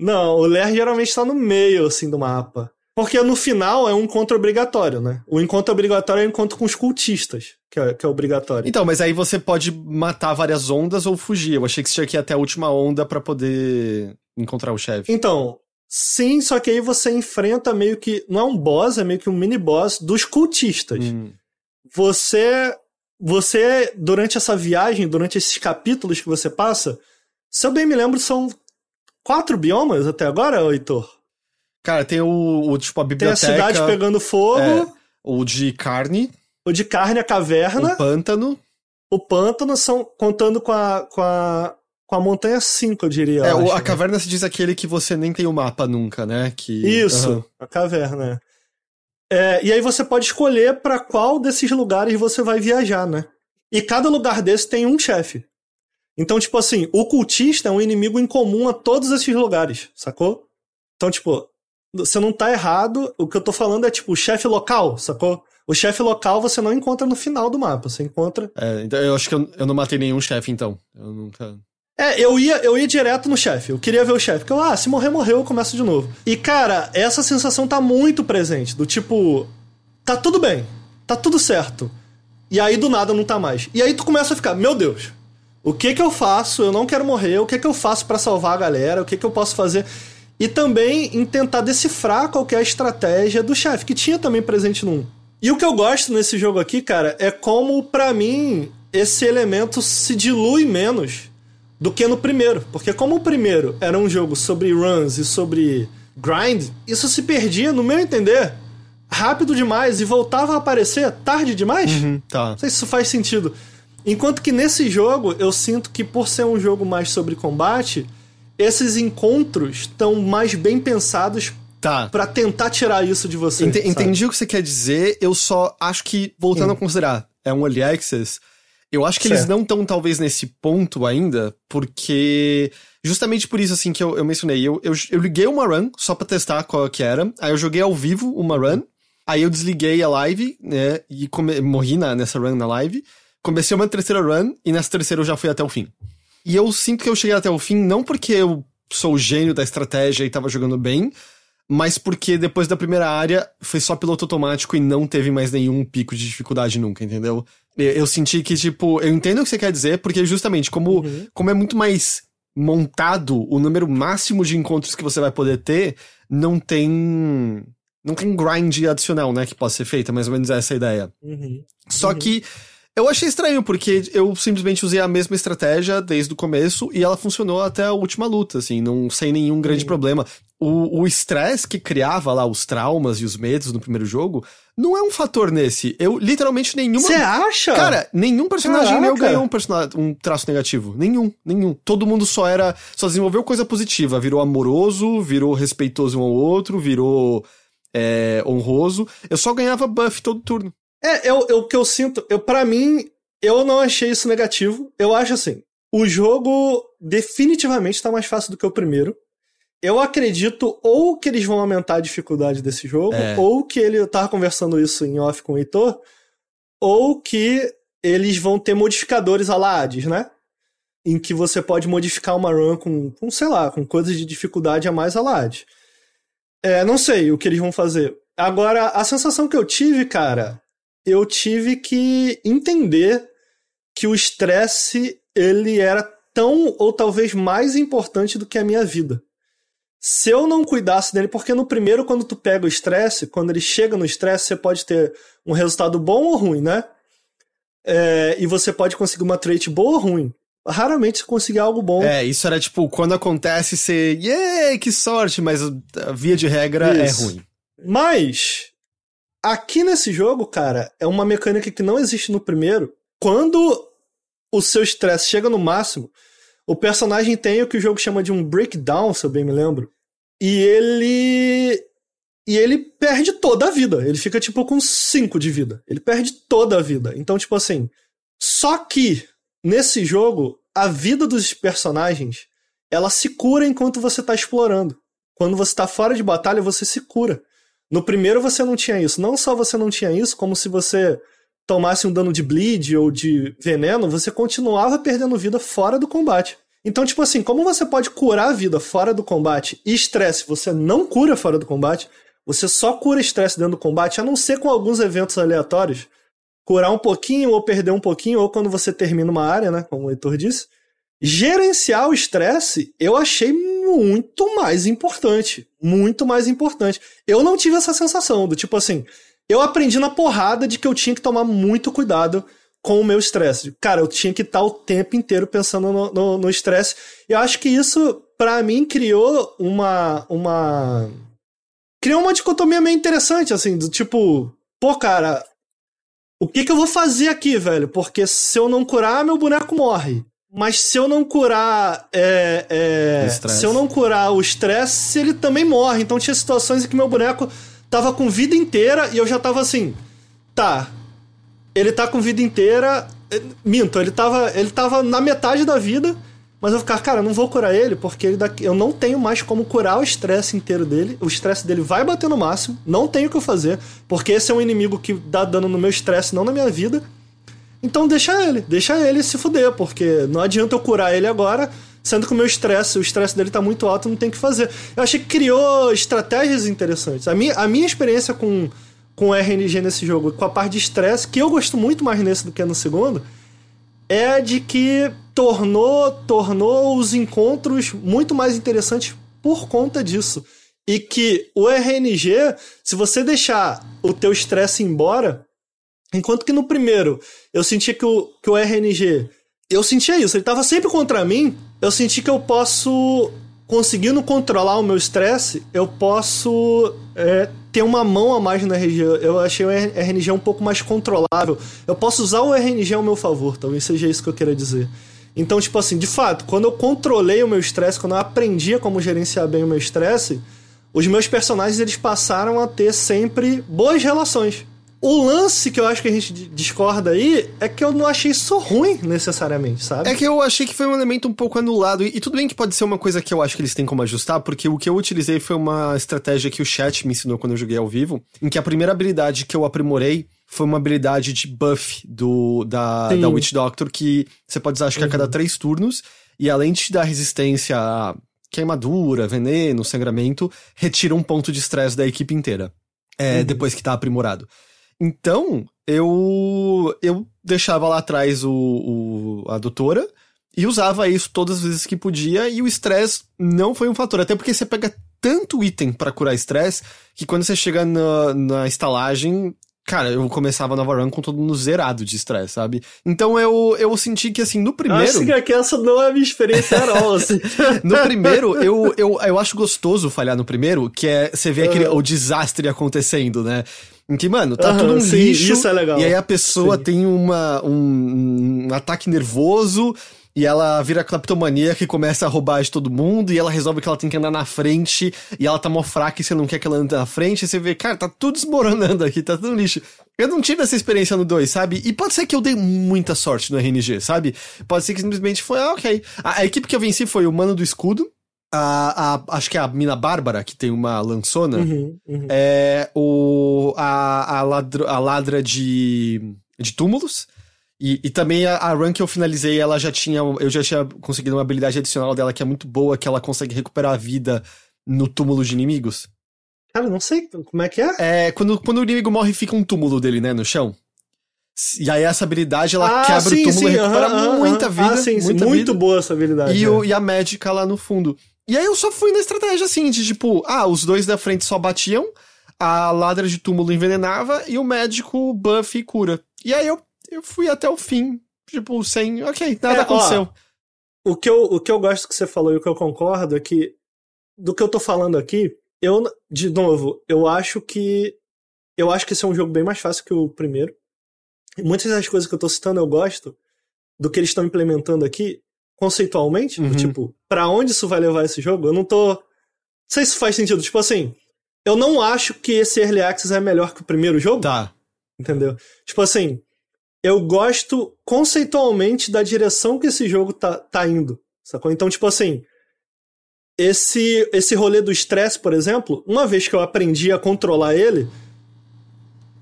Não, o lair geralmente tá no meio, assim, do mapa. Porque no final é um encontro obrigatório, né? O encontro obrigatório é o encontro com os cultistas, que é obrigatório. Então, mas aí você pode matar várias ondas ou fugir. Eu achei que você tinha que ir até a última onda pra poder encontrar o chefe. Então, sim, só que aí você enfrenta meio que... Não é um boss, é meio que um mini-boss dos cultistas. Você, durante essa viagem, durante esses capítulos que você passa... Se eu bem me lembro, são 4 biomas até agora, Heitor? Cara, tem a biblioteca... Tem a cidade pegando fogo. O de carne. O de carne, a caverna. O pântano. O pântano, contando com a montanha 5, eu diria. A caverna se diz aquele que você nem tem o mapa nunca, né? Isso, a caverna. E aí você pode escolher pra qual desses lugares você vai viajar, né? E cada lugar desse tem um chefe. Então, tipo assim, o cultista é um inimigo incomum a todos esses lugares, sacou? Então, tipo... Você não tá errado, o que eu tô falando é tipo o chefe local, sacou? O chefe local você não encontra no final do mapa, você encontra... Eu acho que eu não matei nenhum chefe, então. Eu nunca... Eu ia direto no chefe, eu queria ver o chefe, porque se morreu, eu começo de novo. E cara, essa sensação tá muito presente, do tipo, tá tudo bem, tá tudo certo, e aí do nada não tá mais. E aí tu começa a ficar, meu Deus, o que eu faço? Eu não quero morrer, o que eu faço pra salvar a galera, o que eu posso fazer... E também em tentar decifrar qualquer estratégia do chefe, que tinha também presente no 1. E o que eu gosto nesse jogo aqui, cara, é como, pra mim, esse elemento se dilui menos do que no primeiro. Porque como o primeiro era um jogo sobre runs e sobre grind, isso se perdia, no meu entender, rápido demais e voltava a aparecer tarde demais. Tá. Não sei se isso faz sentido. Enquanto que nesse jogo, eu sinto que por ser um jogo mais sobre combate... Esses encontros estão mais bem pensados pra tentar tirar isso de você. Entendi o que você quer dizer, eu só acho que, voltando a considerar, é um early access, eu acho que eles não estão talvez nesse ponto ainda, porque justamente por isso assim que eu mencionei, eu liguei uma run só pra testar qual que era, aí eu joguei ao vivo uma run, aí eu desliguei a live, né, e morri nessa run na live, comecei uma terceira run e nessa terceira eu já fui até o fim. E eu sinto que eu cheguei até o fim, não porque eu sou o gênio da estratégia e tava jogando bem, mas porque depois da primeira área foi só piloto automático e não teve mais nenhum pico de dificuldade nunca, entendeu? Eu senti que, tipo, eu entendo o que você quer dizer, porque justamente como é muito mais montado o número máximo de encontros que você vai poder ter, não tem grind adicional, né, que possa ser feita, mais ou menos essa é a ideia. Só que eu achei estranho, porque eu simplesmente usei a mesma estratégia desde o começo e ela funcionou até a última luta, assim, sem nenhum grande problema. O estresse que criava lá, os traumas e os medos no primeiro jogo, não é um fator nesse. Eu, literalmente, nenhuma... Você acha? Cara, nenhum personagem meu ganhou um traço negativo. Nenhum. Todo mundo só desenvolveu coisa positiva. Virou amoroso, virou respeitoso um ao outro, virou honroso. Eu só ganhava buff todo turno. O que eu sinto, pra mim, eu não achei isso negativo. Eu acho assim, o jogo definitivamente tá mais fácil do que o primeiro. Eu acredito ou que eles vão aumentar a dificuldade desse jogo, ou que eu tava conversando isso em off com o Heitor, ou que eles vão ter modificadores à la Hades, né? Em que você pode modificar uma run com sei lá, com coisas de dificuldade a mais à la Hades. Não sei o que eles vão fazer. Agora, a sensação que eu tive, cara... Eu tive que entender que o estresse, ele era tão ou talvez mais importante do que a minha vida. Se eu não cuidasse dele, porque no primeiro, quando tu pega o estresse, quando ele chega no estresse, você pode ter um resultado bom ou ruim, né? E você pode conseguir uma trait boa ou ruim. Raramente você conseguia algo bom. Isso era tipo, quando acontece, você... Yeah, que sorte! Mas via de regra isso. É ruim. Mas... Aqui nesse jogo, cara, é uma mecânica que não existe no primeiro. Quando o seu estresse chega no máximo, o personagem tem o que o jogo chama de um breakdown, se eu bem me lembro. E ele perde toda a vida. Ele fica, tipo, com 5 de vida. Ele perde toda a vida. Então, tipo assim... Só que, nesse jogo, a vida dos personagens, ela se cura enquanto você tá explorando. Quando você tá fora de batalha, você se cura. No primeiro você não tinha isso. Não só você não tinha isso, como se você tomasse um dano de bleed ou de veneno, você continuava perdendo vida fora do combate. Então, tipo assim, como você pode curar a vida fora do combate e estresse, você não cura fora do combate, você só cura estresse dentro do combate, a não ser com alguns eventos aleatórios, curar um pouquinho ou perder um pouquinho, ou quando você termina uma área, né, como o Heitor disse. Gerenciar o estresse, eu achei muito mais importante. Eu não tive essa sensação do tipo assim, eu aprendi na porrada de que eu tinha que tomar muito cuidado com o meu estresse. Cara, eu tinha que estar o tempo inteiro pensando no estresse. Eu acho que isso, pra mim, criou uma dicotomia meio interessante, assim, do tipo, pô, cara, o que eu vou fazer aqui, velho? Porque se eu não curar, meu boneco morre. Mas se eu não curar o estresse, ele também morre. Então tinha situações em que meu boneco tava com vida inteira e eu já tava assim, ele tá com vida inteira, minto, ele tava na metade da vida, mas eu ficava, cara, eu não vou curar ele porque eu não tenho mais como curar o estresse inteiro dele. O estresse dele vai bater no máximo, não tenho o que eu fazer, porque esse é um inimigo que dá dano no meu estresse, não na minha vida. Então deixa ele se fuder, porque não adianta eu curar ele agora, sendo que o estresse dele tá muito alto, não tem o que fazer. Eu achei que criou estratégias interessantes. A minha experiência com RNG nesse jogo, com a parte de estresse, que eu gosto muito mais nesse do que no segundo, é de que tornou os encontros muito mais interessantes por conta disso. E que o RNG, se você deixar o teu estresse embora... Enquanto que no primeiro, eu sentia que o RNG... Eu sentia isso, ele tava sempre contra mim. Eu senti que eu posso, conseguindo controlar o meu estresse, eu posso ter uma mão a mais no RNG. Eu achei o RNG um pouco mais controlável. Eu posso usar o RNG ao meu favor, talvez seja isso que eu queira dizer. Então, tipo assim, de fato, quando eu controlei o meu estresse, quando eu aprendi como gerenciar bem o meu estresse, os meus personagens, eles passaram a ter sempre boas relações. O lance que eu acho que a gente discorda aí é que eu não achei isso ruim, necessariamente, sabe? É que eu achei que foi um elemento um pouco anulado. E tudo bem que pode ser uma coisa que eu acho que eles têm como ajustar, porque o que eu utilizei foi uma estratégia que o chat me ensinou quando eu joguei ao vivo, em que a primeira habilidade que eu aprimorei foi uma habilidade de buff da Witch Doctor, que você pode usar acho que a cada 3 turnos. E além de dar resistência a queimadura, veneno, sangramento, retira um ponto de estresse da equipe inteira. Depois que tá aprimorado. Então, eu deixava lá atrás a doutora e usava isso todas as vezes que podia, e o estresse não foi um fator. Até porque você pega tanto item pra curar estresse que quando você chega na estalagem... Cara, eu começava a nova run com todo mundo zerado de estresse, sabe? Então eu senti que, assim, no primeiro... Acho que essa não é a minha experiência all, assim. No primeiro, eu acho gostoso falhar no primeiro, que é você ver aquele, o desastre acontecendo, né? Em que, mano, tá tudo um lixo, isso é legal. E aí a pessoa tem um ataque nervoso... E ela vira cleptomaníaca e começa a roubar de todo mundo. E ela resolve que ela tem que andar na frente. E ela tá mó fraca e você não quer que ela ande na frente. E você vê, cara, tá tudo desmoronando aqui, tá tudo lixo. Eu não tive essa experiência no 2, sabe? E pode ser que eu dei muita sorte no RNG, sabe? Pode ser que simplesmente foi, ok. A equipe que eu venci foi o Mano do Escudo. Acho que é a Mina Bárbara, que tem uma lançona. É a ladra de túmulos. E também a run que eu finalizei, eu já tinha conseguido uma habilidade adicional dela que é muito boa, que ela consegue recuperar a vida no túmulo de inimigos. Cara, eu não sei como é que é. É, quando o inimigo morre, fica um túmulo dele, né, no chão. E aí essa habilidade, ela quebra o túmulo e recupera muita vida. Muito boa essa habilidade. E a médica lá no fundo. E aí eu só fui na estratégia assim, de tipo, os dois da frente só batiam, a ladra de túmulo envenenava e o médico buff e cura. E aí eu fui até o fim, tipo, sem... Ok, nada aconteceu. Ó, o que eu gosto que você falou e o que eu concordo é que... Do que eu tô falando aqui, de novo, eu acho que esse é um jogo bem mais fácil que o primeiro. E muitas das coisas que eu tô citando eu gosto do que eles estão implementando aqui, conceitualmente. Tipo, pra onde isso vai levar esse jogo? Eu não tô... Não sei se isso faz sentido. Tipo assim, eu não acho que esse Early Access é melhor que o primeiro jogo. Tá. Entendeu? Tipo assim... Eu gosto conceitualmente da direção que esse jogo tá indo, sacou? Então, tipo assim, esse rolê do estresse, por exemplo, uma vez que eu aprendi a controlar ele,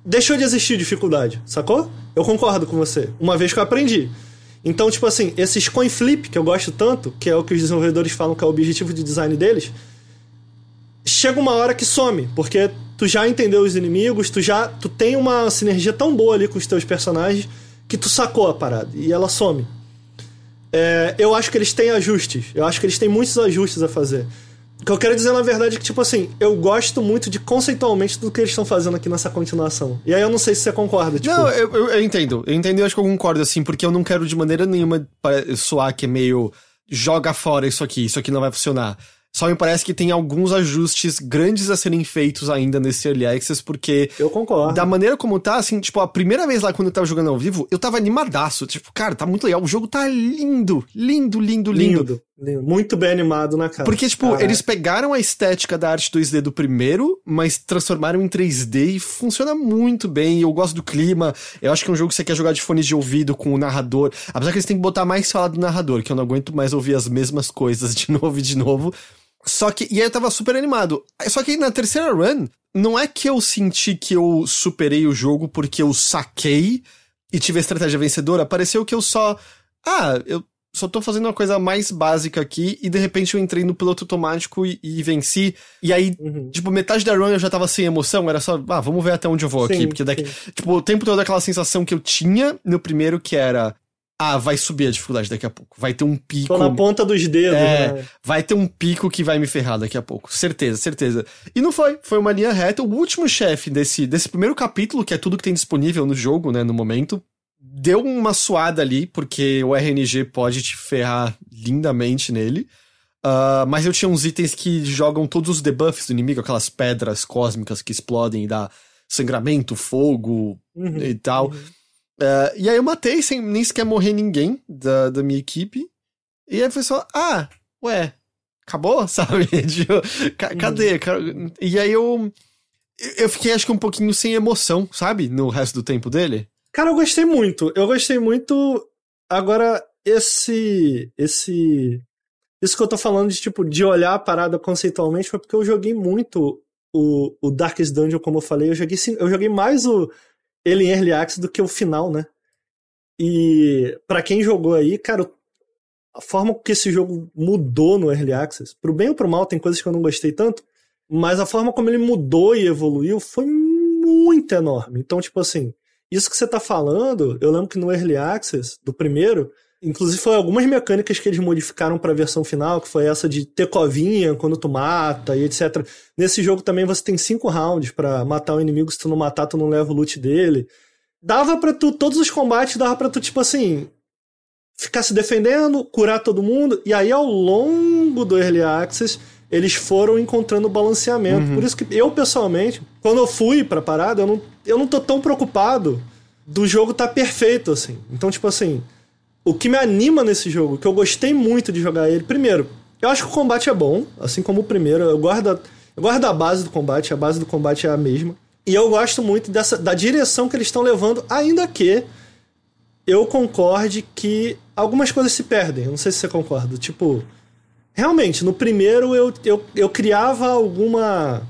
deixou de existir dificuldade, sacou? Eu concordo com você, uma vez que eu aprendi. Então, tipo assim, esses coin flip que eu gosto tanto, que é o que os desenvolvedores falam que é o objetivo de design deles, chega uma hora que some, porque... Tu já entendeu os inimigos, tu tem uma sinergia tão boa ali com os teus personagens que tu sacou a parada e ela some. Eu acho que eles têm ajustes. Eu acho que eles têm muitos ajustes a fazer. O que eu quero dizer, na verdade, é que, tipo assim, eu gosto muito de, conceitualmente, do que eles estão fazendo aqui nessa continuação. E aí eu não sei se você concorda, tipo... Não, eu entendo. Eu entendo e acho que eu concordo, assim, porque eu não quero de maneira nenhuma soar que é meio... Joga fora isso aqui não vai funcionar. Só me parece que tem alguns ajustes grandes a serem feitos ainda nesse Early Access, porque... Eu concordo. Da maneira como tá, assim, tipo, a primeira vez lá quando eu tava jogando ao vivo, eu tava animadaço. Tipo, cara, tá muito legal. O jogo tá lindo, lindo, lindo, lindo. Lindo. Muito bem animado na cara. Porque, tipo, eles pegaram a estética da arte 2D do primeiro, mas transformaram em 3D e funciona muito bem. Eu gosto do clima. Eu acho que é um jogo que você quer jogar de fone de ouvido com o narrador. Apesar que eles têm que botar mais fala do narrador, que eu não aguento mais ouvir as mesmas coisas de novo e de novo. Só que... E aí eu tava super animado. Só que na terceira run, não é que eu senti que eu superei o jogo porque eu saquei e tive a estratégia vencedora. Pareceu que eu só... eu só tô fazendo uma coisa mais básica aqui e de repente eu entrei no piloto automático e venci. E aí, tipo, metade da run eu já tava sem emoção. Era só, vamos ver até onde eu vou aqui. Porque tipo, o tempo todo aquela sensação que eu tinha no primeiro que era... vai subir a dificuldade daqui a pouco. Vai ter um pico... Tô na ponta dos dedos, né? Vai ter um pico que vai me ferrar daqui a pouco. Certeza, certeza. E não foi. Foi uma linha reta. O último chefe desse primeiro capítulo, que é tudo que tem disponível no jogo, né, no momento, deu uma suada ali, porque o RNG pode te ferrar lindamente nele. Mas eu tinha uns itens que jogam todos os debuffs do inimigo, aquelas pedras cósmicas que explodem e dá sangramento, fogo e tal... e aí eu matei sem nem sequer morrer ninguém da minha equipe. E aí foi só, ué, acabou, sabe? Cadê? E aí eu fiquei, acho que um pouquinho sem emoção, sabe? No resto do tempo dele. Cara, eu gostei muito. Agora, isso que eu tô falando de, tipo, de olhar a parada conceitualmente foi porque eu joguei muito o Darkest Dungeon, como eu falei. Eu joguei mais ele em Early Access do que o final, né? E pra quem jogou aí, cara, a forma que esse jogo mudou no Early Access, pro bem ou pro mal, tem coisas que eu não gostei tanto, mas a forma como ele mudou e evoluiu foi muito enorme. Então, tipo assim, isso que você tá falando, eu lembro que no Early Access, do primeiro, inclusive foi algumas mecânicas que eles modificaram pra versão final, que foi essa de ter covinha quando tu mata e etc. Nesse jogo também você tem 5 rounds pra matar o inimigo, se tu não matar, tu não leva o loot dele. Dava pra tu, todos os combates, dava pra tu, tipo assim, ficar se defendendo, curar todo mundo, e aí ao longo do Early Access, eles foram encontrando balanceamento. Uhum. Por isso que eu, pessoalmente, quando eu fui pra parada, eu não tô tão preocupado do jogo tá perfeito, assim. Então, tipo assim, o que me anima nesse jogo, que eu gostei muito de jogar ele, primeiro, eu acho que o combate é bom, assim como o primeiro, eu guardo a base do combate é a mesma. E eu gosto muito da direção que eles estão levando, ainda que eu concorde que algumas coisas se perdem. Eu não sei se você concorda. Tipo, realmente, no primeiro eu criava alguma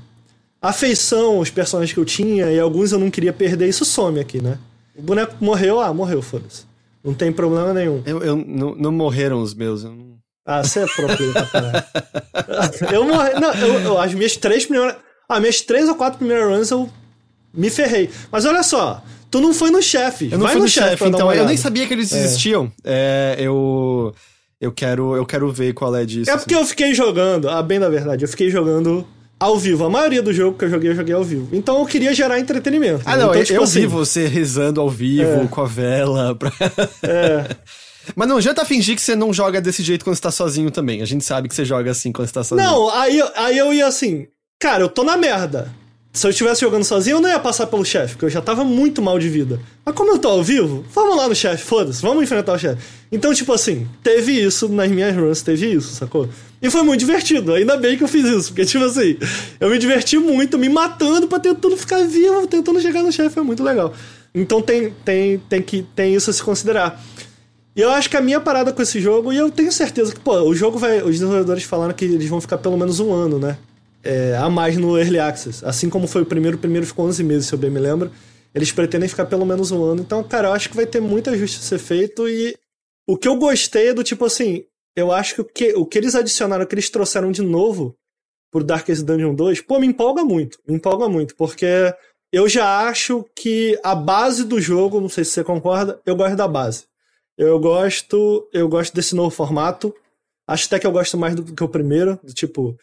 afeição aos personagens que eu tinha e alguns eu não queria perder. Isso some aqui, né? O boneco morreu, morreu, foda-se. Não tem problema nenhum. Não morreram os meus, eu não... Você é próprio pra caralho. Eu morri... Não, as minhas 3 primeiras... Minhas 3 ou 4 primeiras runs eu... me ferrei. Mas olha só, tu não foi no chefe. Vai no chefe, então. Eu nem sabia que eles existiam. Eu quero ver qual é disso. É porque assim, eu fiquei jogando, bem na verdade, eu fiquei jogando ao vivo. A maioria do jogo que eu joguei ao vivo. Então eu queria gerar entretenimento. Né? Então, tipo, eu assim, vi você rezando ao vivo, com a vela. Pra... Mas não adianta fingir que você não joga desse jeito quando você tá sozinho também. A gente sabe que você joga assim quando você tá sozinho. Não, aí eu ia assim, cara, eu tô na merda. Se eu estivesse jogando sozinho, eu não ia passar pelo chefe, porque eu já tava muito mal de vida. Mas como eu tô ao vivo, vamos lá no chefe, foda-se, vamos enfrentar o chefe. Então, tipo assim, teve isso nas minhas runs, teve isso, sacou? E foi muito divertido, ainda bem que eu fiz isso, porque, tipo assim, eu me diverti muito, me matando pra tentando ficar vivo, tentando chegar no chefe, foi muito legal. Então tem isso a se considerar. E eu acho que a minha parada com esse jogo, e eu tenho certeza que, o jogo vai... Os desenvolvedores falaram que eles vão ficar pelo menos 1 ano, né? A mais no Early Access, assim como foi o primeiro ficou 11 meses, se eu bem me lembro. Eles pretendem ficar pelo menos 1 ano, então, cara, eu acho que vai ter muito ajuste a ser feito. E o que eu gostei é do tipo assim, eu acho que o que eles adicionaram, o que eles trouxeram de novo pro Darkest Dungeon 2, me empolga muito, porque eu já acho que a base do jogo, não sei se você concorda, eu gosto da base, eu gosto desse novo formato, acho até que eu gosto mais do que o primeiro, do tipo...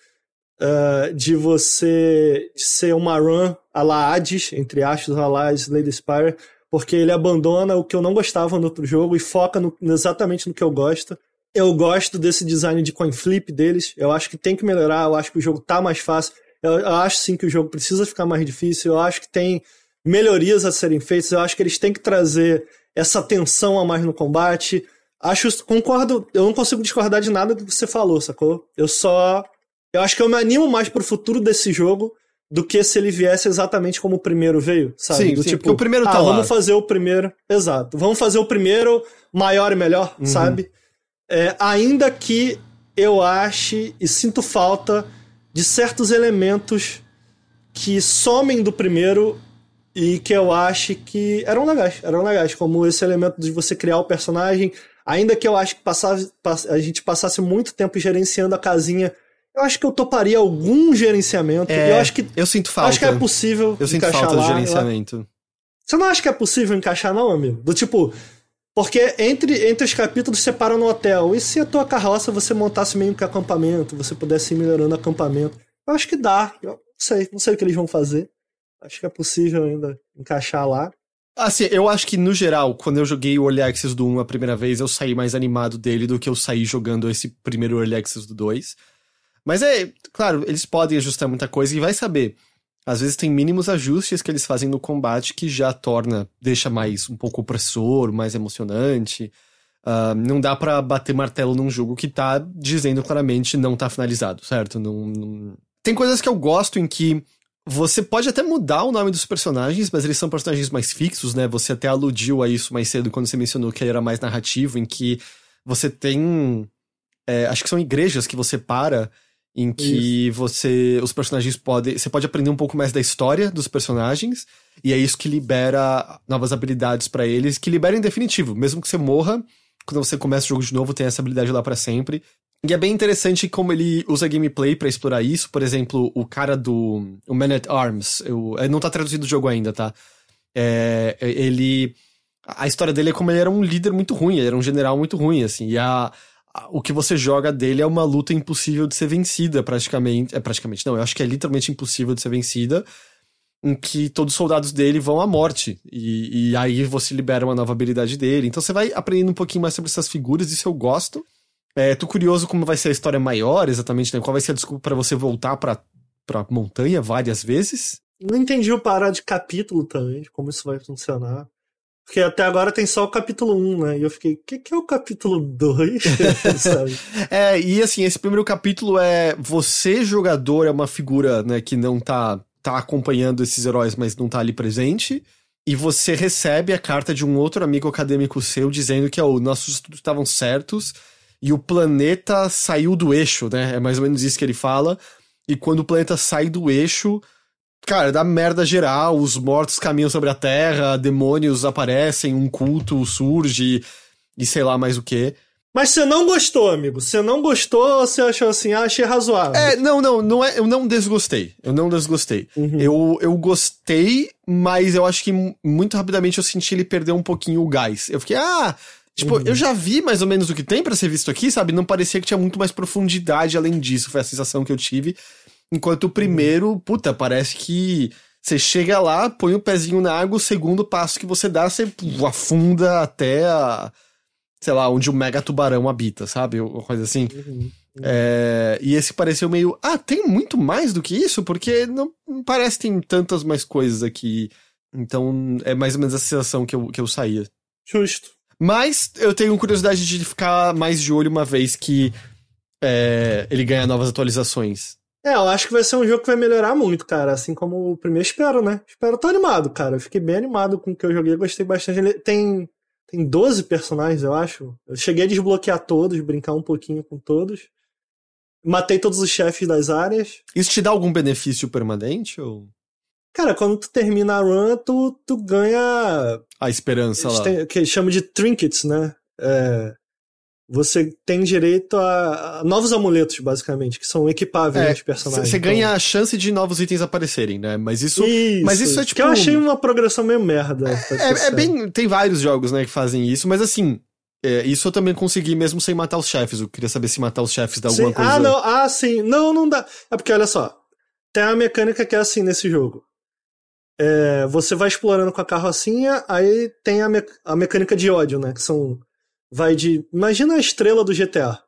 de você ser uma run a la Hades, entre aspas, a la Hades, Lady Spire, porque ele abandona o que eu não gostava no outro jogo e foca exatamente no que eu gosto. Eu gosto desse design de coin flip deles, eu acho que tem que melhorar, eu acho que o jogo tá mais fácil, eu acho sim que o jogo precisa ficar mais difícil, eu acho que tem melhorias a serem feitas, eu acho que eles têm que trazer essa tensão a mais no combate. Concordo, eu não consigo discordar de nada do que você falou, sacou? Eu acho que eu me animo mais pro futuro desse jogo do que se ele viesse exatamente como o primeiro veio, sabe? Sim, tipo, porque o primeiro tá lá. Vamos fazer o primeiro... Exato. Vamos fazer o primeiro maior e melhor, sabe? Ainda que eu ache e sinto falta de certos elementos que somem do primeiro e que eu acho que eram legais, como esse elemento de você criar o personagem, ainda que eu acho que a gente passasse muito tempo gerenciando a casinha... Eu acho que eu toparia algum gerenciamento. Eu acho que... Eu sinto falta. Acho que é possível encaixar. Eu sinto falta de gerenciamento. Você não acha que é possível encaixar, não, amigo? Do tipo... Porque entre os capítulos você para no hotel. E se a tua carroça você montasse meio que acampamento? Você pudesse ir melhorando o acampamento? Eu acho que dá. Eu não sei o que eles vão fazer. Acho que é possível ainda encaixar lá. Assim, eu acho que, no geral, quando eu joguei o Early Access do 1 a primeira vez, eu saí mais animado dele do que eu saí jogando esse primeiro Early Access do 2. Mas claro, eles podem ajustar muita coisa e vai saber. Às vezes tem mínimos ajustes que eles fazem no combate que já deixa mais um pouco opressor, mais emocionante. Não dá pra bater martelo num jogo que tá dizendo claramente não tá finalizado, certo? Não... Tem coisas que eu gosto em que você pode até mudar o nome dos personagens, mas eles são personagens mais fixos, né? Você até aludiu a isso mais cedo quando você mencionou que ele era mais narrativo, em que você tem... acho que são igrejas que você para... Em que os personagens podem... Você pode aprender um pouco mais da história dos personagens. E é isso que libera novas habilidades pra eles. Que libera em definitivo. Mesmo que você morra, quando você começa o jogo de novo, tem essa habilidade lá pra sempre. E é bem interessante como ele usa gameplay pra explorar isso. Por exemplo, o cara do... o Man at Arms. Não tá traduzido o jogo ainda, tá? A história dele é como ele era um líder muito ruim. Ele era um general muito ruim, assim. E o que você joga dele é uma luta impossível de ser vencida, praticamente. Praticamente não. Eu acho que é literalmente impossível de ser vencida. Em que todos os soldados dele vão à morte. E aí você libera uma nova habilidade dele. Então você vai aprendendo um pouquinho mais sobre essas figuras. Isso eu gosto. Tô curioso como vai ser a história maior, exatamente, né? Qual vai ser a desculpa pra você voltar pra montanha várias vezes? Não entendi o parar de capítulo também, de como isso vai funcionar. Porque até agora tem só o capítulo 1, né? E eu fiquei, o que é o capítulo 2? E assim, esse primeiro capítulo é... Você, jogador, é uma figura, né, que não tá acompanhando esses heróis, mas não tá ali presente. E você recebe a carta de um outro amigo acadêmico seu dizendo que nossos estudos estavam certos e o planeta saiu do eixo, né? É mais ou menos isso que ele fala. E quando o planeta sai do eixo... Cara, dá merda geral, os mortos caminham sobre a terra, demônios aparecem, um culto surge e sei lá mais o quê. Mas você não gostou, amigo? Você não gostou ou você achou assim, achei razoável? Não, eu não desgostei. Uhum. Eu gostei, mas eu acho que muito rapidamente eu senti ele perder um pouquinho o gás. Eu fiquei, uhum. Eu já vi mais ou menos o que tem pra ser visto aqui, sabe? Não parecia que tinha muito mais profundidade além disso, foi a sensação que eu tive. Enquanto o primeiro, parece que você chega lá, põe o pezinho na água, o segundo passo que você dá, você afunda até sei lá, onde o mega tubarão habita, sabe? Uma coisa assim. Uhum. E esse pareceu meio... tem muito mais do que isso? Porque não parece que tem tantas mais coisas aqui. Então, é mais ou menos a sensação que eu saía. Justo. Mas eu tenho curiosidade de ficar mais de olho uma vez que ele ganha novas atualizações. Eu acho que vai ser um jogo que vai melhorar muito, cara. Assim como o primeiro, espero, né? Tô animado, cara. Eu fiquei bem animado com o que eu joguei. Gostei bastante. Ele tem 12 personagens, eu acho. Eu cheguei a desbloquear todos, brincar um pouquinho com todos. Matei todos os chefes das áreas. Isso te dá algum benefício permanente? Ou... Cara, quando tu termina a run, tu ganha... A esperança lá. Que eles chamam de trinkets, né? Você tem direito a novos amuletos, basicamente, que são equipáveis aos personagens. Você ganha a chance de novos itens aparecerem, né? Mas isso é tipo... Que eu achei uma progressão meio merda. Tem vários jogos, né, que fazem isso, mas assim... isso eu também consegui mesmo sem matar os chefes. Eu queria saber se matar os chefes dá alguma coisa. Sim. Não dá. É porque, olha só, tem uma mecânica que é assim nesse jogo. Você vai explorando com a carrocinha, aí tem a mecânica de ódio, né? Que são... Imagina a estrela do GTA.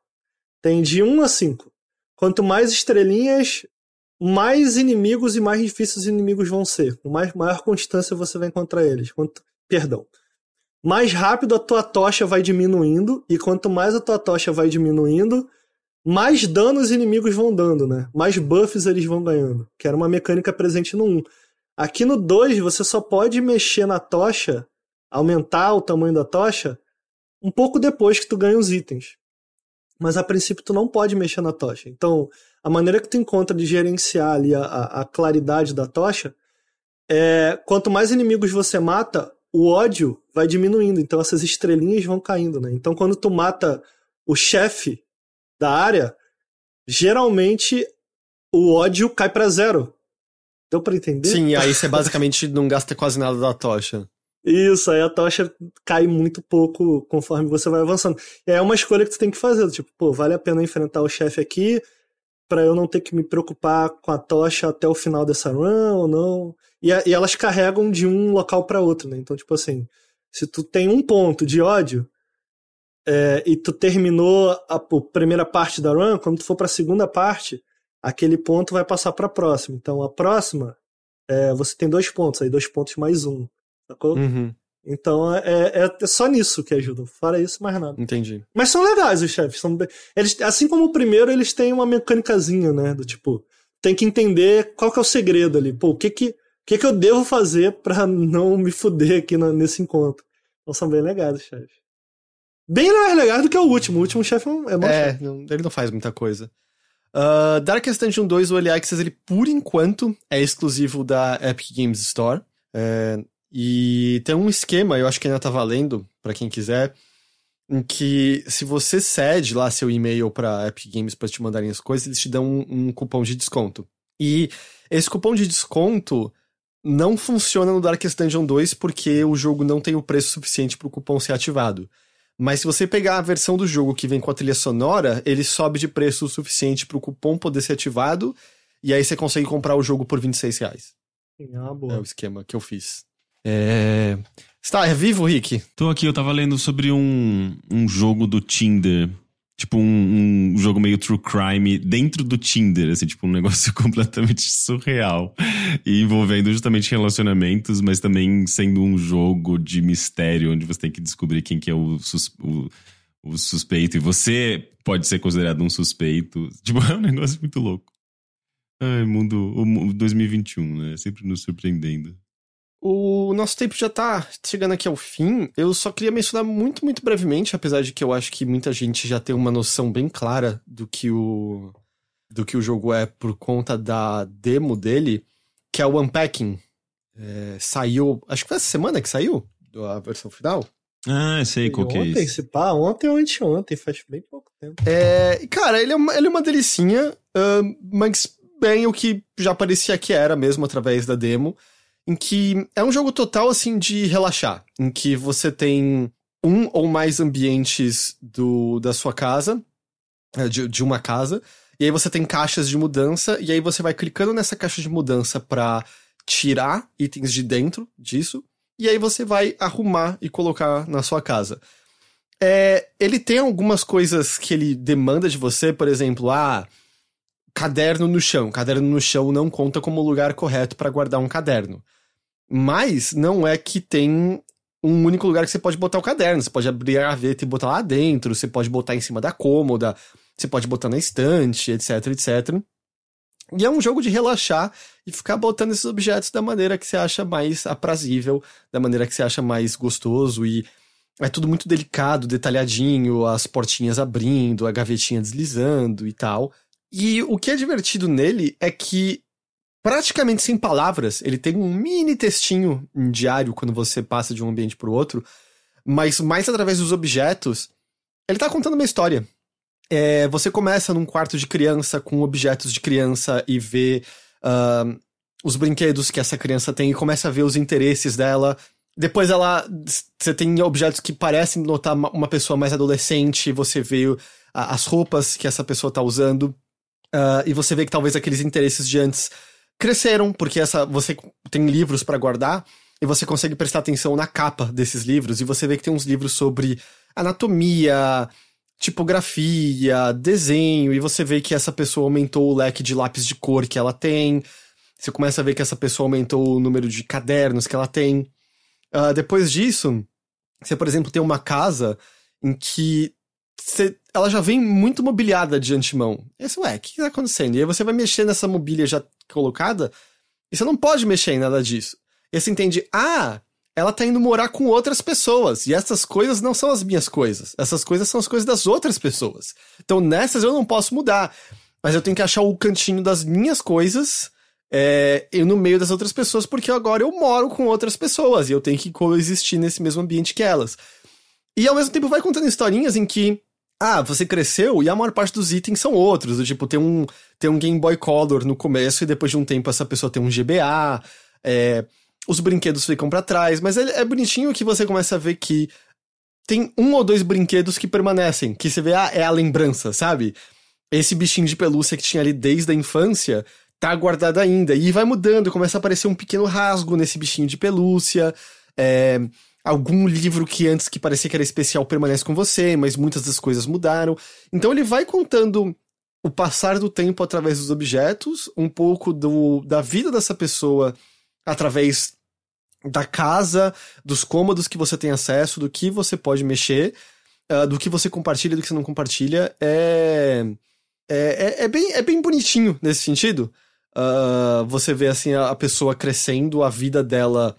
Tem de 1 a 5. Quanto mais estrelinhas, mais inimigos e mais difíceis os inimigos vão ser. Com maior constância você vai encontrar eles. Mais rápido a tua tocha vai diminuindo. E quanto mais a tua tocha vai diminuindo, mais dano os inimigos vão dando, né? Mais buffs eles vão ganhando. Que era uma mecânica presente no 1. Aqui no 2 você só pode mexer na tocha, aumentar o tamanho da tocha, um pouco depois que tu ganha os itens. Mas a princípio tu não pode mexer na tocha. Então, a maneira que tu encontra de gerenciar ali a claridade da tocha é... Quanto mais inimigos você mata, o ódio vai diminuindo. Então essas estrelinhas vão caindo, né? Então quando tu mata o chefe da área, geralmente o ódio cai pra zero. Deu pra entender? Sim, aí você basicamente não gasta quase nada da tocha. Isso, aí a tocha cai muito pouco conforme você vai avançando. E é uma escolha que você tem que fazer, tipo, vale a pena enfrentar o chefe aqui pra eu não ter que me preocupar com a tocha até o final dessa run ou não. E elas carregam de um local pra outro, né? Então, tipo assim, se tu tem um ponto de ódio e tu terminou a primeira parte da run, quando tu for pra segunda parte, aquele ponto vai passar pra próxima. Então, a próxima, você tem 2 pontos, aí 2 pontos mais 1. Sacou? Uhum. Então é só nisso que ajuda. Fora isso, mais nada. Entendi. Mas são legais os chefes. Eles, assim como o primeiro, eles têm uma mecânicazinha, né? Do tipo, tem que entender qual que é o segredo ali. O que eu devo fazer pra não me fuder aqui nesse encontro? Então são bem legais os chefes. Bem mais legais do que o último. O último chefe é bom. Ele não faz muita coisa. Darkest Dungeon 2, o Early Access, ele por enquanto é exclusivo da Epic Games Store. E tem um esquema, eu acho que ainda tá valendo pra quem quiser, em que se você cede lá seu e-mail pra Epic Games pra te mandarem as coisas, eles te dão um cupom de desconto. E esse cupom de desconto não funciona no Darkest Dungeon 2 porque o jogo não tem o preço suficiente pro cupom ser ativado. Mas se você pegar a versão do jogo que vem com a trilha sonora, ele sobe de preço o suficiente pro cupom poder ser ativado, e aí você consegue comprar o jogo por R$26. Ah, boa. É o esquema que eu fiz. Você tá vivo, Rick? Tô aqui, eu tava lendo sobre um jogo do Tinder. Tipo, um jogo meio true crime dentro do Tinder, assim, tipo, um negócio completamente surreal. E envolvendo justamente relacionamentos, mas também sendo um jogo de mistério, onde você tem que descobrir quem que é o suspeito. E você pode ser considerado um suspeito. Tipo, é um negócio muito louco. Ai, o 2021, né? Sempre nos surpreendendo. O nosso tempo já tá chegando aqui ao fim. Eu só queria mencionar muito, muito brevemente, apesar de que eu acho que muita gente já tem uma noção bem clara do que o jogo é por conta da demo dele, que é o Unpacking. Saiu, acho que foi essa semana que saiu a versão final. Ah, eu sei qual que é isso. Se pá, ontem ou anteontem, faz bem pouco tempo. Cara, ele é uma delicinha, mas bem o que já parecia que era mesmo através da demo. Em que é um jogo total, assim, de relaxar. Em que você tem um ou mais ambientes da sua casa, de uma casa. E aí você tem caixas de mudança. E aí você vai clicando nessa caixa de mudança pra tirar itens de dentro disso. E aí você vai arrumar e colocar na sua casa. Ele tem algumas coisas que ele demanda de você. Por exemplo, caderno no chão. Caderno no chão não conta como lugar correto pra guardar um caderno. Mas não é que tem um único lugar que você pode botar o caderno. Você pode abrir a gaveta e botar lá dentro, você pode botar em cima da cômoda, você pode botar na estante, etc, etc. E é um jogo de relaxar e ficar botando esses objetos da maneira que você acha mais aprazível, da maneira que você acha mais gostoso, e é tudo muito delicado, detalhadinho, as portinhas abrindo, a gavetinha deslizando e tal. E o que é divertido nele é que, praticamente sem palavras, ele tem um mini textinho diário quando você passa de um ambiente pro outro, mas mais através dos objetos, ele tá contando uma história. Você começa num quarto de criança com objetos de criança e vê os brinquedos que essa criança tem e começa a ver os interesses dela. Depois você tem objetos que parecem notar uma pessoa mais adolescente, você vê as roupas que essa pessoa tá usando. E você vê que talvez aqueles interesses de antes cresceram, porque você tem livros pra guardar e você consegue prestar atenção na capa desses livros, e você vê que tem uns livros sobre anatomia, tipografia, desenho, e você vê que essa pessoa aumentou o leque de lápis de cor que ela tem. Você começa a ver que essa pessoa aumentou o número de cadernos que ela tem. Depois disso, você, por exemplo, tem uma casa em que ela já vem muito mobiliada de antemão. O que tá acontecendo? E aí você vai mexer nessa mobília já colocada e você não pode mexer em nada disso. E você entende, ela tá indo morar com outras pessoas e essas coisas não são as minhas coisas. Essas coisas são as coisas das outras pessoas. Então nessas eu não posso mudar, mas eu tenho que achar o cantinho das minhas coisas e no meio das outras pessoas, porque agora eu moro com outras pessoas e eu tenho que coexistir nesse mesmo ambiente que elas. E ao mesmo tempo vai contando historinhas em que você cresceu e a maior parte dos itens são outros. Do tipo, tem um Game Boy Color no começo e depois de um tempo essa pessoa tem um GBA. Os brinquedos ficam pra trás. Mas é bonitinho que você começa a ver que tem um ou dois brinquedos que permanecem. Que você vê, é a lembrança, sabe? Esse bichinho de pelúcia que tinha ali desde a infância tá guardado ainda. E vai mudando, começa a aparecer um pequeno rasgo nesse bichinho de pelúcia. Algum livro que antes que parecia que era especial permanece com você, mas muitas das coisas mudaram. Então ele vai contando o passar do tempo através dos objetos, um pouco da vida dessa pessoa através da casa, dos cômodos que você tem acesso, do que você pode mexer, do que você compartilha, do que você não compartilha. É bem bonitinho nesse sentido. Você vê assim a pessoa crescendo, a vida dela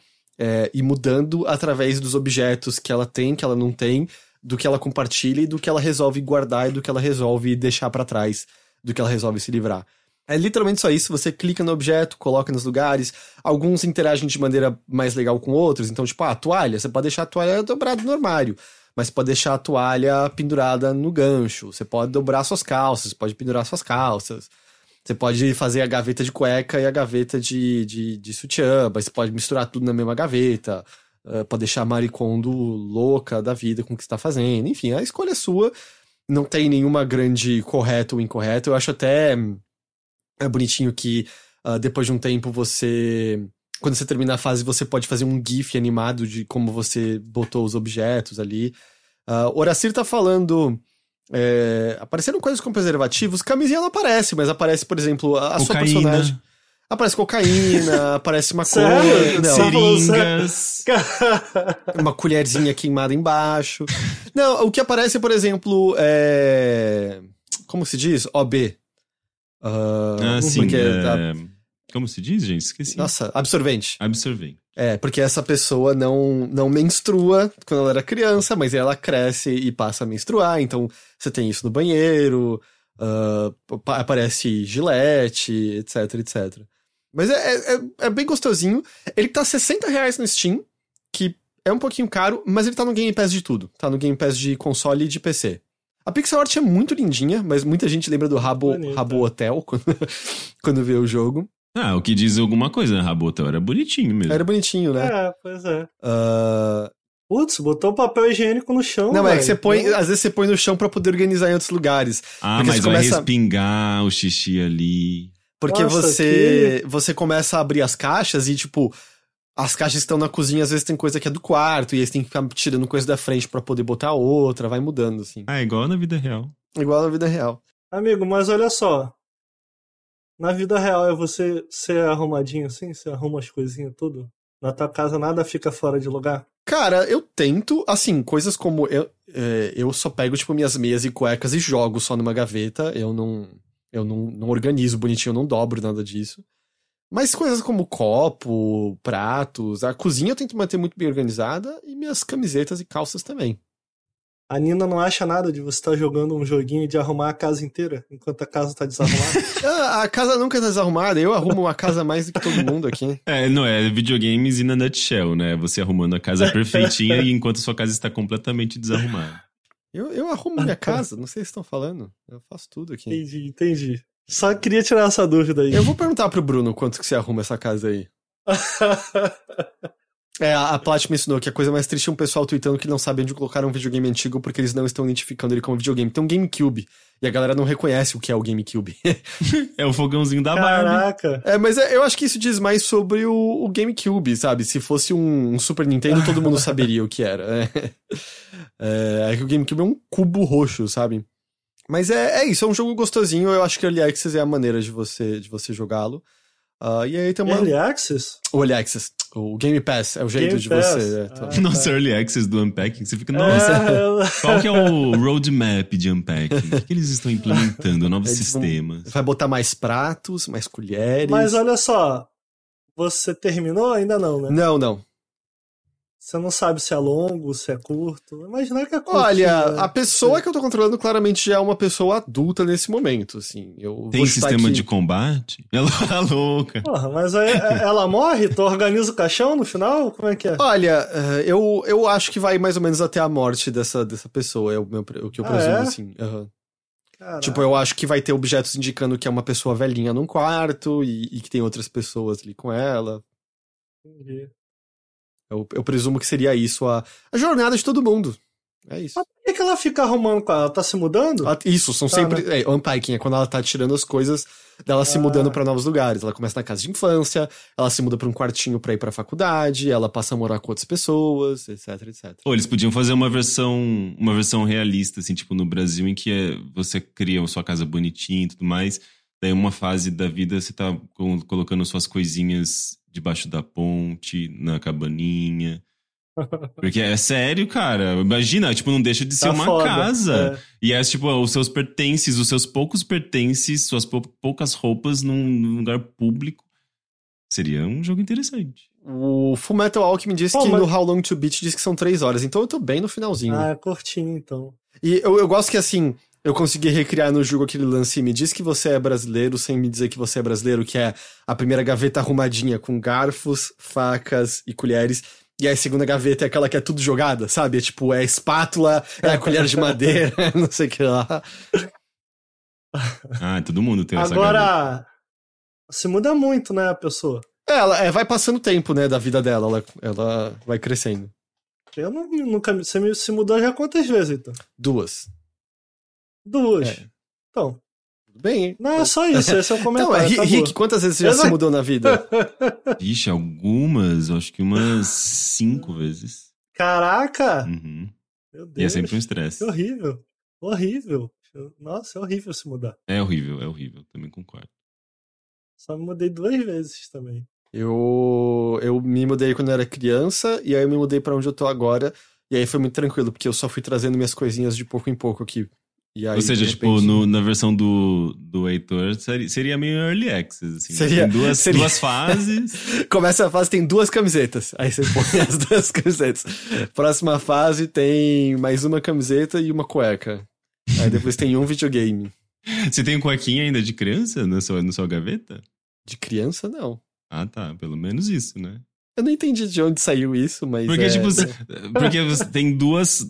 e mudando através dos objetos que ela tem, que ela não tem, do que ela compartilha e do que ela resolve guardar e do que ela resolve deixar pra trás, do que ela resolve se livrar. É literalmente só isso, você clica no objeto, coloca nos lugares, alguns interagem de maneira mais legal com outros, então tipo, a toalha, você pode deixar a toalha dobrada no armário, mas pode deixar a toalha pendurada no gancho, você pode dobrar suas calças, pode pendurar suas calças, você pode fazer a gaveta de cueca e a gaveta de sutiã, mas você pode misturar tudo na mesma gaveta, pode deixar a Maricondo louca da vida com o que você tá fazendo, enfim, a escolha é sua, não tem nenhuma grande correta ou incorreta. Eu acho até bonitinho que depois de um tempo você... Quando você terminar a fase, você pode fazer um gif animado de como você botou os objetos ali. Horacir tá falando... apareceram coisas com preservativos. Camisinha não aparece, mas aparece, por exemplo, a sua personagem... Aparece cocaína, aparece maconha, seringas, uma colherzinha queimada embaixo. Não, o que aparece, por exemplo, é... Como se diz? OB. Sim, porque, como se diz, gente? Esqueci. Nossa, absorvente. Absorvente. É, porque essa pessoa não menstrua quando ela era criança, mas ela cresce e passa a menstruar, então você tem isso no banheiro, aparece gilete, etc, etc. Mas é bem gostosinho. Ele tá R$60 no Steam, que é um pouquinho caro, mas ele tá no Game Pass de tudo. Tá no Game Pass de console e de PC. A pixel art é muito lindinha, mas muita gente lembra do Rabo Hotel quando vê o jogo. Ah, o que diz alguma coisa, né? Rabo Hotel era bonitinho mesmo. Era bonitinho, né? É, pois é. Putz, botou papel higiênico no chão. Não, véio. É que você põe... Às vezes você põe no chão pra poder organizar em outros lugares. Ah, mas vai respingar o xixi ali... Porque nossa, você começa a abrir as caixas e, tipo, as caixas estão na cozinha, às vezes tem coisa que é do quarto, e aí você tem que ficar tirando coisa da frente pra poder botar outra, vai mudando, assim. Ah, igual na vida real. Igual na vida real. Amigo, mas olha só. Na vida real é você ser arrumadinho assim? Você arruma as coisinhas tudo? Na tua casa nada fica fora de lugar? Cara, eu tento, assim, coisas como... Eu só pego, tipo, minhas meias e cuecas e jogo só numa gaveta, eu não organizo bonitinho, eu não dobro nada disso. Mas coisas como copo, pratos, a cozinha eu tento manter muito bem organizada e minhas camisetas e calças também. A Nina não acha nada de você estar jogando um joguinho de arrumar a casa inteira, enquanto a casa tá desarrumada? A casa nunca tá desarrumada, eu arrumo uma casa mais do que todo mundo aqui. Não é videogames in a nutshell, né? Você arrumando a casa perfeitinha e enquanto a sua casa está completamente desarrumada. Eu arrumo minha casa, não sei se estão falando. Eu faço tudo aqui. Entendi. Só queria tirar essa dúvida aí. Eu vou perguntar pro Bruno quanto que você arruma essa casa aí. A Plat me ensinou que a coisa mais triste é um pessoal tweetando que não sabe onde colocar um videogame antigo porque eles não estão identificando ele como videogame. Tem um GameCube e a galera não reconhece o que é o GameCube. É o fogãozinho da Barbie. Caraca! Mas eu acho que isso diz mais sobre o GameCube, sabe? Se fosse um Super Nintendo, todo mundo saberia o que era. É que o GameCube é um cubo roxo, sabe? Mas é isso, é um jogo gostosinho. Eu acho que o Early Access é a maneira de você jogá-lo. E aí tem uma... Early Access? O Early Access. O Game Pass é o jeito Game de Pass. Você... Nossa, Early Access do Unpacking. Você fica, nossa, qual que é o roadmap de Unpacking? O que eles estão implementando? Novos sistemas. Vai botar mais pratos, mais colheres... Mas olha só, você terminou? Ainda não, né? Não. Você não sabe se é longo, se é curto. Imaginar que é curto. Olha, né? A pessoa que eu tô controlando claramente já é uma pessoa adulta nesse momento, assim. Tem sistema de combate? Ela tá louca. Porra, mas aí ela morre? Tu organiza o caixão no final? Como é que é? Olha, eu acho que vai mais ou menos até a morte dessa pessoa. É o que eu presumo, assim. Uhum. Tipo, eu acho que vai ter objetos indicando que é uma pessoa velhinha num quarto e que tem outras pessoas ali com ela. Entendi. Eu presumo que seria isso, a jornada de todo mundo. É isso. Mas por que ela fica arrumando? Ela tá se mudando? Isso, são sempre... Né? Unpacking é quando ela tá tirando as coisas dela se mudando pra novos lugares. Ela começa na casa de infância, ela se muda pra um quartinho pra ir pra faculdade, ela passa a morar com outras pessoas, etc, etc. Ou eles podiam fazer uma versão realista, assim, tipo no Brasil, em que você cria a sua casa bonitinha e tudo mais, daí uma fase da vida você tá colocando suas coisinhas... debaixo da ponte, na cabaninha. Porque é sério, cara. Imagina, tipo, não deixa de ser uma casa. E é, tipo, os seus poucos pertences, suas poucas roupas num lugar público. Seria um jogo interessante. O Fullmetal Alchemy disse que no How Long to Beat diz que são 3 horas. Então eu tô bem no finalzinho. Ah, é curtinho, então. E eu gosto que, assim... Eu consegui recriar no jogo aquele lance, me diz que você é brasileiro, sem me dizer que você é brasileiro, que é a primeira gaveta arrumadinha com garfos, facas e colheres, E a segunda gaveta é aquela que é tudo jogada, sabe? É tipo, é a espátula, é a colher de madeira, não sei o que lá. Ah, todo mundo tem essa gaveta. Agora, se muda muito, né, a pessoa? É, ela vai passando o tempo, né, da vida dela. Ela vai crescendo. Eu nunca... Você se mudou já quantas vezes, então? Duas? É. Então... Bem, hein? Não, é só isso, esse é o comentário. Então, Rick, quantas vezes você já se mudou na vida? Ixi, algumas, acho que umas 5 vezes. Caraca! Uhum. Meu Deus. E é sempre um estresse. Horrível, horrível. Nossa, é horrível se mudar. É horrível, também concordo. Só me mudei 2 vezes também. Eu me mudei quando eu era criança, e aí eu me mudei pra onde eu tô agora, e aí foi muito tranquilo, porque eu só fui trazendo minhas coisinhas de pouco em pouco aqui. Aí, ou seja, repente... tipo, na versão do Heitor, seria meio early access, assim. Tem duas fases. Começa a fase, tem 2 camisetas. Aí você põe as 2 camisetas. Próxima fase tem mais uma camiseta e uma cueca. Aí depois tem um videogame. Você tem um cuequinha ainda de criança na sua gaveta? De criança, não. Ah, tá. Pelo menos isso, né? Eu não entendi de onde saiu isso, mas... Porque, tipo, porque você tem duas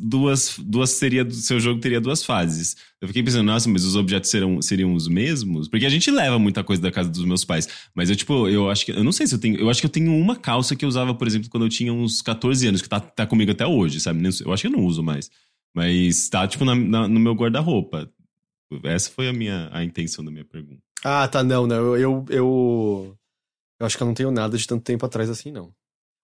seu jogo teria 2 fases. Eu fiquei pensando, nossa, mas os objetos seriam os mesmos? Porque a gente leva muita coisa da casa dos meus pais. Mas eu, tipo, eu acho que... Eu não sei se eu tenho... Eu acho que eu tenho uma calça que eu usava, por exemplo, quando eu tinha uns 14 anos, que tá comigo até hoje, sabe? Eu acho que eu não uso mais. Mas tá, tipo, no meu guarda-roupa. Essa foi a intenção da minha pergunta. Ah, tá, não. Eu acho que eu não tenho nada de tanto tempo atrás assim, não.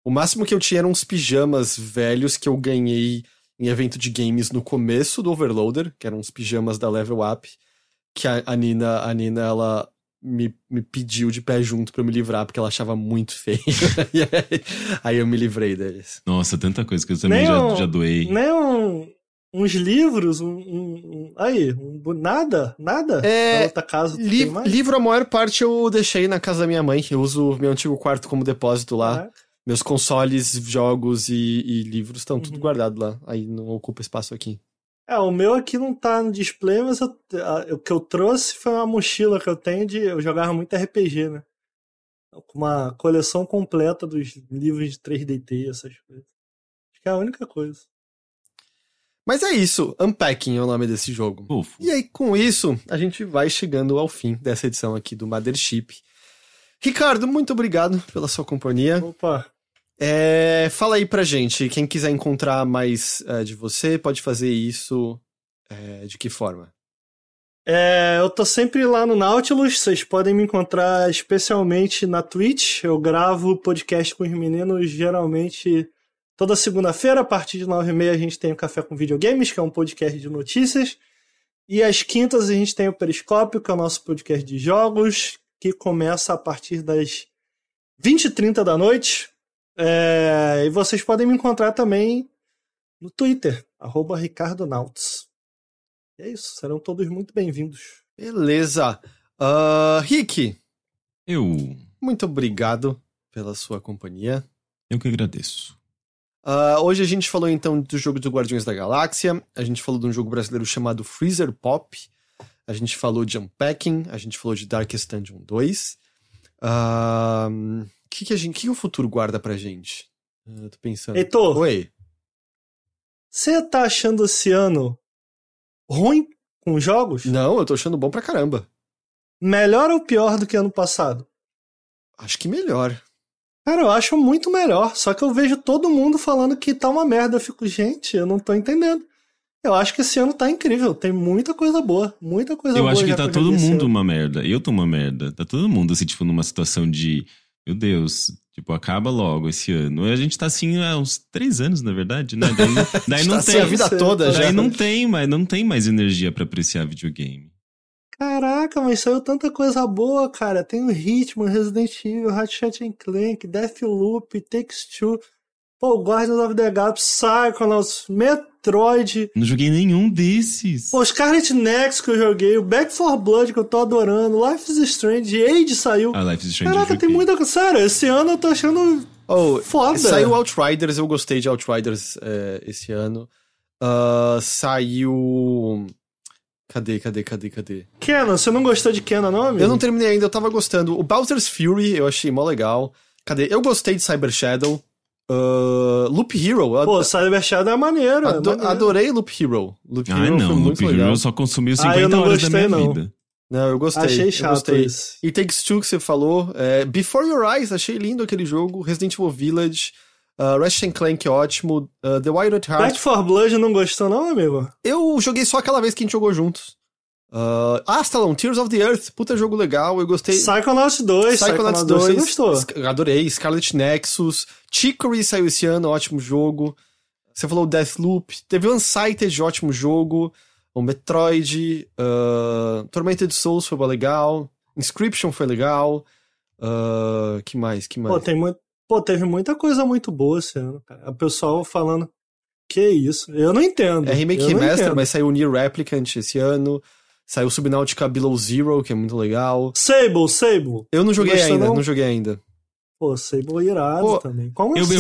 O máximo que eu tinha eram uns pijamas velhos que eu ganhei em evento de games no começo do Overloader, que eram uns pijamas da Level Up, que a Nina ela me pediu de pé junto pra eu me livrar, porque ela achava muito feio. E aí eu me livrei deles. Nossa, tanta coisa que eu também já doei. Nem uns livros, nada. É, na outra casa tem mais. Livro, a maior parte eu deixei na casa da minha mãe, eu uso meu antigo quarto como depósito lá. Caraca. Meus consoles, jogos e livros estão tudo guardado lá. Aí não ocupa espaço aqui. É, o meu aqui não tá no display, mas o que eu trouxe foi uma mochila que eu tenho eu jogava muito RPG, né? Uma coleção completa dos livros de 3DT, essas coisas. Acho que é a única coisa. Mas é isso, Unpacking é o nome desse jogo. Ufa. E aí, com isso, a gente vai chegando ao fim dessa edição aqui do Mothership. Ricardo, muito obrigado pela sua companhia. Opa! Fala aí pra gente, quem quiser encontrar mais de você, pode fazer isso de que forma? Eu tô sempre lá no Nautilus, vocês podem me encontrar especialmente na Twitch. Eu gravo podcast com os meninos, geralmente toda segunda-feira, a partir de 9h30, a gente tem o Café com Videogames, que é um podcast de notícias. E às quintas a gente tem o Periscópio, que é o nosso podcast de jogos, que começa a partir das 20h30 da noite. E vocês podem me encontrar também no Twitter, @RicardoNauts. E é isso, serão todos muito bem-vindos. Beleza. Rick. Eu. Muito obrigado pela sua companhia. Eu que agradeço. Hoje a gente falou então do jogo do Guardiões da Galáxia, a gente falou de um jogo brasileiro chamado Freezer Pop, a gente falou de Unpacking, a gente falou de Darkest Dungeon 2. O que o futuro guarda pra gente? Eu tô pensando. Heitor, oi. Você tá achando esse ano ruim com jogos? Não, eu tô achando bom pra caramba. Melhor ou pior do que ano passado? Acho que melhor. Cara, eu acho muito melhor, só que eu vejo todo mundo falando que tá uma merda. Eu fico, gente, eu não tô entendendo. Eu acho que esse ano tá incrível, tem muita coisa boa, muita coisa boa. Eu acho que tá todo mundo uma merda, eu tô uma merda. Tá todo mundo, assim, tipo, numa situação de, meu Deus, tipo, acaba logo esse ano. A gente tá assim há uns 3 anos, na verdade, né? Daí não tem a vida toda já. Daí não tem mais energia pra apreciar videogame. Caraca, mas saiu tanta coisa boa, cara. Tem o Hitman, Resident Evil, Ratchet & Clank, Deathloop, It Takes Two, pô, Guardians of the Galaxy, Psychonauts, Metroid. Não joguei nenhum desses. Pô, Scarlet Nexus que eu joguei, o Back 4 Blood que eu tô adorando, Life is Strange, Hades saiu. Ah, Life is Strange. Caraca, tem muita coisa. Sério, esse ano eu tô achando foda. Saiu Outriders, eu gostei de Outriders esse ano. Saiu... Cadê? Kenan, você não gostou de Kenan, não, amigo? Eu não terminei ainda, eu tava gostando. O Bowser's Fury eu achei mó legal. Cadê? Eu gostei de Cyber Shadow. Loop Hero. Pô, Cyber Shadow é maneiro. Adorei Loop Hero. Loop Hero eu só consumi 50 horas da minha vida. Não, eu gostei. Achei chato, gostei. Isso. It Takes Two que você falou. Before Your Eyes, achei lindo aquele jogo. Resident Evil Village. Ratchet & Clank, ótimo. The Wild at Heart. Back 4 Blood não gostou não, amigo? Eu joguei só aquela vez que a gente jogou juntos. Astalon, Tears of the Earth. Puta jogo legal, eu gostei. Psychonauts 2, você gostou? Adorei. Scarlet Nexus. Chicory saiu esse ano, ótimo jogo. Você falou Deathloop. Teve o Unsighted, ótimo jogo. O Metroid, Tormented Souls foi legal, Inscription foi legal, que mais? Teve muita coisa muito boa esse ano, cara. O pessoal falando, que isso? Eu não entendo. É remake e remaster, mas saiu o Nier Replicant esse ano, saiu o Subnautica Below Zero, que é muito legal. Sable! Eu não joguei ainda. Pô, Sable irado também. Como assim?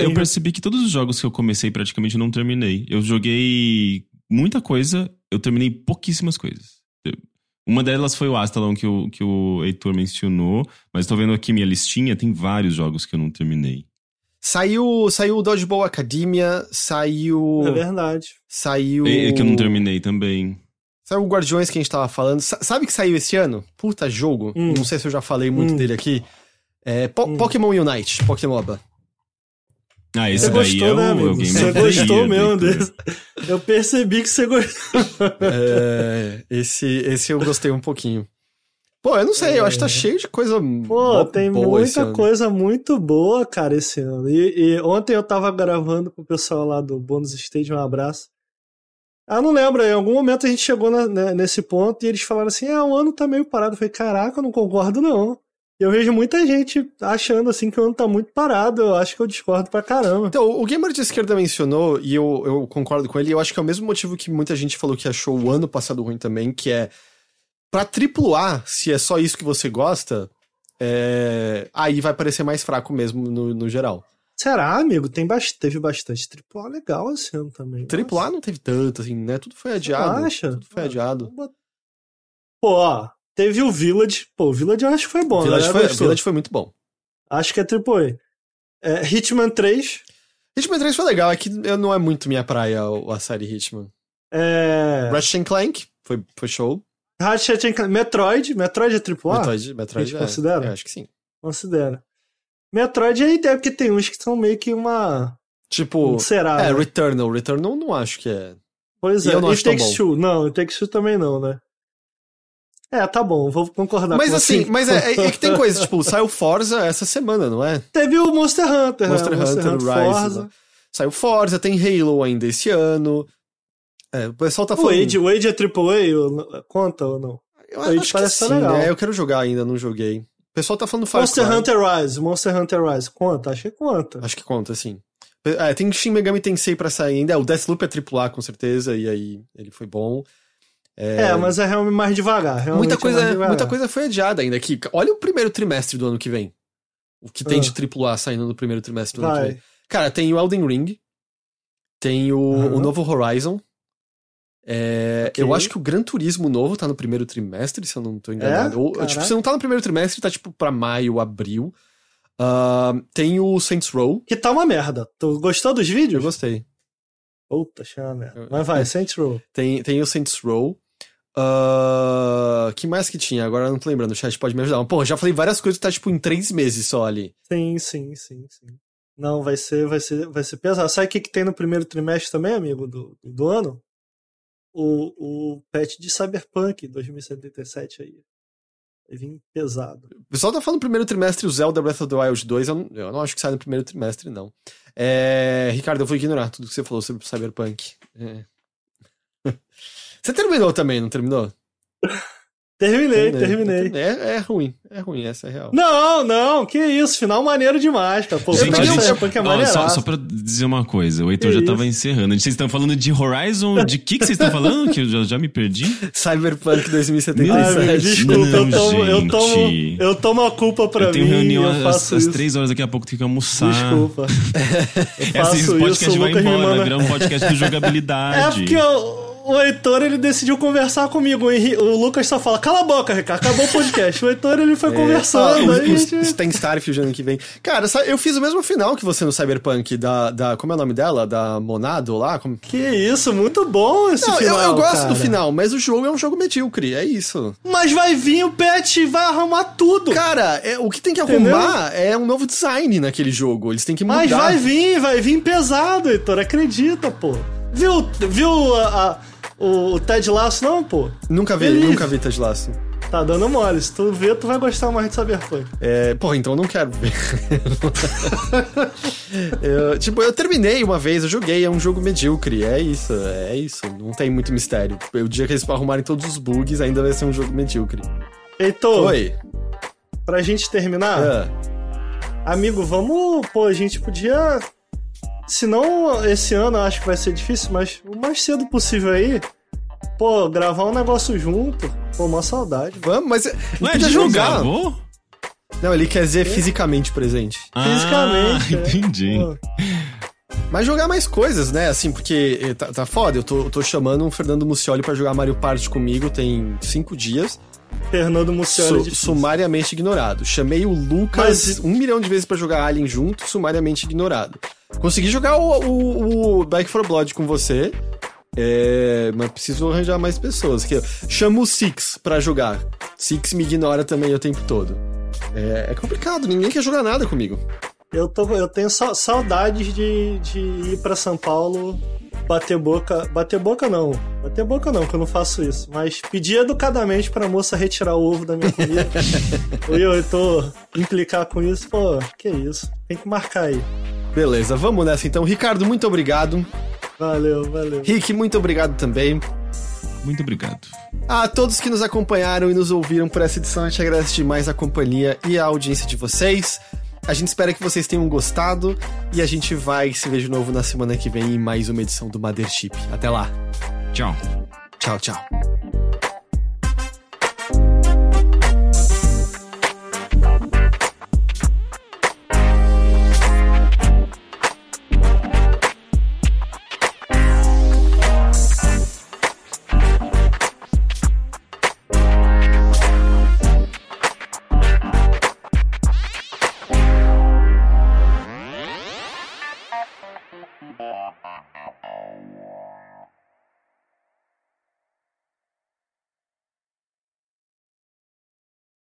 Eu percebi que todos os jogos que eu comecei praticamente não terminei. Eu joguei... muita coisa, eu terminei pouquíssimas coisas. Uma delas foi o Astalon, que o Heitor mencionou, mas tô vendo aqui minha listinha, tem vários jogos que eu não terminei. Saiu o Dodgeball Academia, saiu... É verdade. Saiu... É que eu não terminei também. Saiu o Guardiões que a gente tava falando. Sabe que saiu esse ano? Puta jogo. Não sei se eu já falei muito dele aqui. Pokémon Unite, Pokémoba. Ah, esse daí gostou, é o game. Você gostou mesmo desse. Eu percebi que você gostou. Esse eu gostei um pouquinho. Pô, eu não sei, eu acho que tá cheio de coisa boa. Pô, tem muita coisa muito boa, cara, esse ano. E ontem eu tava gravando com o pessoal lá do Bônus Stage, um abraço. Não lembro, em algum momento a gente chegou nesse ponto e eles falaram assim, o ano tá meio parado. Eu falei, caraca, eu não concordo não. Eu vejo muita gente achando assim que o ano tá muito parado, eu acho que eu discordo pra caramba. Então, o Gamer de Esquerda mencionou, e eu concordo com ele, eu acho que é o mesmo motivo que muita gente falou que achou o ano passado ruim também, que é pra AAA, se é só isso que você gosta, aí vai parecer mais fraco mesmo no geral. Será, amigo? Teve bastante AAA legal esse ano também. AAA não teve tanto, assim, né? Tudo foi adiado. Você acha? Tudo foi adiado. Pô, ó. Teve o Village. Pô, o Village eu acho que foi bom. Village foi muito bom. Acho que é AAA. Hitman 3. Hitman 3 foi legal. É que não é muito minha praia a série Hitman. Ratchet & Clank. Foi show. Ratchet & Clank. Metroid é AAA? Metroid considera? Acho que sim. Considera. Metroid é a ideia, porque tem uns que são meio que uma... Tipo... Será? Returnal. Returnal não acho que é. Pois é. It Takes Two. Não, It Takes Two também não, né? Tá bom, vou concordar com você. Mas assim, mas é que tem coisa, tipo, saiu Forza essa semana, não é? Teve o Monster Hunter Rise. Forza. Saiu Forza, tem Halo ainda esse ano. O pessoal tá falando... O Age é AAA? Conta ou não? Eu acho que sim, legal. Eu quero jogar ainda, não joguei. O pessoal tá falando Monster Hunter Rise, conta? Acho que conta, sim. Tem Shin Megami Tensei pra sair ainda. O Deathloop é AAA, com certeza, e aí ele foi bom. Mas é realmente mais devagar. Muita coisa foi adiada ainda aqui. Olha o primeiro trimestre do ano que vem. O que tem de AAA saindo no primeiro trimestre do ano que vem. Cara, tem o Elden Ring. Tem o novo Horizon. Eu acho que o Gran Turismo novo tá no primeiro trimestre, se eu não tô enganado. Tipo, se não tá no primeiro trimestre, tá tipo pra maio, abril. Tem o Saints Row. Que tá uma merda. Tu gostou dos vídeos? Eu gostei. Puta, chama. Mas vai, Saints Row. Tem o Saints Row. Que mais que tinha? Agora eu não tô lembrando, o chat pode me ajudar. Pô, já falei várias coisas que tá tipo em 3 meses só ali. Sim. Não, vai ser pesado. Sabe o que tem no primeiro trimestre também, amigo, do ano? O patch de Cyberpunk 2077 aí. Vai vir pesado. O pessoal tá falando primeiro trimestre o Zelda Breath of the Wild 2, eu não acho que sai no primeiro trimestre, não. Ricardo, eu vou ignorar tudo que você falou sobre o Cyberpunk. Você terminou também, não terminou? Terminei. É ruim, essa é real. Não, que isso, final maneiro demais, cara. Pô, gente, Cyberpunk é maneiro. Só pra dizer uma coisa, o Heitor já tava encerrando. Vocês estão falando de Horizon? De que vocês estão falando? Que eu já me perdi? Cyberpunk 2077. Desculpa, eu tomo a culpa pra mim. Eu tenho reunião às 3 horas, daqui a pouco tem que almoçar. Desculpa. Esse podcast vai embora, vai virar um podcast de jogabilidade. É porque eu... O Heitor, ele decidiu conversar comigo. O Lucas só fala, cala a boca, Ricardo, acabou o podcast. O Heitor, ele foi conversando. Tem Starfield ano que vem. Cara, eu fiz o mesmo final que você no Cyberpunk, da como é o nome dela? Da Monado lá? Como... Que isso, muito bom esse final. Eu gosto do final, mas o jogo é um jogo medíocre, é isso. Mas vai vir o patch e vai arrumar tudo. Cara, o que tem que arrumar é um novo design naquele jogo, eles têm que mudar. Mas vai vir pesado, Heitor, acredita, pô. Viu o Ted Lasso, não, pô? Nunca vi Ted Lasso. Tá dando mole, se tu ver, tu vai gostar mais de Cyberpunk. Pô, então eu não quero ver. Eu terminei uma vez, eu joguei, é um jogo medíocre, é isso, não tem muito mistério. O dia que eles arrumarem todos os bugs, ainda vai ser um jogo medíocre. Heitor, oi. Pra gente terminar, amigo, vamos, pô, a gente podia... Se não, esse ano eu acho que vai ser difícil, mas o mais cedo possível aí, pô, gravar um negócio junto, pô, uma saudade. Vamos, mas... Não é de jogar. Não, ele quer dizer fisicamente presente. Fisicamente. Entendi. Mas jogar mais coisas, né, assim, porque tá foda, eu tô chamando um Fernando Muccioli pra jogar Mario Party comigo, tem 5 dias. Fernando Muccioli sumariamente ignorado. Chamei o Lucas 1 milhão de vezes pra jogar Alien junto, sumariamente ignorado. Consegui jogar o Back 4 Blood com você, mas preciso arranjar mais pessoas. Que eu chamo o Six pra jogar. Six me ignora também o tempo todo. É complicado, ninguém quer jogar nada comigo. Eu tenho saudades de ir pra São Paulo bater boca. Bater boca não, que eu não faço isso. Mas pedir educadamente pra moça retirar o ovo da minha comida. Eu tô implicar com isso, pô, que isso. Tem que marcar aí. Beleza, vamos nessa então. Ricardo, muito obrigado. Valeu. Rick, muito obrigado também. Muito obrigado. A todos que nos acompanharam e nos ouviram por essa edição, a gente agradece demais a companhia e a audiência de vocês. A gente espera que vocês tenham gostado e a gente vai se ver de novo na semana que vem em mais uma edição do Mothership. Até lá. Tchau. Tchau.